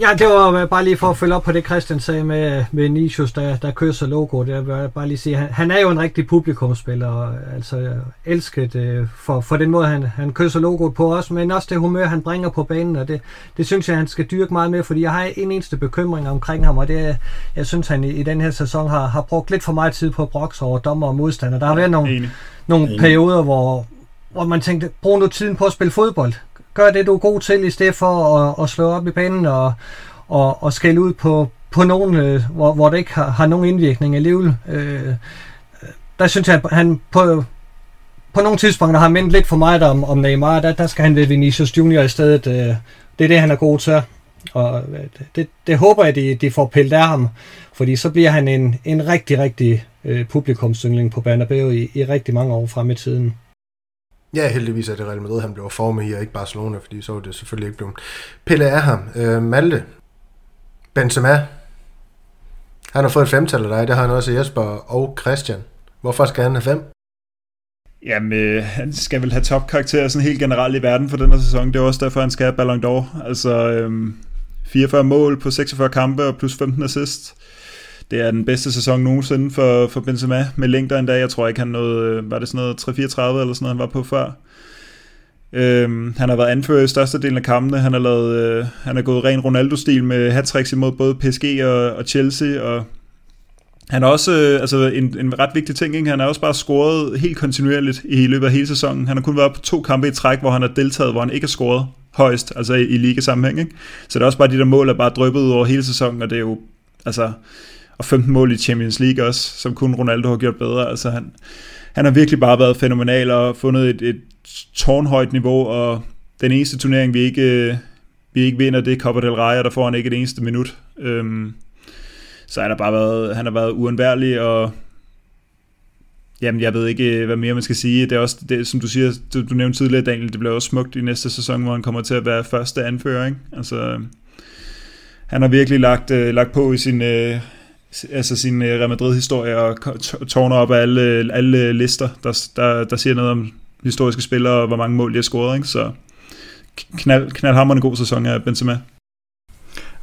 Ja, det var bare lige for at følge op på det, Christian sagde med Vinicius, der, der kysser logoet. Jeg vil bare lige sige, han, han er jo en rigtig publikumsspiller, og altså elsket for, for den måde, han, han kysser logoet på os, men også det humør, han bringer på banen, og det, det synes jeg, han skal dyrke meget mere, fordi jeg har en eneste bekymring omkring ham, og det jeg synes, han i, i den her sæson har, har brugt lidt for meget tid på at brokke sig over dommer og modstandere. Der har været nogle, Enig. nogle Enig. perioder, hvor, hvor man tænkte, brug nu tiden på at spille fodbold. Gør det, du er god til, i stedet for at, at slå op i banen og, og, og skælde ud på, på nogen, hvor, hvor det ikke har, har nogen indvirkning alligevel. Øh, der synes jeg, at han på, på nogle tidspunkter har mindet lidt for meget om, om Neymar. Der, der skal han ved Vinicius Junior i stedet. Det er det, han er god til. Og det, det håber jeg, de, de får pillet af ham. Fordi så bliver han en, en rigtig, rigtig øh, publikumsyndling på Bernabeu i, i rigtig mange år frem i tiden. Ja, heldigvis er det Real Madrid, han blev formet i, og ikke Barcelona, fordi så var det selvfølgelig ikke blevet pillet af ham. Øh, Malte, Benzema, han har fået et femtal af dig, det har han også Jesper og Christian. Hvorfor skal han have fem? Jamen, øh, han skal vel have topkarakter sådan helt generelt i verden for den her sæson. Det er også derfor, han skal have Ballon d'Or. Altså, øh, fireogfyrre mål på seksogfyrre kampe og plus femten assist. Det er den bedste sæson nogensinde for, for Benzema med længder endda. Jeg tror ikke, han nåede, var det sådan noget tre fireogtredive eller sådan noget, han var på før. Øhm, han har været anfører i størstedelen af kampene. Han har, lavet, øh, han har gået ren Ronaldo-stil med hat-tricks imod både P S G og, og Chelsea. Og han er også øh, altså en, en ret vigtig ting, ikke? Han har også bare scoret helt kontinuerligt i løbet af hele sæsonen. Han har kun været på to kampe i træk, hvor han har deltaget, hvor han ikke har scoret højst, altså i, i ligasammenhæng. Ikke? Så det er også bare de der mål, der bare dryppet ud over hele sæsonen, og det er jo... altså og femten mål i Champions League også, som kun Ronaldo har gjort bedre. Altså han, han har virkelig bare været fænomenal og fundet et, et tårnhøjt niveau, og den eneste turnering, vi ikke, vi ikke vinder, det er Copa del Rey, og der får han ikke et eneste minut. Øhm, så han har bare været, han har været uundværlig, og jamen, jeg ved ikke, hvad mere man skal sige. Det er også, det, som du siger, du, du nævnte tidligere, Daniel, det bliver også smukt i næste sæson, hvor han kommer til at være første anfører. Ikke? Altså, han har virkelig lagt, øh, lagt på i sin... Øh, altså sin Real Madrid-historie og tårner op af alle, alle lister, der, der, der siger noget om historiske spillere og hvor mange mål de har scoret. Ikke? Så knald, knaldhamrende god sæson af Benzema.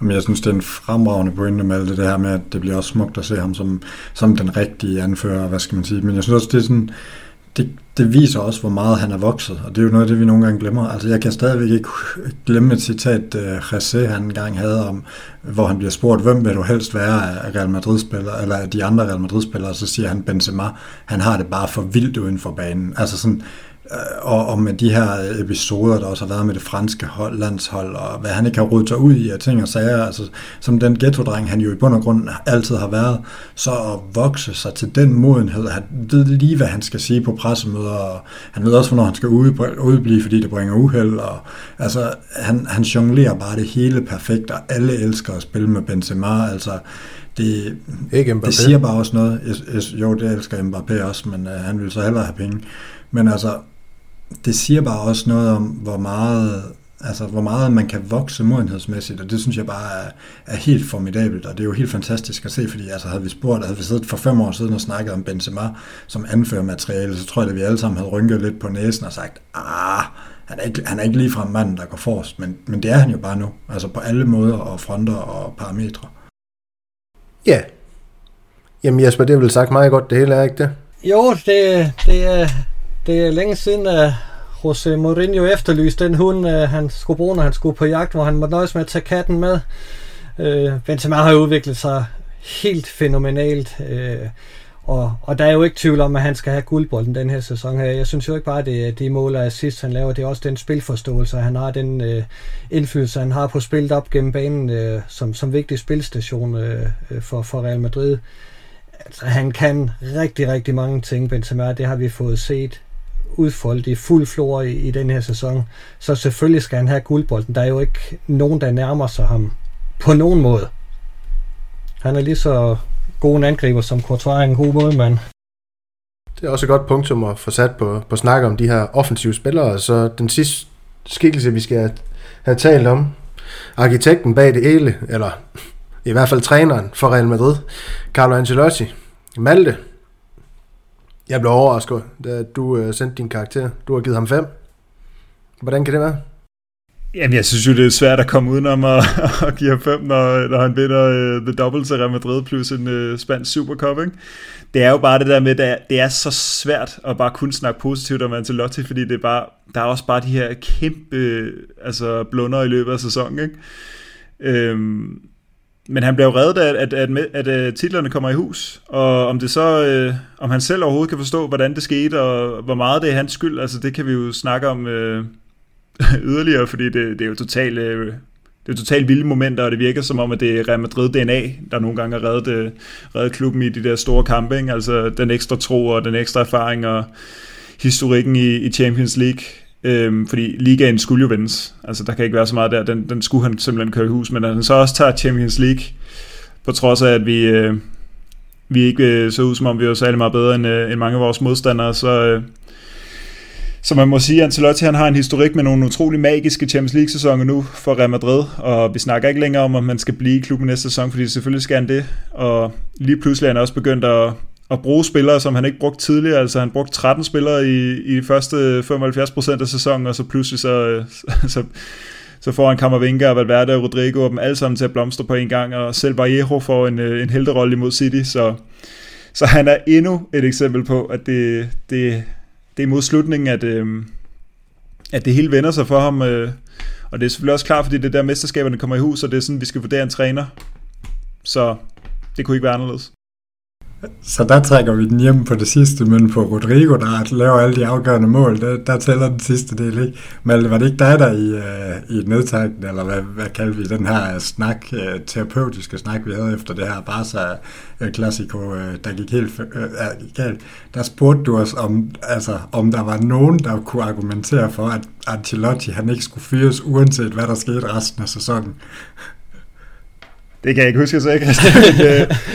Jeg synes, det er en fremragende pointe med det her med, at det bliver også smukt at se ham som, som den rigtige anfører, hvad skal man sige. Men jeg synes også, det er sådan... Det, det viser også, hvor meget han er vokset, og det er jo noget af det, vi nogle gange glemmer. Altså, jeg kan stadigvæk ikke glemme et citat, José han engang havde om, hvor han bliver spurgt, hvem vil du helst være af Real Madrid-spillere, eller af de andre Real Madrid-spillere, så siger han Benzema, han har det bare for vildt uden for banen. Altså sådan, og, og med de her episoder, der også har været med det franske hold, landshold, og hvad han ikke har rodet sig ud i, og ting og sager, altså som den ghetto-dreng, han jo i bund og grund altid har været, så at vokse sig til den modenhed, han ved lige, hvad han skal sige på pressemøder, og han ved også, hvornår han skal udblive, fordi det bringer uheld, og altså, han, han jonglerer bare det hele perfekt, og alle elsker at spille med Benzema, altså det, ikke det siger bare også noget. Jo, det elsker Mbappé også, men øh, han vil så hellere have penge, men altså det siger bare også noget om, hvor meget, altså, hvor meget man kan vokse modenhedsmæssigt, og det synes jeg bare er, er helt formidabelt, og det er jo helt fantastisk at se, fordi altså, havde vi spurgt, havde vi siddet for fem år siden og snakket om Benzema som anførermateriale, så tror jeg, at vi alle sammen havde rynket lidt på næsen og sagt, ah, han er ikke, han er ikke ligefrem manden, der går forrest, men, men det er han jo bare nu, altså på alle måder og fronter og parametre. Ja, yeah. Jamen Jesper, det er vel sagt meget godt, det hele er ikke det? Jo, det, det er... Det er længe siden, at José Mourinho efterlyste den hund, han skulle bruge, når han skulle på jagt, hvor han måtte nøjes med at tage katten med. Øh, Benzema har udviklet sig helt fænomenalt, øh, og, og der er jo ikke tvivl om, at han skal have guldbolden den her sæson her. Jeg synes jo ikke bare, at det er de mål og assist, han laver, det er også den spilforståelse, han har, den øh, indflydelse, han har på spillet op gennem banen, øh, som, som vigtig spilstation øh, for, for Real Madrid. Altså, han kan rigtig, rigtig mange ting, Benzema, det har vi fået set udfoldet i fuld flor i, i den her sæson, så selvfølgelig skal han have guldbolden. Der er jo ikke nogen, der nærmer sig ham på nogen måde. Han er lige så god en angriber som Courtois er en god målmand. Det er også et godt punktum at få sat på, på snak om de her offensive spillere, så den sidste skikkelse, vi skal have talt om, arkitekten bag det hele, eller i hvert fald træneren for Real Madrid, Carlo Ancelotti. Malte, jeg blev overrasket, da du sendte din karakter. Du har givet ham fem. Hvordan kan det være? Jamen, jeg synes jo, det er svært at komme udenom at, at give ham fem, når, når han vinder uh, the double til Real Madrid plus en uh, spansk supercup. Det er jo bare det der med, at det er så svært at bare kun snakke positivt om Ancelotti, fordi det er bare, der er også bare de her kæmpe altså, blunder i løbet af sæsonen. Ikke? Øhm, Men han blev reddet af, at, at, at, at titlerne kommer i hus, og om det så, øh, om han selv overhovedet kan forstå, hvordan det skete, og hvor meget det er hans skyld, altså det kan vi jo snakke om øh, yderligere, fordi det, det er jo totalt øh, Det er jo totalt vilde momenter, og det virker som om, at det er Real Madrid-D N A, der nogle gange har reddet, øh, reddet klubben i de der store kampe, ikke? Altså den ekstra tro og den ekstra erfaring og historikken i, i Champions League. Øhm, fordi ligaen skulle jo vendes. Altså der kan ikke være så meget der. Den, den skulle han simpelthen køre i hus, men at han så også tager Champions League, på trods af, at vi, øh, vi ikke øh, så ud som om, vi var særlig meget bedre end, øh, end mange af vores modstandere, så... Øh, Så man må sige, at Ancelotti han har en historik med nogle utrolig magiske Champions League-sæsoner nu for Real Madrid, og vi snakker ikke længere om, at man skal blive i klubben næste sæson, fordi selvfølgelig skal han det, og lige pludselig er han også begyndt at, at bruge spillere, som han ikke brugte tidligere, altså han brugte tretten spillere i, i de første femoghalvfjerds procent af sæsonen, og så pludselig så, så, så får han Camavinga, Valverde og Rodrigo og dem alle sammen til at blomstre på en gang, og selv Vallejo får en, en helterolle imod City, så, så han er endnu et eksempel på, at det... det Det er mod slutningen, at, øh, at det hele vender sig for ham, øh, og det er selvfølgelig også klart, fordi det der mesterskaberne kommer i hus, og det er sådan, vi skal vurdere en træner. Så det kunne ikke være anderledes. Så der trækker vi den hjem på det sidste, men på Rodrigo, der laver alle de afgørende mål, der, der tæller den sidste del, ikke? Men var det ikke dig, der i, øh, i nedtagten, eller hvad, hvad kaldte vi den her snak, øh, terapeutiske snak, vi havde efter det her Barca-klassiko, øh, øh, der gik helt øh, galt, der spurgte du os, om, altså, om der var nogen, der kunne argumentere for, at Ancelotti han ikke skulle fyres, uanset hvad der skete resten af sæsonen. Det kan jeg ikke huske, så ikke.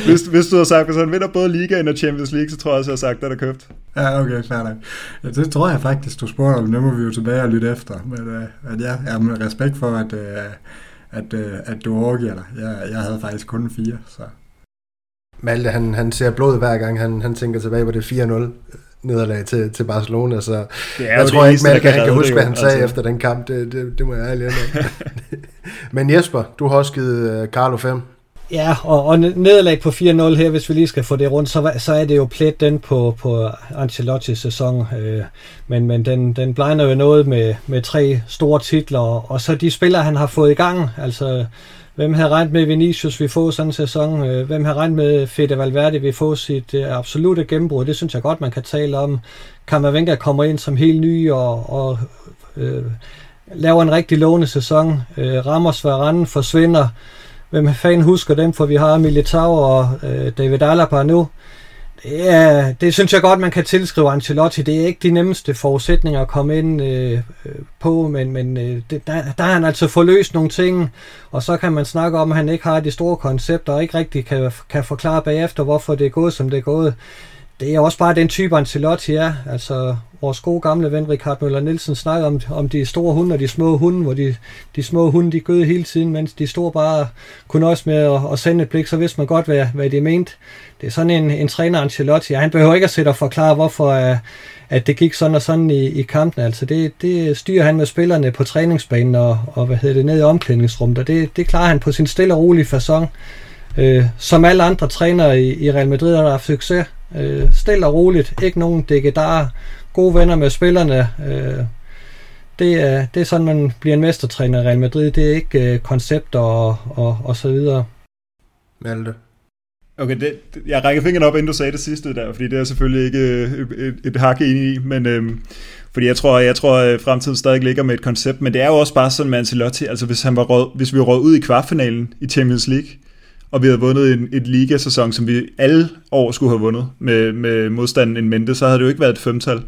hvis, hvis du har sagt, at han vinder både Ligaen og Champions League, så tror jeg også, jeg har sagt, at der er købt. Ja, okay, klart nok. Ja, det tror jeg faktisk, du spurgte om. Nu må vi jo tilbage og lytte efter. Men uh, at jeg er med respekt for, at, uh, at, uh, at du overgiver dig. Jeg, jeg havde faktisk kun fire, så... Malte, han, han ser blod hver gang. Han, han tænker tilbage på det fire nul nederlag til, til Barcelona, så jeg tror ikke, Malte kan, kan, kan huske, hvad han sagde altså efter den kamp. Det, det, det må jeg ærligt indrømme. Men Jesper, du har også givet Carlo fem. Ja, og, og nederlag på fire nul her, hvis vi lige skal få det rundt, så, så er det jo plet den på, på Ancelotti's sæson. Øh, men men den, den blegner jo noget med, med tre store titler, og, og så de spillere, han har fået i gang. Altså, hvem havde regnet med Vinicius, vi får sådan en sæson? Hvem havde regnet med Fede Valverde, vi får sit absolute gennembrud? Det synes jeg godt, man kan tale om. Camavinga kommer ind som helt ny og... og øh, laver en rigtig lovende sæson. Øh, Ramos Varane forsvinder. Hvem fanden husker dem, for vi har Militao og øh, David Alaba nu. Det, er, det synes jeg godt, man kan tilskrive Ancelotti. Det er ikke de nemmeste forudsætninger at komme ind øh, på, men, men øh, det, der, der har han altså forløst nogle ting, og så kan man snakke om, at han ikke har de store koncepter, og ikke rigtig kan, kan forklare bagefter, hvorfor det er gået, som det er gået. Det er også bare den type Ancelotti er. Altså, vores gode gamle ven Richard Møller Nielsen snakker om, om de store hunde og de små hunde, hvor de, de små hunde de gød hele tiden, mens de store bare kunne også med at, at sende et blik, så vidste man godt, hvad, hvad de mente. Det er sådan en, en træner Ancelotti, og han behøver ikke at sætte og forklare, hvorfor uh, at det gik sådan og sådan i, i kampen. Altså, det, det styrer han med spillerne på træningsbanen og, og hvad hedder det, ned i omklædningsrummet, og det, det klarer han på sin stille og rolige facon. Uh, som alle andre trænere i, i Real Madrid, der har haft succes. Øh, stille og roligt, ikke nogen dækkedarer, gode venner med spillerne. Øh, det, er, det er sådan, man bliver en mestertræner i Real Madrid. Det er ikke øh, koncepter og, og, og så videre. Malte? Okay, det, jeg rækker fingeren op, inden du sagde det sidste der, fordi det er selvfølgelig ikke et, et, et hak enig i, men øhm, fordi jeg tror, jeg tror at fremtiden stadig ligger med et koncept, men det er jo også bare sådan med Ancelotti, altså hvis, han var rød, hvis vi var rød ud i kvartfinalen i Champions League, og vi havde vundet en et ligasæson, som vi alle år skulle have vundet med, med modstanden en mente, så havde det jo ikke været et femtal.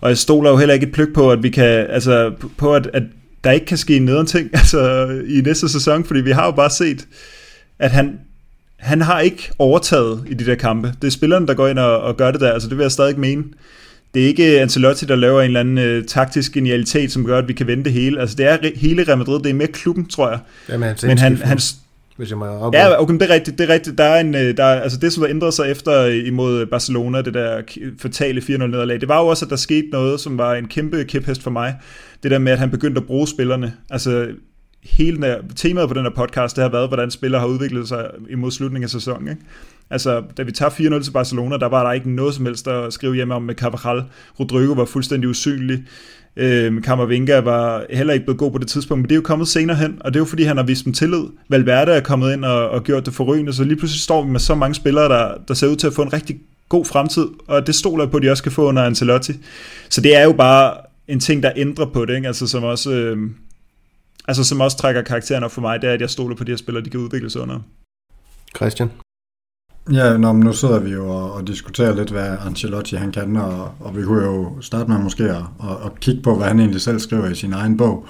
Og jeg stoler jo heller ikke et pløk på, at vi kan, altså på at, at der ikke kan ske nederen ting altså, i næste sæson, fordi vi har jo bare set, at han, han har ikke overtaget i de der kampe. Det er spillerne, der går ind og, og gør det der, altså det vil jeg stadig mene. Det er ikke Ancelotti, der laver en eller anden øh, taktisk genialitet, som gør, at vi kan vende det hele. Altså det er re- hele Real Madrid, det er med klubben, tror jeg. Jamen, men han... Hvis jeg må opgå. Ja, okay, det er rigtigt, det er rigtigt. Der er en, der, altså det, som der ændrede sig efter imod Barcelona, det der fatale fire nul-nederlag, det var jo også, at der skete noget, som var en kæmpe kæphest for mig. Det der med, at han begyndte at bruge spillerne. Altså, hele der, temaet på den her podcast, det har været, hvordan spillere har udviklet sig imod slutningen af sæsonen, ikke? Altså, da vi tager fire nul til Barcelona, der var der ikke noget som helst at skrive hjemme om med Carvajal. Rodrigo var fuldstændig usynlig. Øhm, Camavinga var heller ikke blevet god på det tidspunkt, men det er jo kommet senere hen, og det er jo fordi, han har vist dem tillid. Valverde er kommet ind og, og gjort det forrygende, så lige pludselig står vi med så mange spillere, der, der ser ud til at få en rigtig god fremtid, og det stoler jeg på, at de også kan få under Ancelotti. Så det er jo bare en ting, der ændrer på det, ikke? Altså som også... Øhm, altså som også trækker karakteren op for mig, det er, at jeg stoler på de her spillere, de kan udvikle sig under. Christian? Ja, nå, nu sidder vi jo og, og diskuterer lidt, hvad Ancelotti han kan, og, og vi kunne jo starte med måske at og, og kigge på, hvad han egentlig selv skriver i sin egen bog,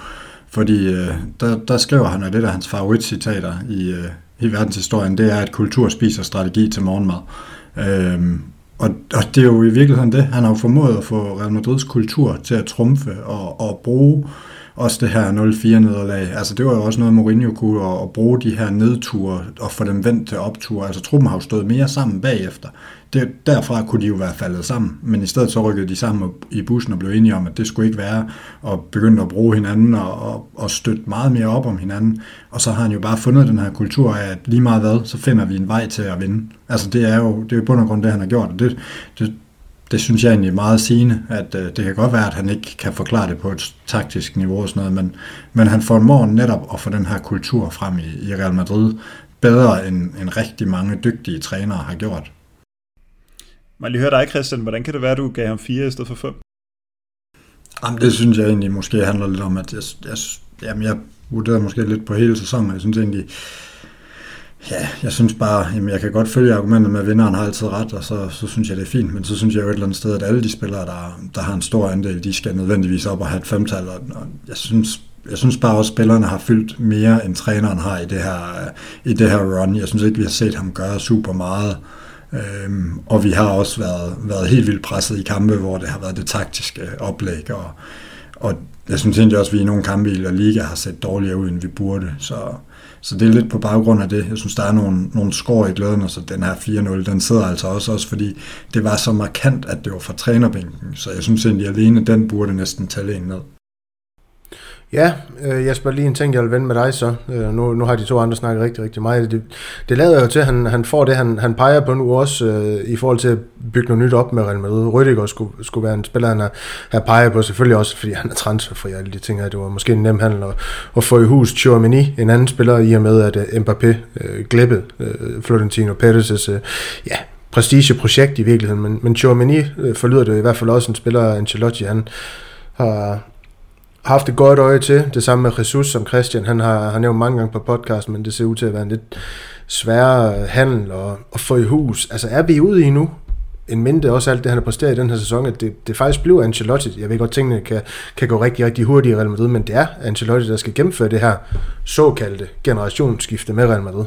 fordi øh, der, der skriver han, at det der hans favoritcitater i, øh, i verdenshistorien, det er, at kultur spiser strategi til morgenmad. Øh, Og, og det er jo i virkeligheden det. Han har jo formået at få Real Madrids kultur til at trumfe og, og bruge også det her nul fire nederlag. Altså det var jo også noget, Mourinho kunne, at, at bruge de her nedture og få dem vendt til opture. Altså truppen har jo stået mere sammen bagefter. Det, derfra kunne de jo være faldet sammen, men i stedet så rykkede de sammen i bussen og blev enige om, at det skulle ikke være, og begyndte at bruge hinanden og, og, og støtte meget mere op om hinanden. Og så har han jo bare fundet den her kultur af, at lige meget hvad, så finder vi en vej til at vinde. Altså det er jo, det er jo i bund og grund det, han har gjort, og det, det, det synes jeg egentlig er meget sigende, at øh, det kan godt være, at han ikke kan forklare det på et taktisk niveau og sådan noget, men, men han formår netop at få den her kultur frem i, i Real Madrid, bedre end, end rigtig mange dygtige trænere har gjort. Man lige hører dig, Christian, hvordan kan det være, at du gav ham fire i stedet for fem? Jamen, det synes jeg egentlig måske handler lidt om, at jeg, jeg, jamen, jeg vurderer måske lidt på hele sæsonen, og jeg synes egentlig, ja, jeg synes bare, jamen, jeg kan godt følge argumentet med, at vinderen har altid ret, og så, så synes jeg, det er fint, men så synes jeg jo et eller andet sted, at alle de spillere, der, der har en stor andel, de skal nødvendigvis op og have et femtal, og, og jeg synes... Jeg synes bare også, at spillerne har fyldt mere, end træneren har i det her, i det her run. Jeg synes ikke, vi har set ham gøre super meget. Øhm, og vi har også været, været helt vildt presset i kampe, hvor det har været det taktiske oplæg. Og, og jeg synes egentlig også, at vi i nogle kampe i La Liga har set dårligere ud, end vi burde. Så, så det er lidt på baggrund af det. Jeg synes, der er nogle, nogle skår i glæden, og så den her fire nul, den sidder altså også, også, fordi det var så markant, at det var fra trænerbænken. Så jeg synes egentlig, at alene den burde næsten tælle en ned. Ja, øh, Jesper, lige en ting, jeg vil vende med dig så. Øh, nu, nu har de to andre snakket rigtig, rigtig meget. Det, det lader jo til, at han, han får det, han, han peger på nu også, øh, i forhold til at bygge noget nyt op med Real Madrid. Rodrigo skulle, skulle være en spiller, han har, har peget på, selvfølgelig også, fordi han er transferfri og alle de ting her. Det var måske en nem handel at, at få i hus Tchouaméni, en anden spiller, i og med, at uh, Mbappé uh, glippede uh, Florentino Pérez' uh, ja, prestigeprojekt i virkeligheden. Men, men Tchouaméni uh, forlyder det i hvert fald også en spiller, Ancelotti, han har... haft et godt øje til. Det samme med Jesus, som Christian, han har, han har nævnt mange gange på podcast, men det ser ud til at være en lidt sværere handel at, at få i hus. Altså er vi ude i nu, en minde også alt det, han har præsteret i den her sæson, at det, det faktisk bliver Ancelotti. Jeg ved godt, tingene kan, kan gå rigtig, rigtig hurtigt i Real Madrid, men det er Ancelotti, der skal gennemføre det her såkaldte generationsskifte med Real Madrid.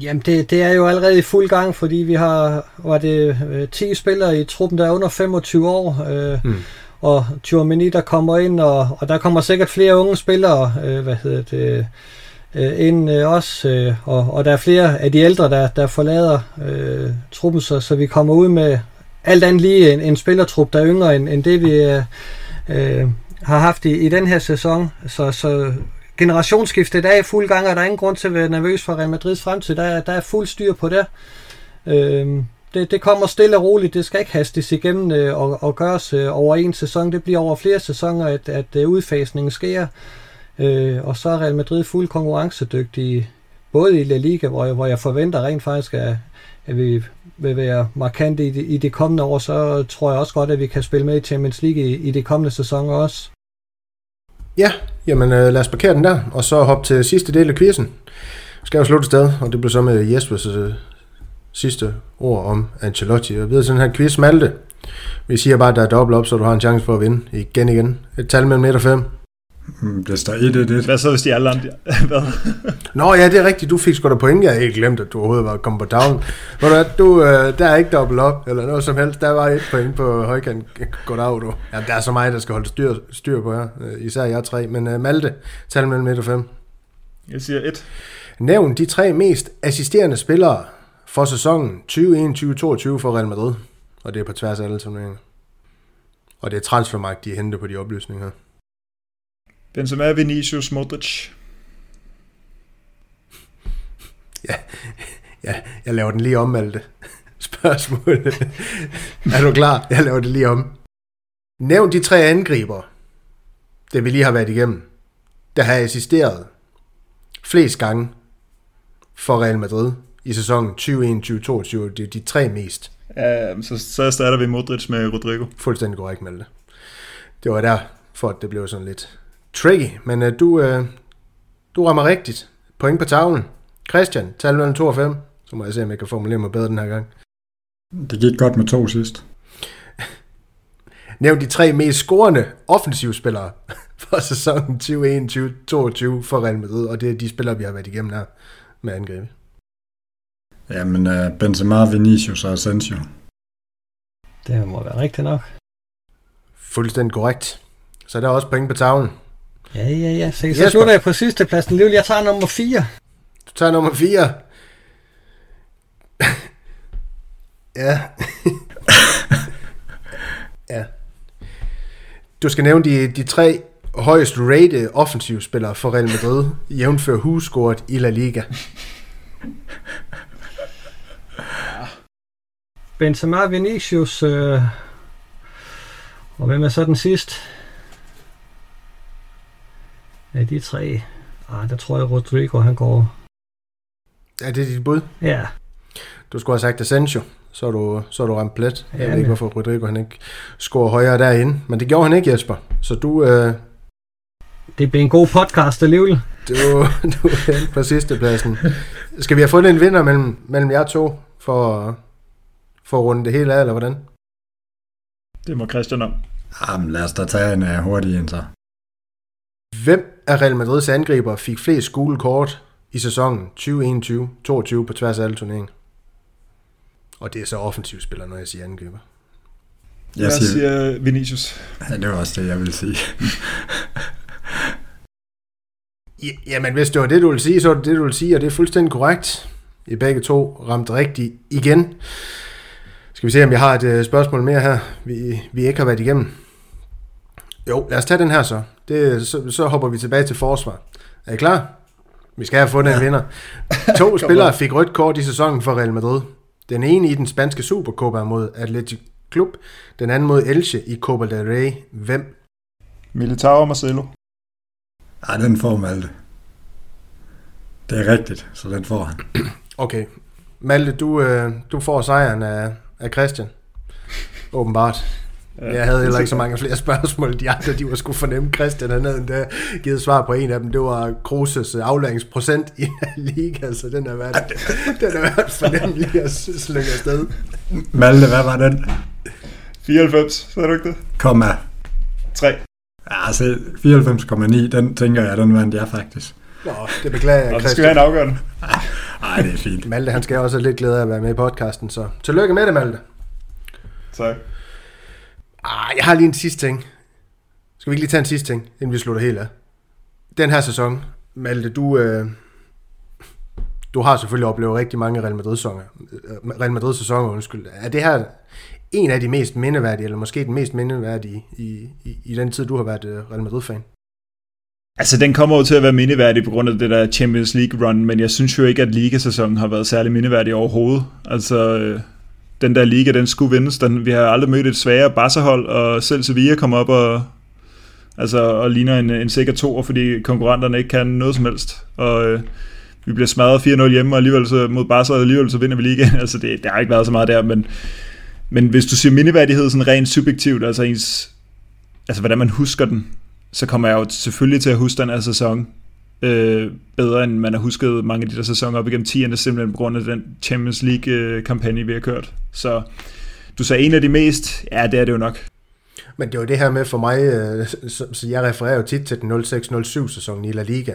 Jamen det, det er jo allerede i fuld gang, fordi vi har, var det ti spillere i truppen, der er under femogtyve år, øh, hmm. og Tchouaméni, der kommer ind, og, og der kommer sikkert flere unge spillere, øh, hvad hedder det, øh, ind øh, også, øh, og, og der er flere af de ældre, der, der forlader øh, truppen, så, så vi kommer ud med alt andet lige en, en spillertrup, der er yngre end, end det, vi øh, har haft i, i den her sæson, så, så generationsskiftet er i fuld gang, og der er ingen grund til at være nervøs for Real Madrids fremtid, der, der er fuld styr på det. Øh, Det, det kommer stille og roligt, det skal ikke hastes igennem øh, og, og gøres øh, over en sæson. Det bliver over flere sæsoner, at, at øh, udfasningen sker. Øh, og så er Real Madrid fuldt konkurrencedygtige, både i La Liga, hvor jeg, hvor jeg forventer rent faktisk, at, at vi vil være markante i det, i det kommende år. Så tror jeg også godt, at vi kan spille med i Champions League i, i det kommende sæson også. Ja, jamen øh, lad os parkere den der, og så hoppe til sidste del af quizzen. Skal jo slutte sted, og det bliver så med Jespers øh. sidste ord om Ancelotti. Jeg ved sådan her quiz, Malte. Vi siger bare, at der er dobbelt op, så du har en chance for at vinde. Igen igen. Et tal mellem et og fem. Det står et et et. Hvad så, hvis de alle andre... Nå ja, det er rigtigt. Du fik sgu da point. Jeg havde ikke glemt, at du overhovedet var kommet på down. Ved du hvad, du, øh, der er ikke dobbelt op, eller noget som helst. Der var et point på højkant. Goddag, du. Jamen, der er så meget, der skal holde styr, styr på jer. Især jer tre. Men øh, Malte, tal mellem et og fem. Jeg siger et. Nævn de tre mest assisterende spillere for sæsonen tyve enogtyve tyve toogtyve for Real Madrid, og det er på tværs af alle turneringer. Og det er transfermarkt, de henter på de oplysninger her. Benzema, Vinicius, Modric. Ja, ja, jeg laver den lige om, Malte. Spørgsmålet. Er du klar? Jeg laver det lige om. Nævn de tre angriber, det vi lige har været igennem, der har assisteret flest gange for Real Madrid i sæsonen tyve enogtyve tyve toogtyve, det er de tre mest. Uh, så, så starter vi Modric med Rodrigo. Fuldstændig korrekt, Malte. Det var der, for at det blev sådan lidt tricky, men øh, du, øh, du rammer rigtigt. Point på tavlen. Christian, tal mellem to og fem. Så må jeg se, om jeg kan formulere mig bedre den her gang. Det gik godt med to sidst. Nævn de tre mest scorende offensivspillere for sæsonen tyve enogtyve tyve toogtyve for Real Madrid, og det er de spillere, vi har været igennem her med angrebet. Jamen, uh, Benzema, Vinicius og Asensio. Det må være rigtigt nok. Fuldstændig korrekt. Så der er også point på tavlen. Ja, ja, ja. Så, så slutter jeg på sidste pladsen. Jeg tager nummer fire. Du tager nummer fire. Ja. Ja. Du skal nævne de, de tre højest rated offensivspillere for Real Madrid, jævnfør huskort i La Liga. Ja. Benzema, Vinicius, øh... og hvem er så den sidste? Ja, de tre. Ah, der tror jeg, Rodrigo, han går. Ja, det er dit bud? Ja. Du skulle have sagt Asensio. Så er du, så er du ramt plet. Jeg ja, ved ikke, hvorfor Rodrigo han ikke scorer højere derinde. Men det gjorde han ikke, Jesper. Så du... Øh... Det blev en god podcast alligevel. Du, du er helt på sidstepladsen. Skal vi have fundet en vinder mellem, mellem jer to for, for at runde det hele af, eller hvordan? Det må Christian om. Jamen, lad os da tage en uh, hurtig en så. Hvem af Real Madrids angriber fik flest gule kort i sæsonen tyve enogtyve tyve toogtyve på tværs af alle turneringer? Og det er så offensivspillere, når jeg siger angriber. Jeg, jeg siger, siger Vinicius. Ja, det var også det, jeg ville sige. Jamen, hvis det var det, du ville sige, så var det det, du ville sige, og det er fuldstændig korrekt. I begge to ramt rigtigt igen. Skal vi se, om jeg har et spørgsmål mere her, vi, vi ikke har været igennem. Jo, lad os tage den her så. Det, så, så hopper vi tilbage til forsvar. Er I klar? Vi skal have fundet en vinder. To spillere fik rødt kort i sæsonen for Real Madrid. Den ene i den spanske Supercopa mod Athletic Club, den anden mod Elche i Copa del Rey. Hvem? Militao og Marcelo. Ej, den får Malte. Det er rigtigt, så den får han. Okay. Malte, du, øh, du får sejren af, af Christian. Åbenbart. Ja, jeg havde heller ikke så mange flere spørgsmål. De andre, de var sgu fornemme. Christian han havde endda givet svar på en af dem. Det var Kroos' aflæringsprocent i La Liga, så den har været, den har været fornemme lige at slynge afsted. Malte, hvad var den? fireoghalvfems, så er du ikke det? Komma. tre. Altså, fireoghalvfems komma ni, den tænker jeg, den vandt jeg faktisk. Nå, det beklager jeg, Christian. Nå, skal jeg have en afgørende. Ej, det er fint. Malte, han skal også have lidt glæde af at være med i podcasten, så tillykke med det, Malte. Tak. Ah, jeg har lige en sidste ting. Skal vi ikke lige tage en sidste ting, inden vi slutter helt af? Den her sæson, Malte, du, øh, du har selvfølgelig oplevet rigtig mange Real Madrid-sæsoner. Real Madrid-sæsoner, undskyld. Er det her en af de mest mindeværdige, eller måske den mest mindeværdige i, i, i den tid, du har været øh, Real Madrid-fan? Altså, den kommer jo til at være mindeværdig på grund af det der Champions League-run, men jeg synes jo ikke, at ligasæsonen har været særlig mindeværdig overhovedet. Altså... Øh Den der liga, den skulle vindes. Den, vi har aldrig mødt et svagere Barca-hold, og selv Sevilla kom op og, altså, og ligner en, en sikker toer, fordi konkurrenterne ikke kan noget som helst. Og øh, vi bliver smadret fire nul hjemme, og alligevel så, mod Barca, og alligevel så vinder vi ligaen. Altså, det, der har ikke været så meget der, men, men hvis du siger mindeværdighed sådan rent subjektivt, altså, ens, altså hvordan man husker den, så kommer jeg jo selvfølgelig til at huske den her sæson øh, bedre, end man har husket mange af de der sæsoner op igennem tierne, simpelthen på grund af den Champions League-kampagne, vi har kørt. Så du sagde en af de mest, ja, det er det jo nok. Men det var det her med for mig, så jeg refererer jo tit til den nul seks nul syv sæsonen i La Liga.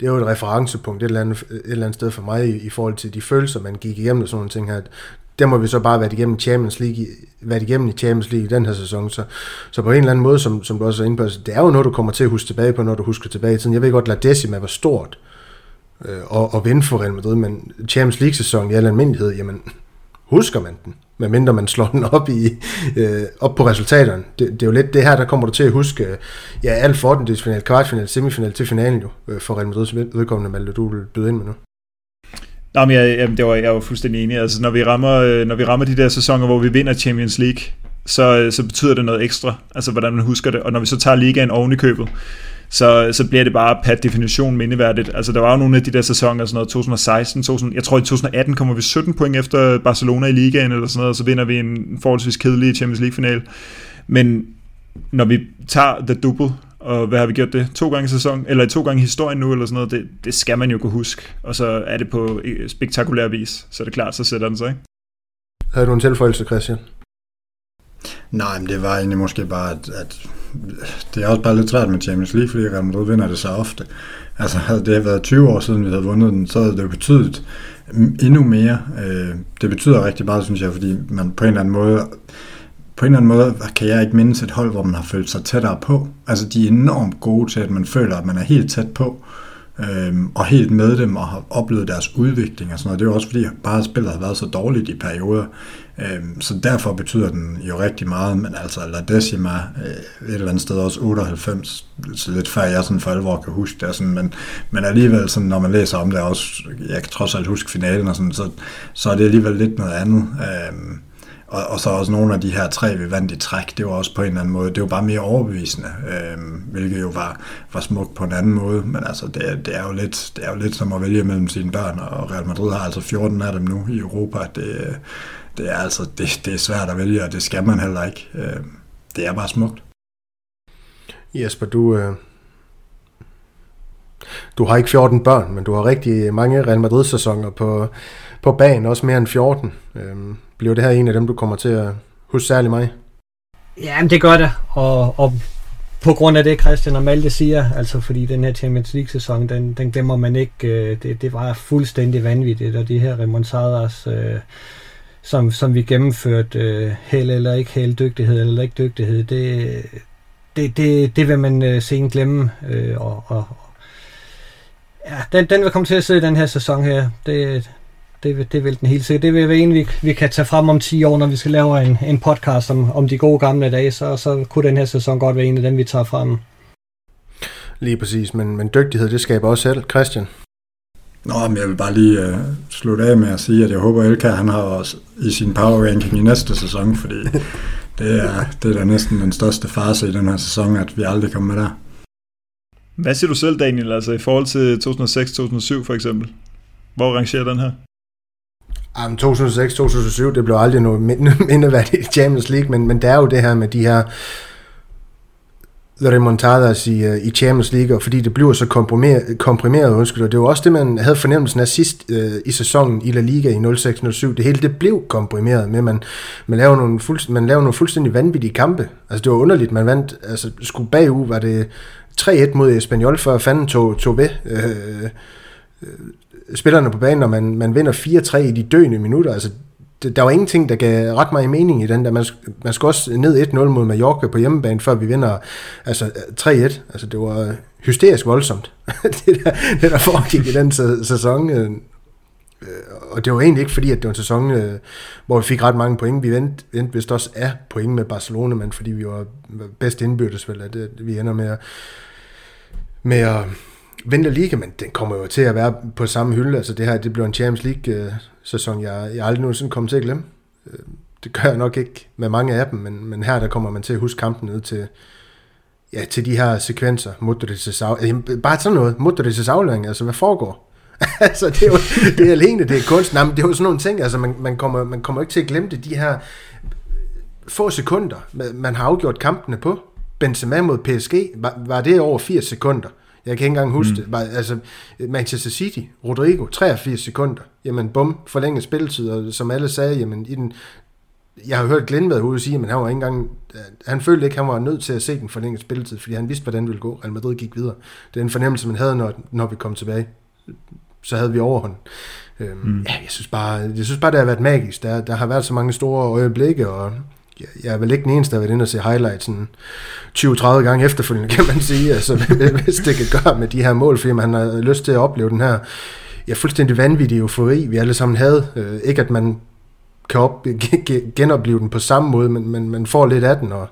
Det er jo et referencepunkt et eller andet, et eller andet sted for mig i forhold til de følelser, man gik igennem og sådan nogle ting her. Der må vi så bare være igennem Champions League, været igennem i Champions League i den her sæson. Så, så på en eller anden måde, som, som du også er inde på, det er jo noget, du kommer til at huske tilbage på, når du husker tilbage i tiden. Jeg ved godt, La Decima var stort øh, og, og vinde for Real Madrid, men Champions League-sæsonen i al almindelighed, jamen husker man den, medmindre man slår den op, i, øh, op på resultaterne. Det, det er jo lidt det her, der kommer du til at huske øh, ja, alt for ottendelsfinal, kvartfinal, semifinal til finalen jo, øh, for Real Madrids vedkommende, Malte, du vil byde ind med nu. Nå, men jeg, jeg, det var, jeg var fuldstændig enig. Altså, når vi rammer, når vi rammer de der sæsoner, hvor vi vinder Champions League, så, så betyder det noget ekstra, altså hvordan man husker det. Og når vi så tager ligaen oven i købet, så, så bliver det bare per definition mindeværdigt. Altså, der var jo nogle af de der sæsoner, sådan noget to tusind og seksten, to tusind, jeg tror i to tusind og atten kommer vi sytten point efter Barcelona i ligaen, eller sådan noget, og så vinder vi en forholdsvis kedelig Champions League-finale. Men når vi tager the double, Og hvad har vi gjort det? To gange i sæson, eller to gange i historien nu, eller sådan noget, det, det skal man jo kunne huske. Og så er det på spektakulær vis, så er det klart, så sætter den sig, ikke? Havde du en tilføjelse, Christian? Nej, men det var egentlig måske bare, at, at det er også bare lidt træt med Champions League, fordi Real Madrid vinder det så ofte. Altså, havde det været tyve år siden, vi havde vundet den, så havde det jo betydet endnu mere. Det betyder rigtig meget, synes jeg, fordi man på en eller anden måde... På en eller anden måde kan jeg ikke mindes et hold, hvor man har følt sig tættere på. Altså, de er enormt gode til, at man føler, at man er helt tæt på, øhm, og helt med dem, og har oplevet deres udvikling og sådan noget. Det er jo også, fordi bare spillet har været så dårligt i perioder. Øhm, så derfor betyder den jo rigtig meget, men altså La Decima, øh, et eller andet sted også otteoghalvfems, så lidt før jeg sådan for alvor kan huske det. Sådan, men, men alligevel, sådan, når man læser om det også, jeg kan trods alt huske finalen, og sådan, så, så er det alligevel lidt noget andet. Øhm, Og, og så også nogle af de her tre, vi vandt i træk, det var også på en eller anden måde, det var bare mere overbevisende, øh, hvilket jo var, var smukt på en anden måde, men altså det, det, er jo lidt, det er jo lidt som at vælge mellem sine børn, og Real Madrid har altså fjorten af dem nu i Europa, det, det er altså det, det er svært at vælge, og det skal man heller ikke, øh, det er bare smukt. Jesper, du, øh, du har ikke fjorten børn, men du har rigtig mange Real Madrid-sæsoner på, på banen, også mere end fjorten, øh. Bliver det her en af dem, du kommer til at huske særlig mig? Jamen, det gør det. Og, og på grund af det, Christian og Malte siger, altså fordi den her Champions League-sæson, den, den glemmer man ikke. Det, det var fuldstændig vanvittigt, og de her remontadas, øh, som, som vi gennemførte, øh, held eller ikke held, dygtighed eller ikke dygtighed, det, det, det, det vil man øh, sent glemme. Øh, og, og, ja, den, den vil komme til at sidde i den her sæson her. Det Det vil, det vil den helt sikkert. Det vil være en, vi, vi kan tage frem om ti år, når vi skal lave en, en podcast om, om de gode gamle dage, så, så kunne den her sæson godt være en af dem, vi tager frem. Lige præcis, men, men dygtighed, det skaber også selv. Christian? Nå, men jeg vil bare lige øh, slutte af med at sige, at jeg håber, at Elka, han har også i sin power ranking i næste sæson, fordi det er, det er da næsten den største farse i den her sæson, at vi aldrig kommer med der. Hvad siger du selv, Daniel, altså i forhold til to tusind og seks til to tusind og syv for eksempel? Hvor rangerer den her? Jamen, to tusind og seks til to tusind og syv, det blev aldrig noget mindeværdigt i Champions League, men, men der er jo det her med de her remontadas i, i Champions League, og fordi det bliver så komprimeret, komprimeret undskyld, og det var også det, man havde fornemmelsen af sidst øh, i sæsonen i La Liga i nul seks nul syv, det hele det blev komprimeret med, man, man lavede nogle, fuldst, man lavede nogle fuldstændig vanvittige kampe, altså det var underligt, man vandt, altså skulle bagud, var det tre et mod Espanyol, før fanden tog, tog ved, øh, øh, spillerne på banen, og man, man vinder fire tre i de døende minutter. Altså, det, der var ingenting, der gav ret meget mening i den der. Man, man skulle også ned et nul mod Mallorca på hjemmebane, før vi vinder altså, tre et. Altså, det var hysterisk voldsomt, det, der, det der foregik i den sæson. Og det var egentlig ikke fordi, at det var en sæson, hvor vi fik ret mange point. Vi vendte, vendte vist også af point med Barcelona, men fordi vi var bedst indbyrdes, vel, at vi ender med at, med at Venter Liga, men den kommer jo til at være på samme hylde. Altså det her, det blev en Champions League-sæson, jeg, jeg aldrig nogensinde kommer til at glemme. Det gør jeg nok ikke med mange af dem, men, men her der kommer man til at huske kampen ned til, ja, til de her sekvenser. Modric, øh, bare sådan noget. Modric' afløring, altså hvad foregår? altså det er jo det er alene, det er kunst. Nej, men det er jo sådan nogle ting, altså man, man, kommer, man kommer ikke til at glemme det. De her få sekunder, man har afgjort kampene på. Benzema mod P S G, var, var det over firs sekunder? Jeg kan ikke engang huske mm. det. Altså, Manchester City, Rodrigo, treogfirs sekunder. Jamen, bum, forlænget spilletid, og som alle sagde, jamen, i den, jeg har hørt Glenn været ude og sige, men han var ikke engang, han følte ikke, han var nødt til at se den forlænget spilletid, fordi han vidste, hvordan den ville gå. Real Madrid gik videre. Det er en fornemmelse, man havde, når, når vi kom tilbage. Så havde vi overhånd. Øhm, mm. Ja, jeg synes bare, jeg synes bare, det har været magisk. Der, der har været så mange store øjeblikke, og jeg er vel ikke den eneste, der har været inde og se highlights tyve til tredive gange efterfølgende, kan man sige, altså, hvis det kan gøre med de her mål, fordi man har lyst til at opleve den her ja, fuldstændig vanvittige eufori, vi alle sammen havde. Ikke at man kan op, genopleve den på samme måde, men, men man får lidt af den, og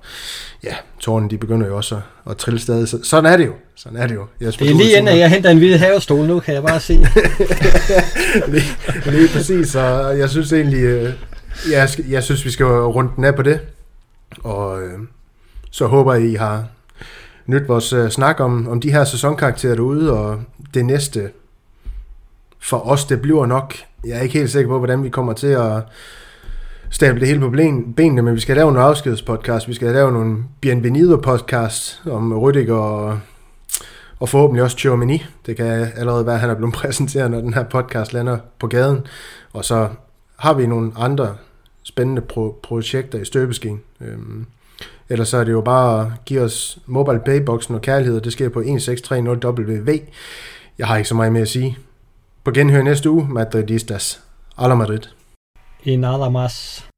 ja, tårerne de begynder jo også at, at trille stadig. Så, sådan er det jo. Sådan er det jo. Jeg det er lige inden, at jeg henter en hvid havestol nu, kan jeg bare sige. lige, lige præcis, og jeg synes egentlig... Jeg, jeg synes, vi skal runde den af på det, og øh, så håber I har nydt vores øh, snak om, om de her sæsonkarakterer derude, og det næste for os, det bliver nok, jeg er ikke helt sikker på, hvordan vi kommer til at stable det hele på benene, men vi skal lave en afskedspodcast, vi skal lave nogle Bienvenido-podcasts om Rodrigo og, og forhåbentlig også Tchouaméni. Det kan allerede være, at han er blevet præsenteret, når den her podcast lander på gaden. Og så har vi nogle andre spændende pro- projekter i støbeskeen. Øhm, ellers så er det jo bare at give os mobile payboxen og kærlighed, og det sker på en seks tre nul W W. Jeg har ikke så meget mere at sige. På genhør næste uge, Madridistas. A la Madrid. En nada más.